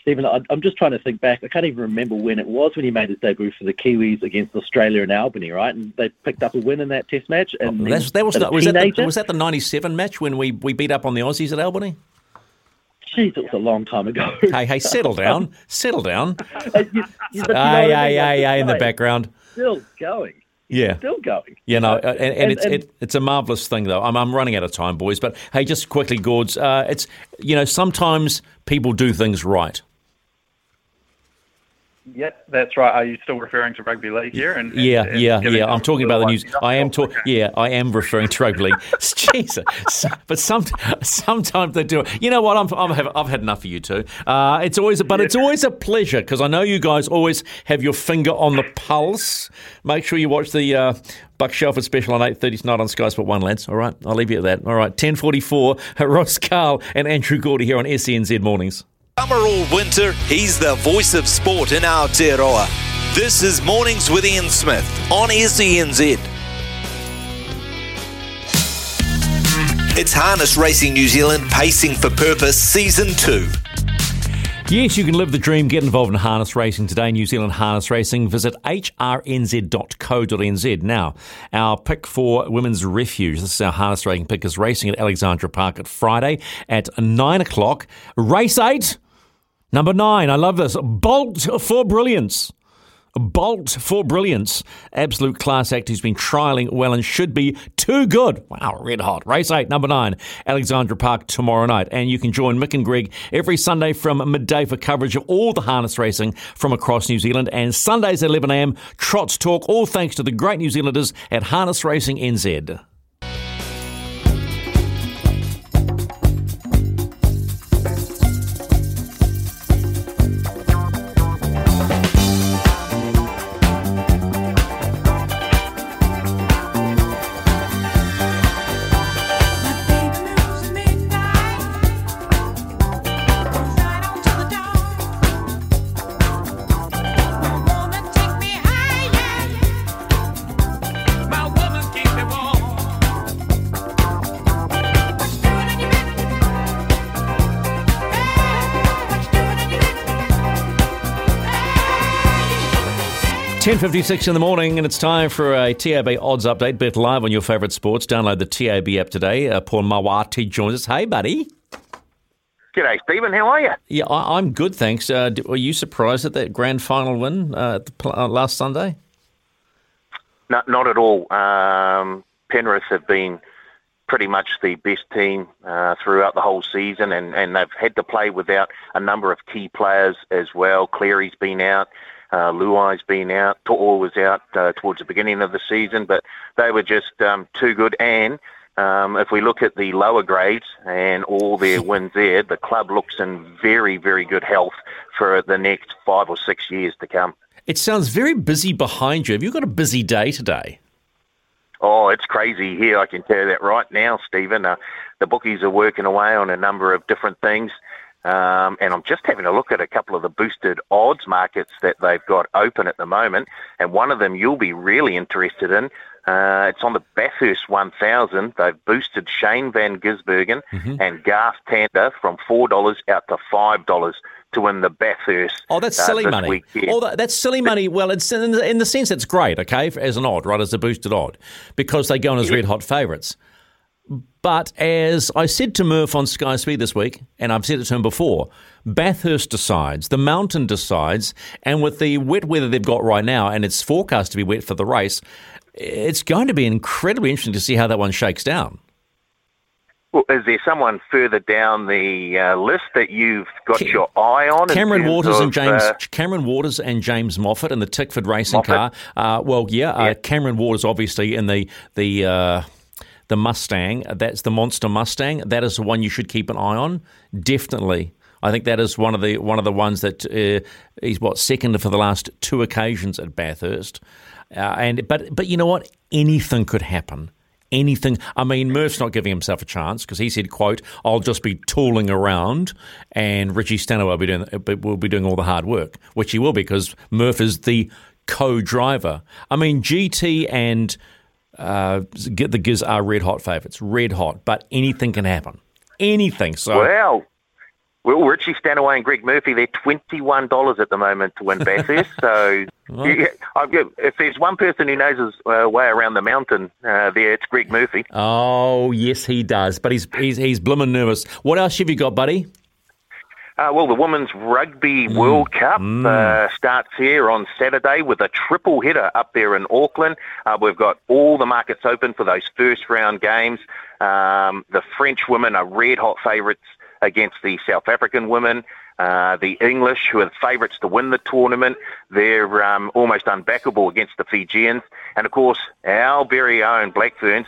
Stephen, I'm just trying to think back. I can't even remember when it was when he made his debut for the Kiwis against Australia in Albany, right? And they picked up a win in that test match. And oh, that was, not, was, that the, was that the ninety-seven match when we, we beat up on the Aussies at Albany? Jeez, it was a long time ago. Hey, hey, settle down. Settle down. Hey, hey, hey, in the background. Still going. Yeah, still going. You know, and, and, and it's and, it, it's a marvellous thing, though. I'm I'm running out of time, boys. But hey, just quickly, Gord's. Uh, it's you know sometimes people do things right. Yep, that's right. Are you still referring to rugby league here? And, and yeah, and yeah, yeah. I'm talking about the news. I am talking. Yeah, I am referring to rugby league. Jesus, but some sometimes they do it. You know what? I'm, I'm I've had enough of you two. Uh, it's always, but yeah. it's always a pleasure because I know you guys always have your finger on the pulse. Make sure you watch the uh, Buck Shelford special on eight thirty tonight on Sky Sport One, lads. All right, I'll leave you at that. All right, ten forty-four. Ross Carl and Andrew Gordy here on S C N Z Mornings. Summer or winter, he's the voice of sport in Aotearoa. This is Mornings with Ian Smith on S E N Z. It's Harness Racing New Zealand Pacing for Purpose Season two. Yes, you can live the dream. Get involved in harness racing today. New Zealand harness racing. Visit h r n z dot co dot n z. Now, our pick for Women's Refuge, this is our harness racing pick, is racing at Alexandra Park at Friday at nine o'clock. Race eight, number nine. I love this. Bolt for Brilliance. Bolt for Brilliance. Absolute class act who's been trialling well and should be too good. Wow, red hot. Race eight, number nine, Alexandra Park tomorrow night. And you can join Mick and Greg every Sunday from midday for coverage of all the harness racing from across New Zealand. And Sundays at eleven a.m, Trots Talk, all thanks to the great New Zealanders at Harness Racing N Z. ten fifty-six in the morning, and it's time for a T A B odds update. Bet live on your favourite sports. Download the T A B app today. Uh, Paul Mawati joins us. Hey, buddy. G'day, Stephen. How are you? Yeah, I- I'm good, thanks. Uh, were you surprised at that grand final win uh, the pl- uh, last Sunday? No, not at all. Um, Penrith have been pretty much the best team uh, throughout the whole season, and, and they've had to play without a number of key players as well. Cleary's been out. Uh, Luai's been out, To'o was out uh, towards the beginning of the season, but they were just um, too good. And um, if we look at the lower grades and all their wins there, the club looks in very, very good health for the next five or six years to come. It sounds very busy behind you. Have you got a busy day today? Oh, it's crazy here. I can tell you that right now, Stephen. Uh, the bookies are working away on a number of different things. Um, and I'm just having a look at a couple of the boosted odds markets that they've got open at the moment. And one of them you'll be really interested in. Uh, it's on the Bathurst one thousand. They've boosted Shane Van Gisbergen mm-hmm. and Garth Tander from four dollars out to five dollars to win the Bathurst. Oh, that's silly uh, money. Oh, that, that's silly money. Well, it's in the, in the sense it's great, okay, as an odd, right, as a boosted odd, because they go on as yeah. red-hot favourites. But as I said to Murph on Sky Speed this week, and I've said it to him before, Bathurst decides, the mountain decides, and with the wet weather they've got right now, and it's forecast to be wet for the race, it's going to be incredibly interesting to see how that one shakes down. Well, is there someone further down the uh, list that you've got Ke- your eye on? Cameron Waters of, and James uh, Cameron Waters and James Moffat in the Tickford racing Moffat. car. Uh, well, yeah, yeah. Uh, Cameron Waters obviously in the the uh, the Mustang. That's the Monster Mustang. That is the one you should keep an eye on. Definitely, I think that is one of the one of the ones that uh, he's what seconded for the last two occasions at Bathurst. Uh, and but but you know what? Anything could happen. Anything. I mean, Murph's not giving himself a chance because he said, quote, I'll just be tooling around and Richie Stanaway will be doing, will be doing all the hard work, which he will be because Murph is the co-driver. I mean, G T and uh, the Giz are red hot favourites, red hot, but anything can happen. Anything. So. Wow. Well, Richie Stanaway and Greg Murphy, they're twenty-one dollars at the moment to win Bathurst. So yeah, if there's one person who knows his uh, way around the mountain uh, there, it's Greg Murphy. Oh, yes, he does. But he's he's, he's blimmin' nervous. What else have you got, buddy? Uh, well, the Women's Rugby mm. World Cup mm. uh, starts here on Saturday with a triple header up there in Auckland. Uh, we've got all the markets open for those first-round games. Um, the French women are red-hot favourites against the South African women. Uh, the English, who are the favourites to win the tournament, they're um, almost unbackable against the Fijians. And, of course, our very own Black Ferns,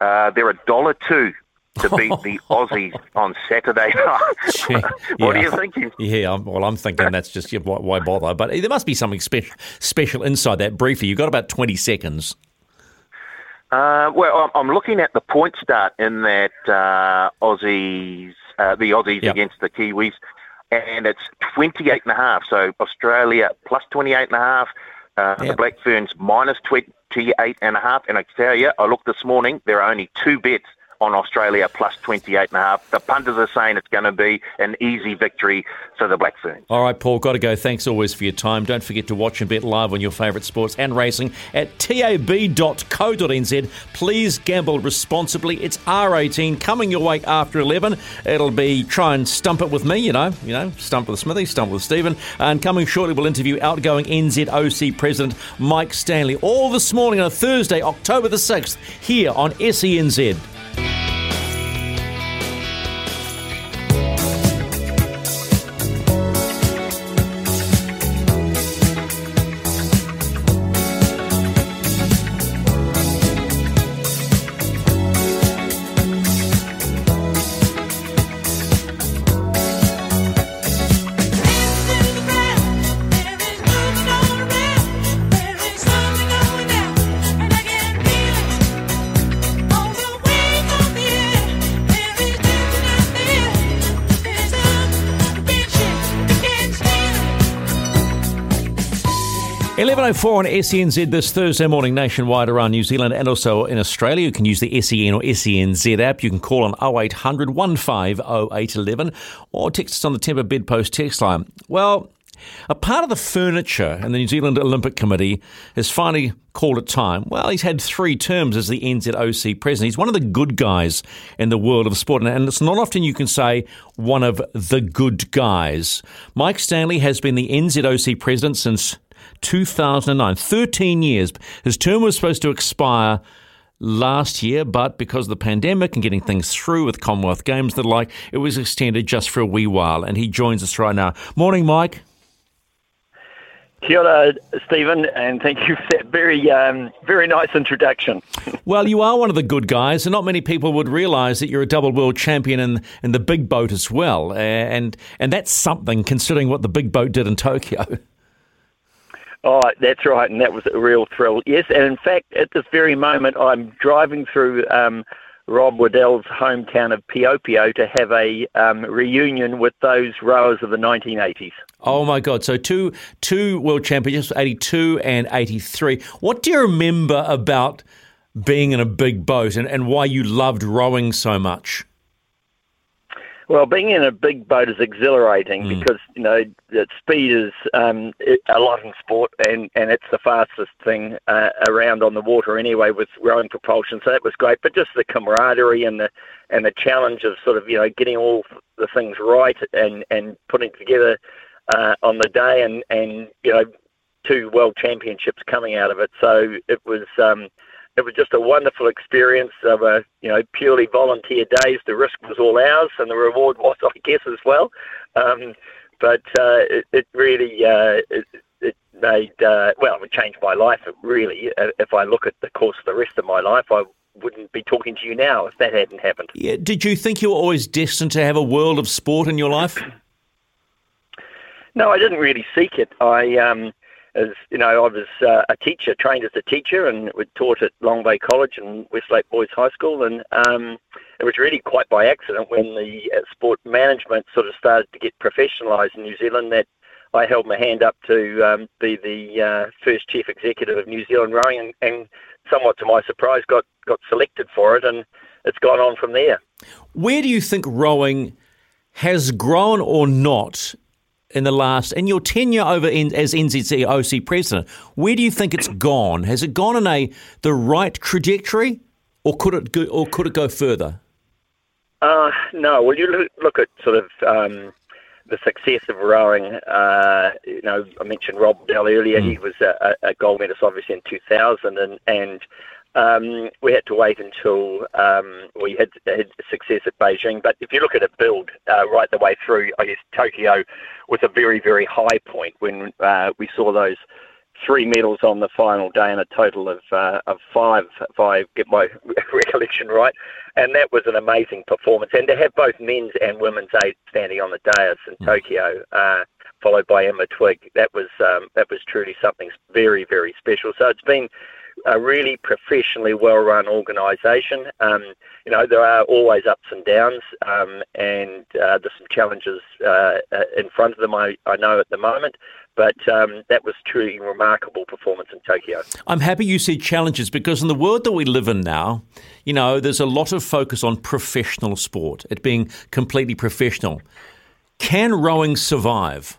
uh, they're a dollar two to beat the Aussies on Saturday night. What yeah. are you thinking? Yeah, well, I'm thinking that's just, yeah, why, why bother? But there must be something spe- special inside that briefer. You've got about twenty seconds. Uh, well, I'm looking at the point start in that uh, Aussies... Uh, the Aussies yep. against the Kiwis, and it's twenty-eight and a half. So Australia plus twenty-eight and a half, uh, yep. the Black Ferns minus twenty-eight and a half. And I tell you, I looked this morning, there are only two bets on Australia plus twenty-eight and a half. The punters are saying it's going to be an easy victory for the Black Ferns. All right, Paul, got to go. Thanks always for your time. Don't forget to watch and bet live on your favourite sports and racing at tab dot co dot n z. Please gamble responsibly. It's R eighteen coming your way after eleven. It'll be try and stump it with me, you know, you know, stump with Smithy, stump with Stephen. And coming shortly, we'll interview outgoing N Z O C President Mike Stanley. All this morning on a Thursday, October the sixth, here on S E N Z. eleven oh four on S E N Z this Thursday morning nationwide around New Zealand and also in Australia. You can use the S E N or S E N Z app. You can call on oh eight hundred, one five oh, eight one one or text us on the Temper Bedpost text line. Well, a part of the furniture in the New Zealand Olympic Committee has finally called it time. Well, he's had three terms as the N Z O C president. He's one of the good guys in the world of sport, and it's not often you can say one of the good guys. Mike Stanley has been the N Z O C president since two thousand nine, thirteen years. His term was supposed to expire last year, but because of the pandemic and getting things through with Commonwealth Games and the like, it was extended just for a wee while, and he joins us right now. Morning, Mike. Kia ora, Stephen, and thank you for that very, um, very nice introduction. Well, you are one of the good guys, and not many people would realise that you're a double world champion in, in the big boat as well, and and that's something considering what the big boat did in Tokyo. Oh, that's right, and that was a real thrill. Yes, and in fact, at this very moment, I'm driving through um, Rob Waddell's hometown of Piopio to have a um, reunion with those rowers of the nineteen eighties. Oh, my God. So two two world championships, eighty-two and eighty-three. What do you remember about being in a big boat and, and why you loved rowing so much? Well, being in a big boat is exhilarating mm. because, you know, speed is um, a lot in sport and, and it's the fastest thing uh, around on the water anyway with rowing propulsion. So that was great. But just the camaraderie and the and the challenge of sort of, you know, getting all the things right and, and putting together uh, on the day and, and, you know, two world championships coming out of it. So it was um, it was just a wonderful experience of a you know purely volunteer days. The risk was all ours, and the reward was, I guess, as well. Um, but uh, it, it really uh, it, it made uh, well, it would change my life. Really, if I look at the course of the rest of my life, I wouldn't be talking to you now if that hadn't happened. Yeah. Did you think you were always destined to have a world of sport in your life? No, I didn't really seek it. I, um, as you know, I was uh, a teacher, trained as a teacher, and taught at Long Bay College and Westlake Boys High School. And um, it was really quite by accident when the uh, sport management sort of started to get professionalised in New Zealand that I held my hand up to um, be the uh, first chief executive of New Zealand Rowing, and, and somewhat to my surprise, got, got selected for it, and it's gone on from there. Where do you think rowing has grown or not in the last, in your tenure over in, as N Z C O C president? Where do you think it's gone? Has it gone in a the right trajectory, or could it go, or could it go further? Uh, no. Well, you look at sort of Um, the success of rowing, uh, you know, I mentioned Rob Lowe earlier. Mm. He was a, a gold medalist, obviously, in two thousand, and, and um, we had to wait until um, we had, had success at Beijing. But if you look at it build uh, right the way through, I guess Tokyo was a very, very high point when uh, we saw those three medals on the final day and a total of uh, of five, if I get my recollection right. And that was an amazing performance. And to have both men's and women's eight standing on the dais in Tokyo, uh, followed by Emma Twigg, that was um, that was truly something very, very special. So it's been a really professionally well-run organisation. Um, you know, there are always ups and downs, um, and uh, there's some challenges uh, in front of them, I, I know, at the moment. But um, that was truly a remarkable performance in Tokyo. I'm happy you said challenges, because in the world that we live in now, you know, there's a lot of focus on professional sport, it being completely professional. Can rowing survive?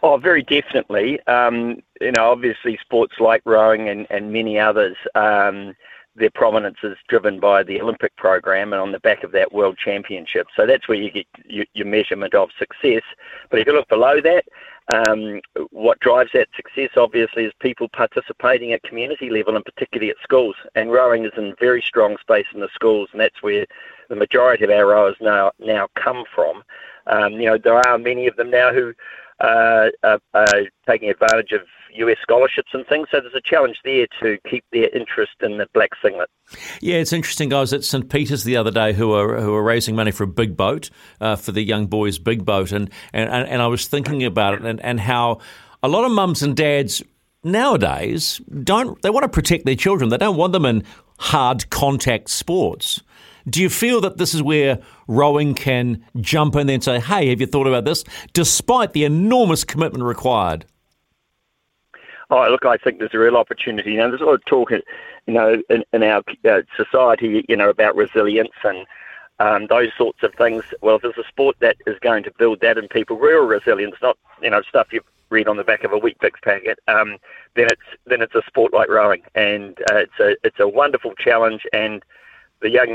Oh, very definitely. Um, you know, obviously sports like rowing and, and many others, um, their prominence is driven by the Olympic program and on the back of that world championship. So that's where you get your, your measurement of success. But if you look below that, um, what drives that success, obviously, is people participating at community level and particularly at schools. And rowing is in very strong space in the schools, and that's where the majority of our rowers now, now come from. Um, you know, there are many of them now who Uh, uh, uh, taking advantage of U S scholarships and things. So there's a challenge there to keep their interest in the black singlet. Yeah, it's interesting. I was at Saint Peter's the other day who are who are raising money for a big boat, uh, for the young boys' big boat. And, and, and I was thinking about it and, and how a lot of mums and dads nowadays, don't they want to protect their children. They don't want them in hard contact sports. Do you feel that this is where rowing can jump in and say, hey, have you thought about this, despite the enormous commitment required? Oh, look, I think there's a real opportunity. You know, there's a lot of talk, you know, in, in our uh, society, you know, about resilience and um, those sorts of things. Well, if there's a sport that is going to build that in people, real resilience, not, you know, stuff you've read on the back of a Weet-Bix packet, um, then it's then it's a sport like rowing. And uh, it's a it's a wonderful challenge, and the young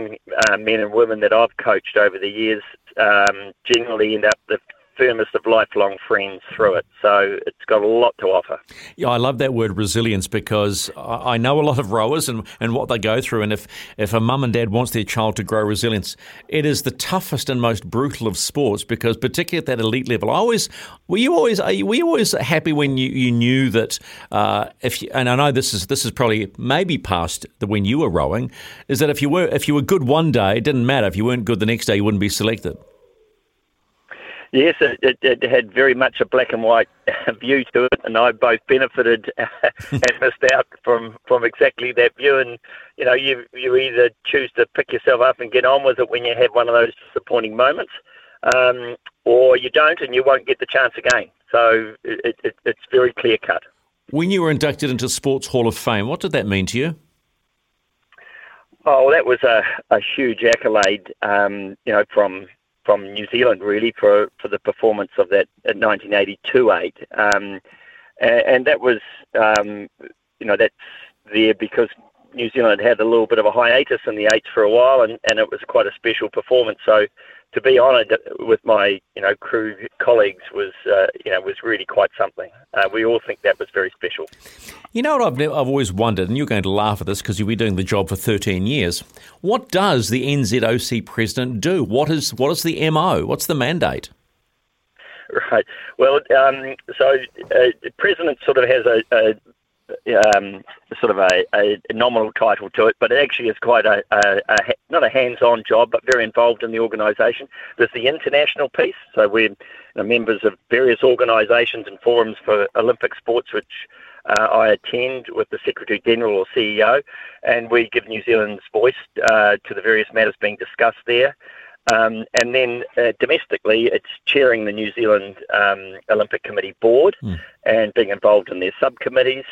uh, men and women that I've coached over the years um, generally end up the firmest of lifelong friends through it. So it's got a lot to offer. Yeah, I love that word resilience, because I know a lot of rowers and, and what they go through. And if, if a mum and dad wants their child to grow resilience, it is the toughest and most brutal of sports, because particularly at that elite level, I always were you always were you always happy when you, you knew that uh, if you, and I know this is this is probably maybe past the when you were rowing, is that if you were if you were good one day, it didn't matter. If you weren't good the next day, you wouldn't be selected. Yes, it, it, it had very much a black and white view to it, and I both benefited and missed out from, from exactly that view. And, you know, you you either choose to pick yourself up and get on with it when you have one of those disappointing moments, um, or you don't and you won't get the chance again. So it, it, it's very clear-cut. When you were inducted into Sports Hall of Fame, what did that mean to you? Oh, that was a, a huge accolade, um, you know, from... from New Zealand, really, for, for the performance of that nineteen eighty-two eight. Um, and, and that was, um, you know, that's there because New Zealand had a little bit of a hiatus in the eights for a while, and, and it was quite a special performance. So to be honoured with my, you know, crew colleagues was, uh, you know, was really quite something. Uh, we all think that was very special. You know what I've never, I've always wondered, and you're going to laugh at this because you've been doing the job for thirteen years. What does the N Z O C president do? What is what is the M O? What's the mandate? Right. Well, um, so uh, the president sort of has a, a Um, sort of a, a nominal title to it, but it actually is quite a, a, a not a hands-on job, but very involved in the organisation. There's the international piece, so we're you know, members of various organisations and forums for Olympic sports, which uh, I attend with the Secretary-General or C E O, and we give New Zealand's voice uh, to the various matters being discussed there. Um, and then uh, domestically, it's chairing the New Zealand um, Olympic Committee board mm. and being involved in their subcommittees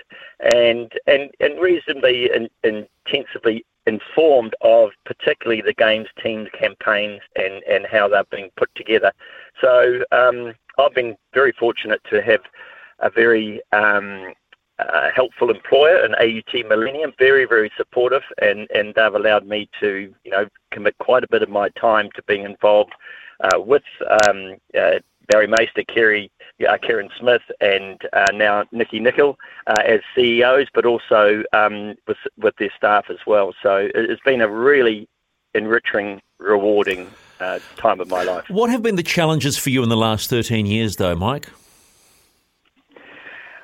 and and, and reasonably in, intensively informed of particularly the Games teams campaigns and, and how they're being put together. So um, I've been very fortunate to have a very um, uh, helpful employer, an A U T Millennium, very, very supportive, and, and they've allowed me to, you know, commit quite a bit of my time to being involved uh, with um, uh, Barry Maister, Kerry, uh, Karen Smith, and uh, now Nikki Nicol uh, as C E Os, but also um, with, with their staff as well. So it's been a really enriching, rewarding uh, time of my life. What have been the challenges for you in the last thirteen years, though, Mike?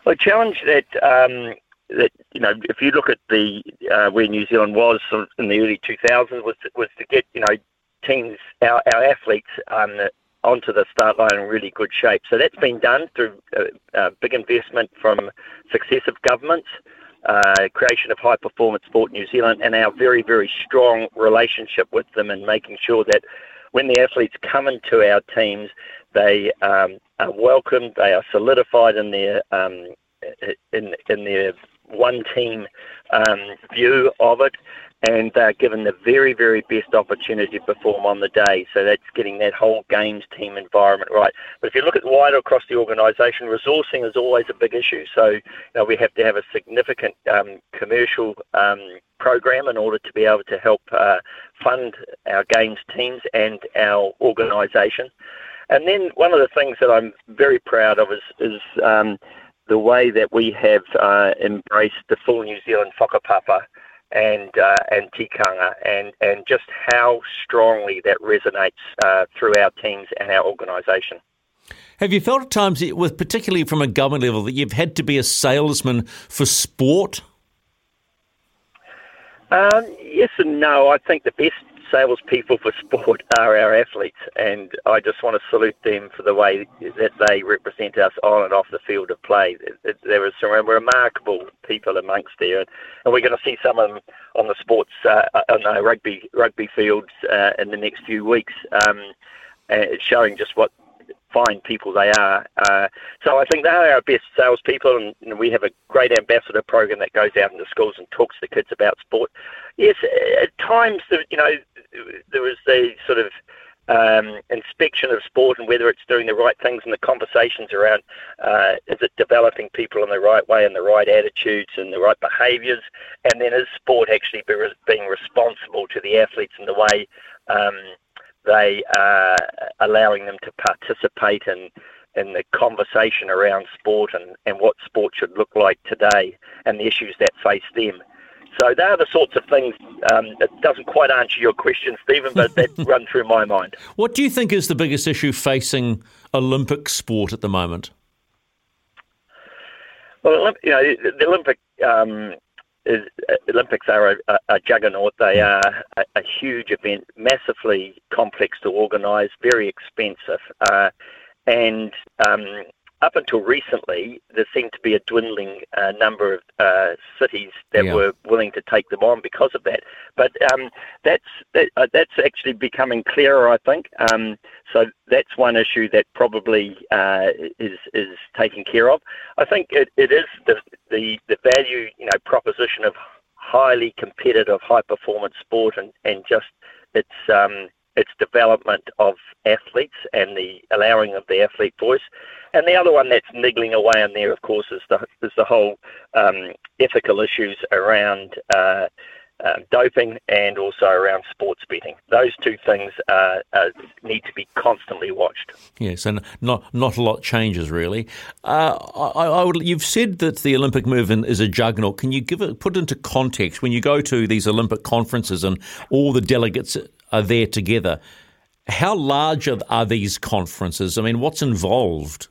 Well, the challenge that... Um, That you know, if you look at the uh, where New Zealand was sort of in the early two thousands, was to, was to get you know teams our our athletes um, onto the start line in really good shape. So that's been done through uh, uh, big investment from successive governments, uh, creation of High Performance Sport New Zealand, and our very very strong relationship with them, and making sure that when the athletes come into our teams, they um, are welcomed, they are solidified in their um, in in their one team um, view of it, and they're given the very, very best opportunity to perform on the day. So that's getting that whole Games team environment right. But if you look at wider across the organisation, resourcing is always a big issue. So you know, we have to have a significant um, commercial um, program in order to be able to help uh, fund our Games teams and our organisation. And then one of the things that I'm very proud of is... is um, the way that we have uh, embraced the full New Zealand whakapapa and uh, and tikanga, and, and just how strongly that resonates uh, through our teams and our organisation. Have you felt at times, with particularly from a government level, that you've had to be a salesman for sport? Um, yes and no. I think the best salespeople for sport are our athletes, and I just want to salute them for the way that they represent us on and off the field of play. There are some remarkable people amongst there, and we're going to see some of them on the sports, uh, on the rugby rugby fields uh, in the next few weeks, um, showing just what fine people they are. Uh, so I think they are our best salespeople, and we have a great ambassador program that goes out into schools and talks to kids about sport. Yes, at times, you know, there was the sort of um, inspection of sport and whether it's doing the right things, and the conversations around uh, is it developing people in the right way and the right attitudes and the right behaviours, and then is sport actually be re- being responsible to the athletes in the way um, they are allowing them to participate in in the conversation around sport and, and what sport should look like today and the issues that face them. So they are the sorts of things um, that doesn't quite answer your question, Stephen, but that run through my mind. What do you think is the biggest issue facing Olympic sport at the moment? Well, you know, the Olympic um, is, Olympics are a, a juggernaut. They are a, a huge event, massively complex to organise, very expensive, uh, and um, up until recently, there seemed to be a dwindling uh, number of uh, cities that yeah. were willing to take them on because of that. But um, that's that, uh, that's actually becoming clearer, I think. Um, so that's one issue that probably uh, is is taken care of. I think it, it is the, the the value you know proposition of highly competitive, high performance sport, and and just its um, its development of athletes and the allowing of the athlete voice. And the other one that's niggling away in there, of course, is the is the whole um, ethical issues around uh, uh, doping and also around sports betting. Those two things uh, uh, need to be constantly watched. Yes, and not not a lot changes really. Uh, I, I would, you've said that the Olympic movement is a juggernaut. Can you give it put into context when you go to these Olympic conferences and all the delegates are there together? How large are these conferences? I mean, what's involved?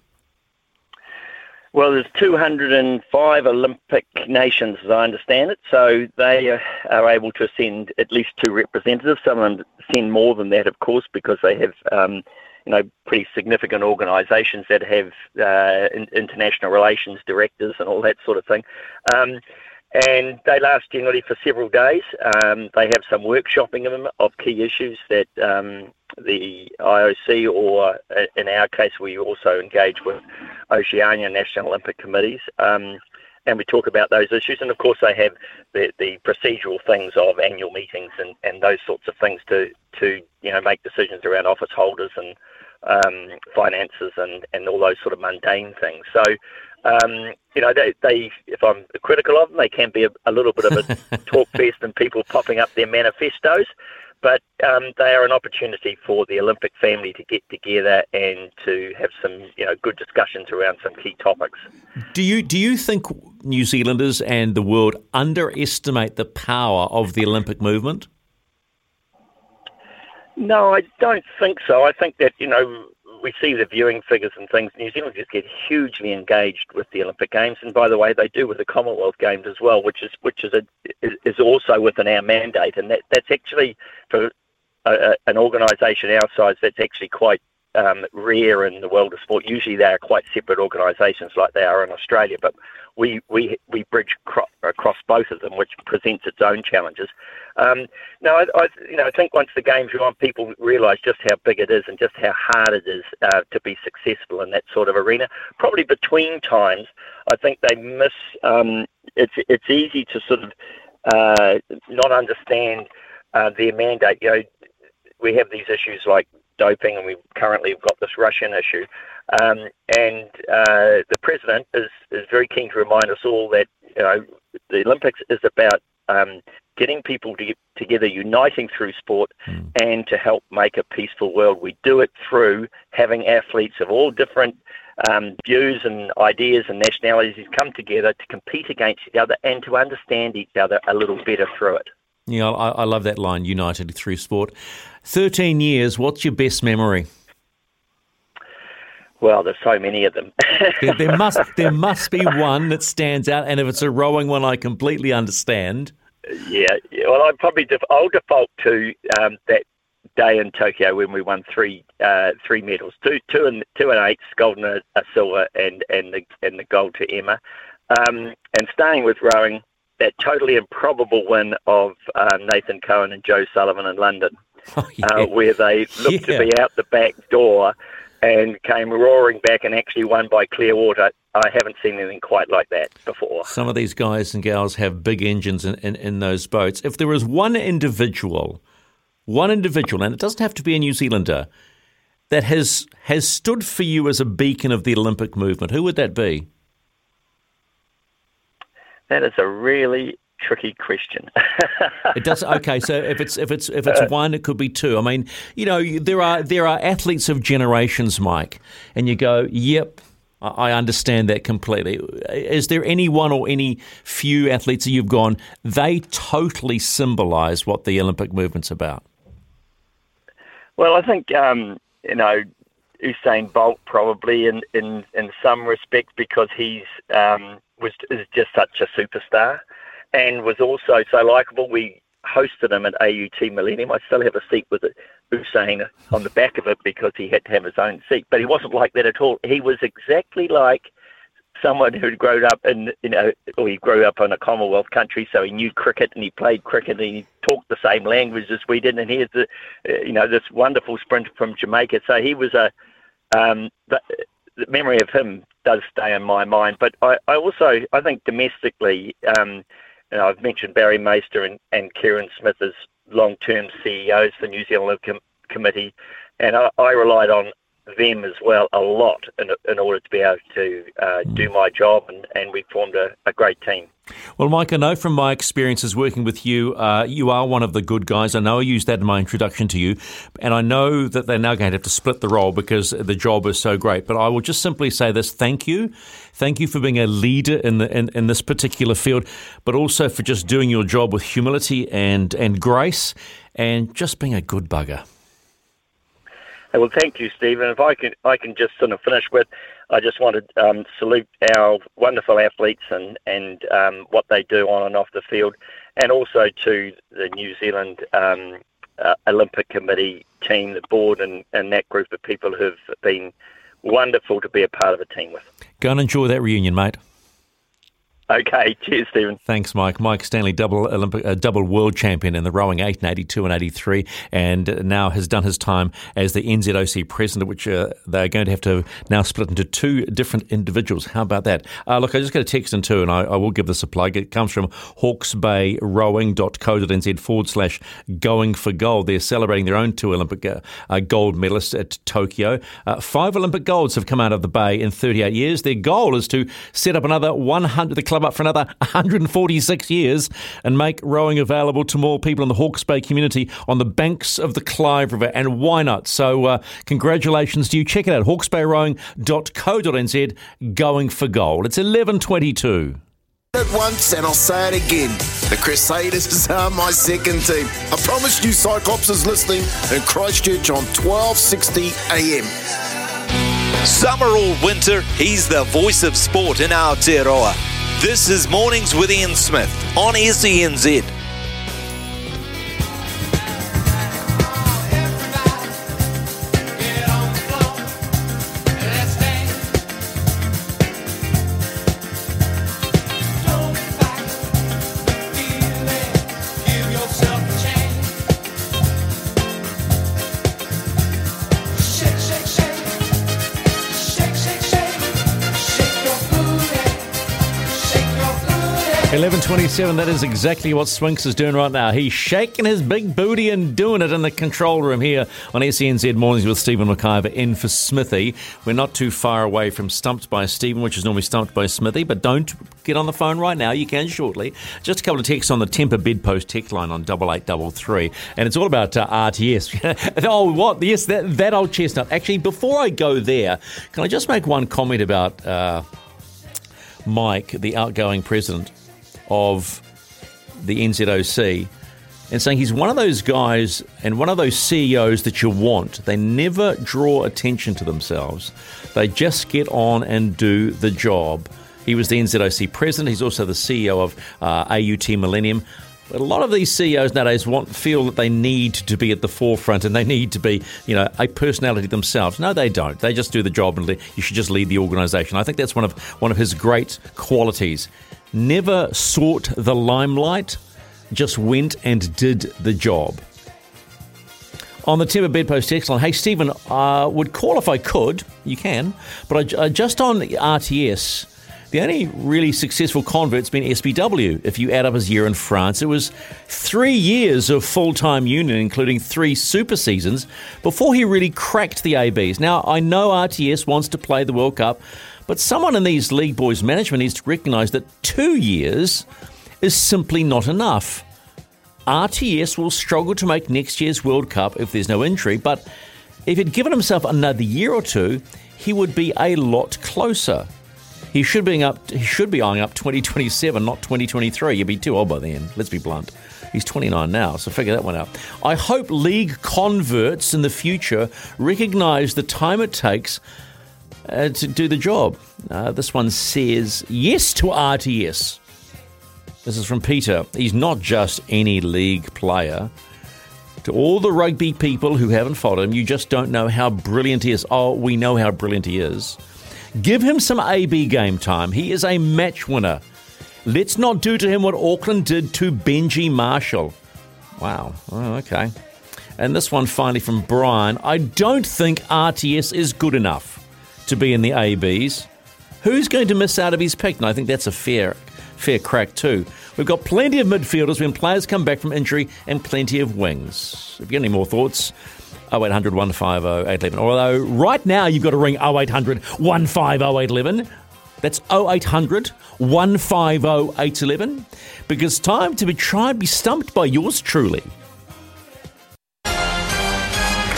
Well, there's two hundred and five Olympic nations, as I understand it, so they are able to send at least two representatives. Some of them send more than that, of course, because they have, um, you know, pretty significant organisations that have uh, in- international relations directors and all that sort of thing. Um, and they last generally for several days. Um, they have some workshopping of them of key issues that um, the I O C, or in our case, we also engage with Oceania National Olympic Committees, um, and we talk about those issues. And of course, they have the, the procedural things of annual meetings and, and those sorts of things to to you know make decisions around office holders and um, finances and, and all those sort of mundane things. So. Um, you know, they, they, if I'm critical of them, they can be a, a little bit of a talk fest and people popping up their manifestos, but um, they are an opportunity for the Olympic family to get together and to have some, you know, good discussions around some key topics. Do you do you think New Zealanders and the world underestimate the power of the Olympic movement? No, I don't think so. I think that, you know, we see the viewing figures and things. New Zealanders get hugely engaged with the Olympic Games, and by the way, they do with the Commonwealth Games as well, which is which is a, is also within our mandate. And that, that's actually for a, a, an organisation our size, that's actually quite um, rare in the world of sport. Usually, they are quite separate organisations, like they are in Australia. But we we we bridge cro- across both of them, which presents its own challenges. Um, no, I, I, you know, I think once the game's are on, people realise just how big it is and just how hard it is uh, to be successful in that sort of arena. Probably between times, I think they miss. Um, it's it's easy to sort of uh, not understand uh, their mandate. You know, we have these issues like doping, and we currently have got this Russian issue. Um, and uh, the president is is very keen to remind us all that you know the Olympics is about. Um, getting people to get together, uniting through sport, mm. and to help make a peaceful world. We do it through having athletes of all different um, views and ideas and nationalities come together to compete against each other and to understand each other a little better through it. Yeah, I, I love that line, united through sport. thirteen years, what's your best memory? Well, there's so many of them. there, there must there must be one that stands out, and if it's a rowing one, I completely understand. Yeah, yeah, well, I'd probably def- I'll default to um, that day in Tokyo when we won three uh, three medals, two two and two and eights, gold and a, a silver, and and the and the gold to Emma. Um, and staying with rowing, that totally improbable win of uh, Nathan Cohen and Joe Sullivan in London, oh, yeah. uh, where they looked yeah. to be out the back door and came roaring back and actually won by clear water. I haven't seen anything quite like that before. Some of these guys and gals have big engines in, in, in those boats. If there was one individual, one individual, and it doesn't have to be a New Zealander, that has has stood for you as a beacon of the Olympic movement, who would that be? That is a really tricky question. It does. Okay, so if it's if it's if it's uh, one, it could be two. I mean, you know, there are there are athletes of generations, Mike, and you go, yep. I understand that completely. Is there anyone or any few athletes that you've gone, they totally symbolise what the Olympic movement's about? Well, I think, um, you know, Usain Bolt probably in, in, in some respects because he's um, was is just such a superstar and was also so likeable. We hosted him at A U T Millennium. I still have a seat with Usain on the back of it because he had to have his own seat. But he wasn't like that at all. He was exactly like someone who'd grown up in, you know, or he grew up in a Commonwealth country, so he knew cricket and he played cricket and he talked the same language as we did. And here's the, you know, this wonderful sprinter from Jamaica. So he was a, um, the, the memory of him does stay in my mind. But I, I also, I think domestically, um, you know, I've mentioned Barry Maister and, and Kieran Smith as long-term C E Os for New Zealand Olympic Com- Committee, and I, I relied on them as well a lot in, in order to be able to uh, do my job, and, and we formed a, a great team. Well, Mike, I know from my experiences working with you, uh, you are one of the good guys. I know I used that in my introduction to you, and I know that they're now going to have to split the role because the job is so great. But I will just simply say this: thank you, thank you for being a leader in the in, in this particular field, but also for just doing your job with humility and and grace, and just being a good bugger. Hey, well, thank you, Stephen. If I can, I can just sort of finish with. I just want to um, salute our wonderful athletes and, and um, what they do on and off the field, and also to the New Zealand um, uh, Olympic Committee team, the board, and, and that group of people who've been wonderful to be a part of a team with. Go and enjoy that reunion, mate. Okay, cheers, Stephen. Thanks, Mike. Mike Stanley, double Olympic, uh, double world champion in the rowing eight in eighty-two and eighty-three, and now has done his time as the N Z O C president, which uh, they're going to have to now split into two different individuals. How about that? Uh, look, I just got a text in too, and I, I will give this a plug. It comes from hawkesbayrowing.co.nz forward slash going for gold. They're celebrating their own two Olympic uh, uh, gold medalists at Tokyo. Uh, five Olympic golds have come out of the bay in thirty-eight years. Their goal is to set up another one hundred, the club up for another one hundred forty-six years and make rowing available to more people in the Hawke's Bay community on the banks of the Clive River. And why not? So uh, congratulations to you. Check it out, hawkesbayrowing dot co dot n z, going for gold. It's eleven twenty-two. It once and I'll say it again. The Crusaders are my second team. I promise you Cyclops is listening in Christchurch on twelve sixty a m. Summer or winter, he's the voice of sport in Aotearoa. This is Mornings with Ian Smith on S E N Z. eleven twenty-seven, that is exactly what Swinks is doing right now. He's shaking his big booty and doing it in the control room here on S E N Z Mornings with Stephen McIver in for Smithy. We're not too far away from Stumped by Stephen, which is normally Stumped by Smithy, but don't get on the phone right now. You can shortly. Just a couple of texts on the Temper Bedpost text line on double eight double three, and it's all about uh, R T S. Oh, what? Yes, that, that old chestnut. Actually, before I go there, can I just make one comment about uh, Mike, the outgoing president of the N Z O C, and saying he's one of those guys and one of those C E Os that you want. They never draw attention to themselves. They just get on and do the job. He was the N Z O C president. He's also the C E O of uh, A U T Millennium. But a lot of these C E Os nowadays want feel that they need to be at the forefront and they need to be, you know, a personality themselves. No, they don't. They just do the job, and you should just lead the organisation. I think that's one of one of his great qualities. Never sought the limelight, just went and did the job. On the Timber Bedpost text line, hey, Stephen, I would call if I could. You can. But I, uh, just on R T S, the only really successful convert's been S B W. If you add up his year in France, it was three years of full-time union, including three super seasons, before he really cracked the A Bs. Now, I know R T S wants to play the World Cup, but someone in these League Boys management needs to recognise that two years is simply not enough. R T S will struggle to make next year's World Cup if there's no injury, but if he'd given himself another year or two, he would be a lot closer. He should be up. He should be eyeing up twenty twenty-seven, not twenty twenty-three. You'd be too old by then, let's be blunt. He's twenty-nine now, so figure that one out. I hope league converts in the future recognise the time it takes Uh, to do the job. Uh, this one says yes to R T S. This is from Peter. He's not just any league player. To all the rugby people who haven't followed him, you just don't know how brilliant he is. Oh, we know how brilliant he is. Give him some A B game time. He is a match winner. Let's not do to him what Auckland did to Benji Marshall. Wow. Oh, okay. And this one finally from Brian. I don't think R T S is good enough to be in the A Bs. Who's going to miss out of his pick? And I think that's a fair fair crack too. We've got plenty of midfielders when players come back from injury and plenty of wings. If you got any more thoughts, oh eight hundred one five oh eight one one. Although right now you've got to ring oh eight hundred one five oh eight one one That's oh eight hundred, one five oh, eight one one, because time to be try and be stumped by yours truly.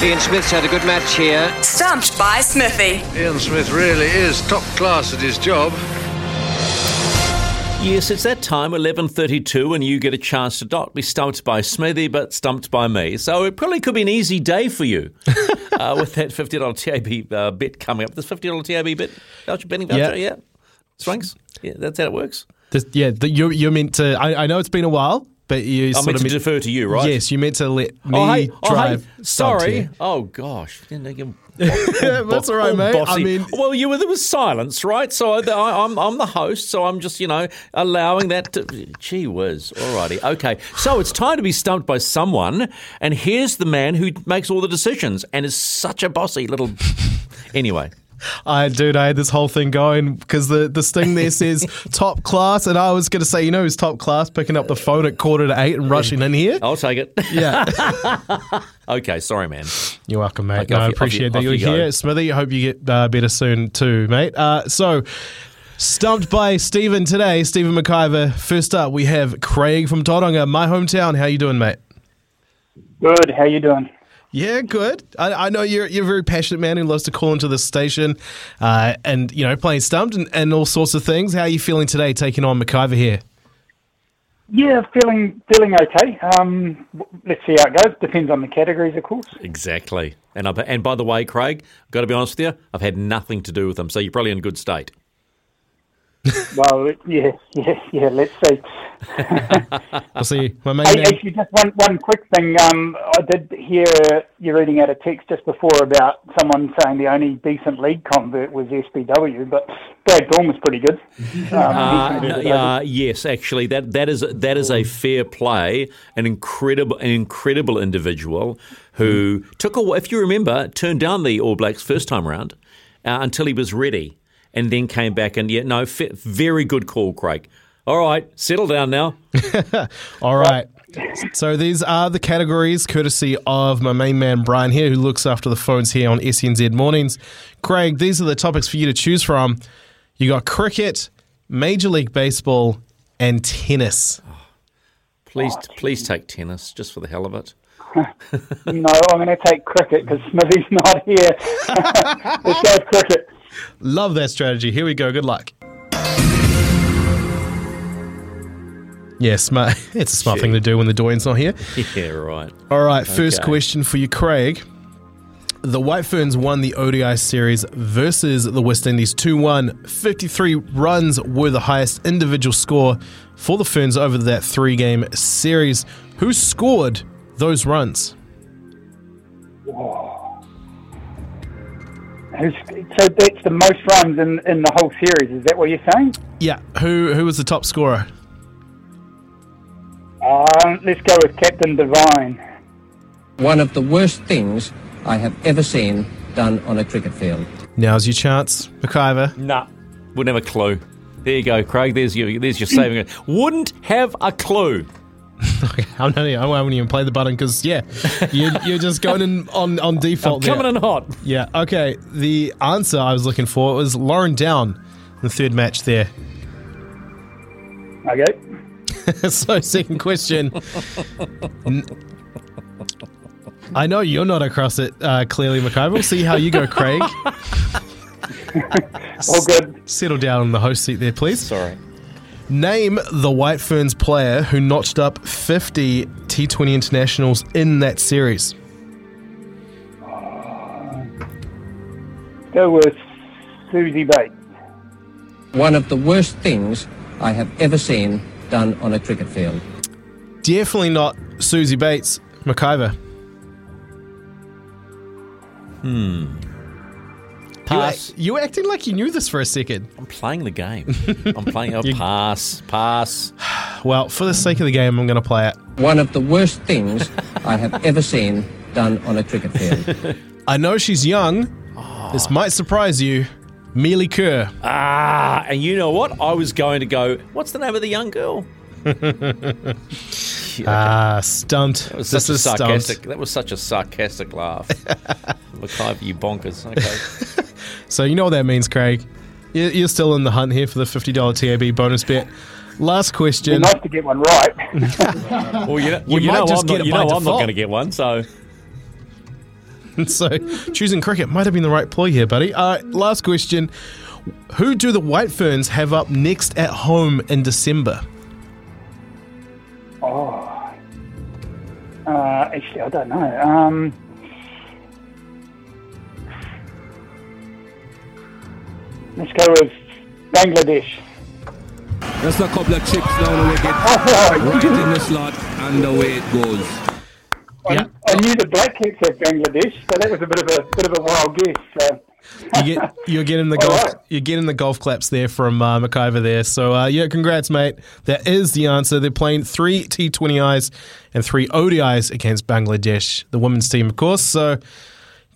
Ian Smith's had a good match here. Stumped by Smithy. Ian Smith really is top class at his job. Yes, it's that time, eleven thirty-two, and you get a chance to not be stumped by Smithy, but stumped by me. So it probably could be an easy day for you uh, with that fifty dollars T A B uh, bet coming up. This fifty dollars T A B bet, voucher, betting voucher, yeah. yeah. Swings? Yeah, that's how it works. This, yeah, the, you're, you're meant to, I, I know it's been a while, but you sort meant of meant to defer to you, right? Yes, you meant to let me oh, hey, drive. Oh, hey, sorry. Oh, gosh. Didn't I give Bo- That's all right, mate. Bossy. I mean, well, you were there was silence, right? So I, I, I'm I'm the host, so I'm just you know allowing that. To, gee whiz, all righty, okay. So it's time to be stumped by someone, and here's the man who makes all the decisions and is such a bossy little. Anyway. I dude, I had this whole thing going because the, the sting there says top class, and I was going to say, you know who's top class? Picking up the phone at quarter to eight and rushing in here. I'll take it. Yeah. Okay, sorry, man. You're welcome, mate. Okay, no, I appreciate you, that you're you here. Go. Smithy, I hope you get uh, better soon too, mate. Uh, so... Stumped by Stephen today, Stephen McIver. First up, we have Craig from Tauranga, my hometown. How you doing, mate? Good. How you doing? Yeah, good. I, I know you're you're a very passionate man who loves to call into this station uh, and, you know, playing Stumped and, and all sorts of things. How are you feeling today taking on McIver here? Yeah, feeling feeling okay. Um, let's see how it goes. Depends on the categories, of course. Exactly. And I, and by the way, Craig, I've got to be honest with you, I've had nothing to do with them, so you're probably in good state. Well, yeah, yeah, yeah, let's see. I'll see. My main hey, actually, just one, one quick thing. Um, I did hear you reading out a text just before about someone saying the only decent league convert was S B W, but Brad Dawn was pretty good. Um, uh, no, uh, yes, actually, that that is that is a fair play, an incredible, an incredible individual who mm. took a, if you remember, turned down the All Blacks first time round uh, until he was ready. And then came back and, yeah, no, very good call, Craig. All right, settle down now. All right. So these are the categories, courtesy of my main man, Brian, here, who looks after the phones here on S N Z Mornings. Craig, these are the topics for you to choose from. You got cricket, Major League Baseball, and tennis. Oh, please, oh, please take tennis, just for the hell of it. No, I'm going to take cricket because Smithy's not here. Let's go with cricket. Love that strategy. Here we go. Good luck. Yeah, smart. It's a smart Shit. thing to do when the Doyen's not here. Yeah, right. All right, okay. First question for you, Craig. The White Ferns won the O D I series versus the West Indies two one. fifty-three runs were the highest individual score for the Ferns over that three-game series. Who scored those runs? Whoa. Who's, so that's the most runs in, in the whole series. Is that what you're saying? Yeah. Who who was the top scorer? Um, let's go with Captain Devine. One of the worst things I have ever seen done on a cricket field. Now's your chance, McIver. Nah, wouldn't have a clue. There you go, Craig. There's your there's your saving it. Wouldn't have a clue. I'm not, I won't even play the button because, yeah, you're, you're just going in on, on default I'm coming there. in hot. Yeah, okay. The answer I was looking for was Lauren Down, the third match there. Okay. So, second question. I know you're not across it, uh, clearly, McIver. We'll see how you go, Craig. All good. S- settle down on the host seat there, please. Sorry. Name the White Ferns player who notched up fifty T twenty internationals in that series. Uh, go with Susie Bates. One of the worst things I have ever seen done on a cricket field. Definitely not Susie Bates, McIver. Hmm. Pass. You were acting like you knew this for a second. I'm playing the game. I'm playing a oh, pass, pass. Well, for the sake of the game, I'm going to play it. One of the worst things I have ever seen done on a cricket field. I know she's young. Oh. This might surprise you. Mealy Kerr. Ah, and you know what? I was going to go, what's the name of the young girl? Ah, okay. uh, stumped. That was this such is a sarcastic. Stumped. That was such a sarcastic laugh. McIver, you bonkers. Okay. So you know what that means, Craig. You're still in the hunt here for the fifty dollars T A B bonus bet. Last question. It'd be nice to get one right. well, you know, well, you you know I'm, not, you know I'm not going to get one, so... so, choosing cricket might have been the right ploy here, buddy. Uh, last question. Who do the White Ferns have up next at home in December? Oh... Uh, actually, I don't know. Um... Let's go with Bangladesh. That's not a couple of chips down the wicket. Oh, right in the slot, and away it goes. I, yeah. I knew the Black Caps had Bangladesh, so that was a bit of a bit of a wild guess. So. you get you're getting the golf right. You're getting the golf claps there from uh, McIver there. So uh, yeah, congrats, mate. That is the answer. They're playing three T twenty I's and three O D I's against Bangladesh, the women's team, of course. So.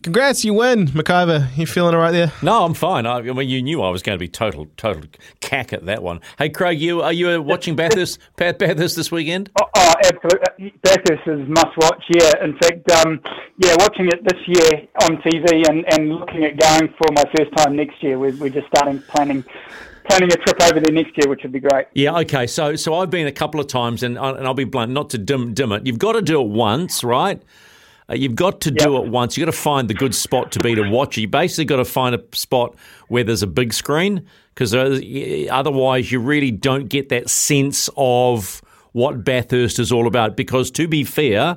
Congrats, you win, McIver. You feeling all right there? No, I'm fine. I, I mean, you knew I was going to be total, total cack at that one. Hey, Craig, you are you watching Bathurst, Bathurst this weekend? Oh, oh, absolutely. Bathurst is must-watch, yeah. In fact, um, yeah, watching it this year on T V and, and looking at going for my first time next year. We're, we're just starting planning... planning a trip over there next year, which would be great. Yeah, okay. So so I've been a couple of times, and, and I'll be blunt, not to dim, dim it. You've got to do it once, right? Uh, you've got to do yep. it once. You've got to find the good spot to be to watch. You basically got to find a spot where there's a big screen, because otherwise you really don't get that sense of what Bathurst is all about. Because to be fair,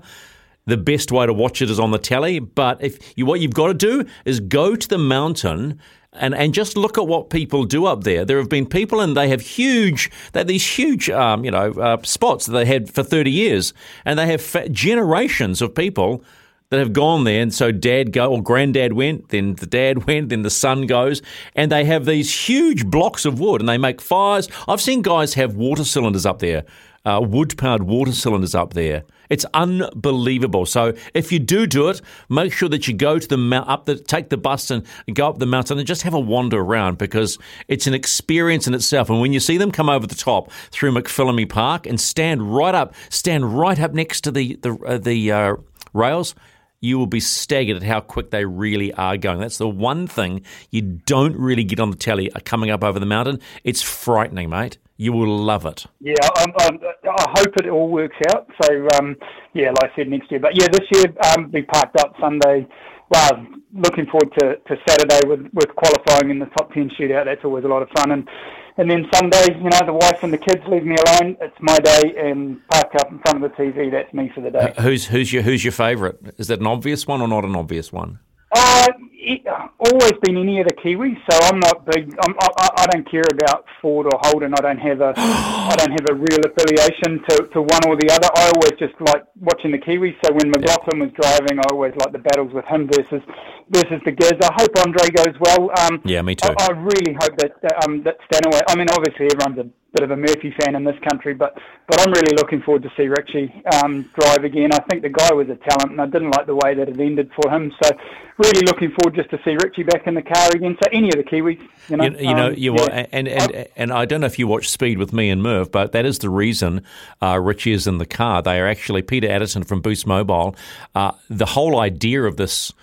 the best way to watch it is on the telly. But if you, what you've got to do is go to the mountain and, and just look at what people do up there. There have been people, and they have huge, they have these huge, um, you know, uh, spots that they had for thirty years, and they have fa- generations of people that have gone there. And so dad go, or granddad went, then the dad went, then the son goes, and they have these huge blocks of wood, and they make fires. I've seen guys have water cylinders up there, uh, wood-powered water cylinders up there. It's unbelievable. So if you do do it, make sure that you go to the mount, up the take the bus and go up the mountain and just have a wander around, because it's an experience in itself. And when you see them come over the top through McPhillamy Park and stand right up, stand right up next to the the uh, the uh, rails, you will be staggered at how quick they really are going. That's the one thing you don't really get on the telly coming up over the mountain. It's frightening, mate. You will love it. Yeah, I'm, I'm, I hope it all works out. So, um, yeah, like I said, next year. But, yeah, this year um, we parked up Sunday. Well, looking forward to, to Saturday with, with qualifying in the top ten shootout. That's always a lot of fun. And and then Sunday, you know, the wife and the kids leave me alone. It's my day, and park up in front of the T V. That's me for the day. Uh, who's who's your who's your favourite? Is that an obvious one or not an obvious one? Uh, it, always been any of the Kiwis, so I'm not big. I'm, I, I don't care about Ford or Holden. I don't have a, I don't have a real affiliation to, to one or the other. I always just like watching the Kiwis. So when McLaughlin was driving, I always liked the battles with him versus versus the Giz. I hope Andre goes well. Um, yeah, me too. I, I really hope that um, that Stanaway. I mean, obviously everyone's a bit of a Murphy fan in this country, but, but I'm really looking forward to see Richie um, drive again. I think the guy was a talent, and I didn't like the way that it ended for him. So really looking forward just to see Richie back in the car again. So any of the Kiwis, you know, you, you know, um, you yeah. are, and and and I don't know if you watch Speed with me and Merv, but that is the reason uh, Richie is in the car. They are actually Peter Addison from Boost Mobile. Uh, the whole idea of this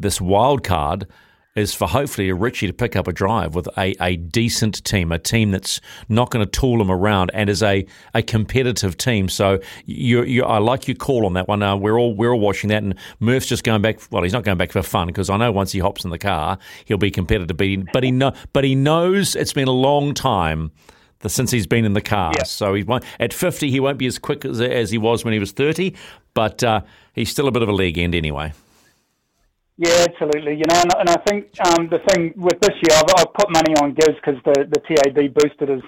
this wild card is for hopefully Richie to pick up a drive with a, a decent team, a team that's not going to tool him around, and is a, a competitive team. So you, you, I like your call on that one. Uh, we're all we're all watching that, and Murph's just going back. Well, he's not going back for fun, because I know once he hops in the car, he'll be competitive. But he, but he, know, but he knows it's been a long time since he's been in the car. Yeah. So he won't, at fifty, he won't be as quick as, as he was when he was thirty, but uh, he's still a bit of a leg end anyway. Yeah, absolutely. You know, and, and I think um, the thing with this year, I've, I've put money on Giz, because the, the T A B boosted his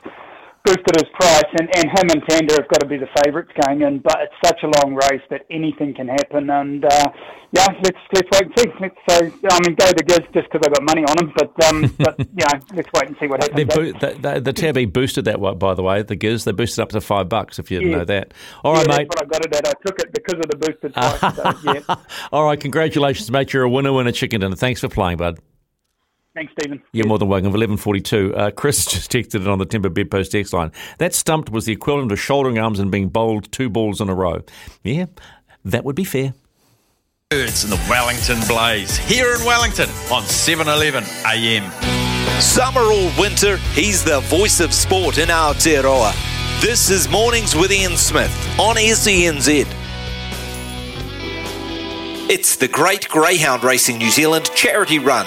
boosted his price, and, and him and Tander have got to be the favourites going in. But it's such a long race that anything can happen, and uh, yeah, let's let's wait and see. Let's say, I mean, go to Giz just because I've got money on him, but um, but you know, let's wait and see what happens. Bo- the, the, the T A B boosted that one, by the way. The Giz, they boosted up to five bucks. If you didn't yeah. know that, all yeah, right, that's mate. What I got it at. I took it because of the boosted price. So, yeah. All right, congratulations, mate. You're a winner, winner, chicken dinner. Thanks for playing, bud. Thanks, Stephen. You're more than welcome. eleven forty-two. Uh, Chris just texted it on the Timber Bedpost text line. That stumped was the equivalent of shouldering arms and being bowled two balls in a row. Yeah, that would be fair. Birds in the Wellington Blaze, here in Wellington on seven eleven a m. Summer or winter, he's the voice of sport in Aotearoa. This is Mornings with Ian Smith on S E N Z. It's the Great Greyhound Racing New Zealand charity run.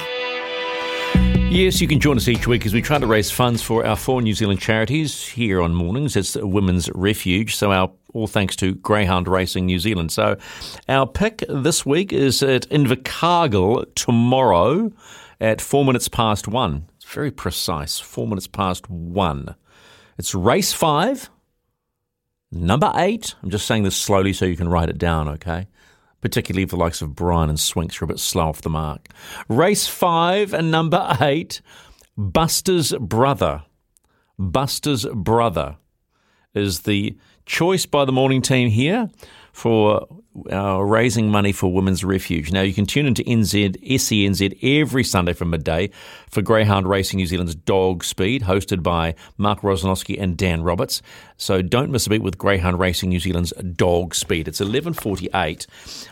Yes, you can join us each week as we try to raise funds for our four New Zealand charities here on Mornings. It's Women's Refuge, so our all thanks to Greyhound Racing New Zealand. So our pick this week is at Invercargill tomorrow at four minutes past one. It's very precise, four minutes past one. It's race five, number eight. I'm just saying this slowly so you can write it down, okay? Particularly if the likes of Brian and Swinks are a bit slow off the mark. Race five and number eight, Buster's Brother. Buster's Brother is the choice by the morning team here for uh, raising money for Women's Refuge. Now, you can tune into N Z S E N Z every Sunday from midday for Greyhound Racing New Zealand's Dog Speed, hosted by Mark Rosnowski and Dan Roberts. So don't miss a beat with Greyhound Racing New Zealand's Dog Speed. It's eleven forty-eight.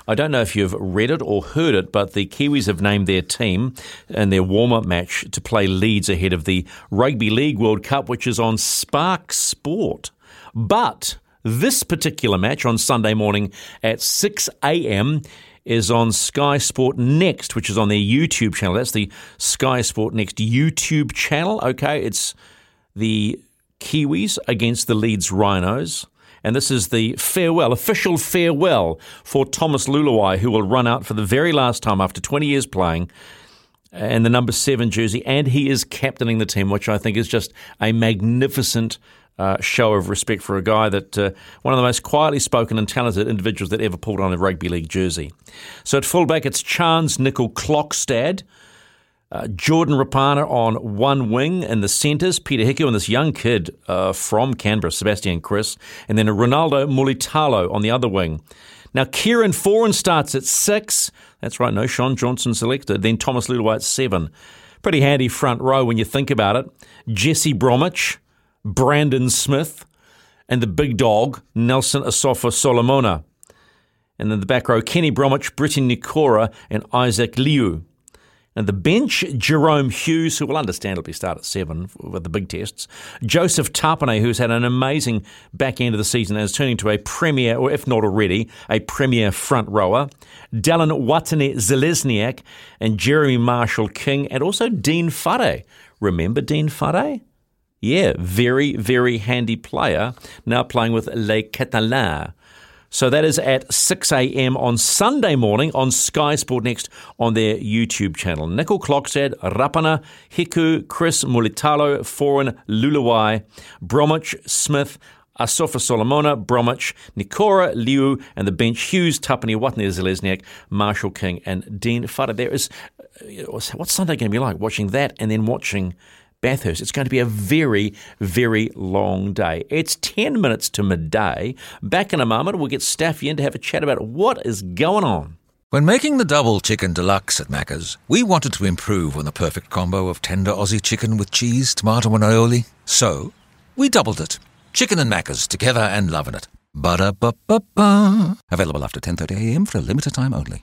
I don't know if you've read it or heard it, but the Kiwis have named their team and their warm-up match to play Leeds ahead of the Rugby League World Cup, which is on Spark Sport. But this particular match on Sunday morning at six a.m. is on Sky Sport Next, which is on their YouTube channel. That's the Sky Sport Next YouTube channel. Okay, it's the Kiwis against the Leeds Rhinos. And this is the farewell, official farewell for Thomas Lulawai, who will run out for the very last time after twenty years playing and the number seven jersey. And he is captaining the team, which I think is just a magnificent Uh, show of respect for a guy that uh, one of the most quietly spoken and talented individuals that ever pulled on a rugby league jersey. So at fullback, it's Charnes Nicol-Klokstad, uh, Jordan Rapana on one wing in the centres, Peter Hickey and this young kid uh, from Canberra, Sebastian Chris, and then a Ronaldo Mulitalo on the other wing. Now, Kieran Foran starts at six. That's right, no, Sean Johnson selected. Then Thomas Lulawai at seven. Pretty handy front row when you think about it. Jesse Bromwich, Brandon Smith, and the big dog, Nelson Asafa Solomona. And then the back row, Kenny Bromwich, Britton Nikora, and Isaac Liu. And the bench, Jerome Hughes, who will understandably start at seven with the big tests. Joseph Tapane, who's had an amazing back end of the season and is turning to a premier, or if not already, a premier front rower. Dallin Watane-Zelezniak and Jeremy Marshall-King, and also Dean Whare. Remember Dean Whare? Yeah, very, very handy player, now playing with Les Catalans. So that is at six a.m. on Sunday morning on Sky Sport Next on their YouTube channel. Nicol-Klokstad, Rapana, Hiku, Chris, Mulitalo, Foran, Lulawai, Bromwich, Smith, Asafa Solomona, Bromwich, Nikora, Liu, and the bench, Hughes, Tapani, Watane-Zelezniak, Marshall King, and Dean Whare. There is, what's Sunday going to be like, watching that and then watching Bathurst? It's going to be a very, very long day. It's ten minutes to midday. Back in a moment, we'll get Staffy in to have a chat about what is going on. When making the double chicken deluxe at Macca's, we wanted to improve on the perfect combo of tender Aussie chicken with cheese, tomato and aioli. So, we doubled it. Chicken and Macca's, together and loving it. Ba-da-ba-ba-ba. Available after ten thirty a.m. for a limited time only.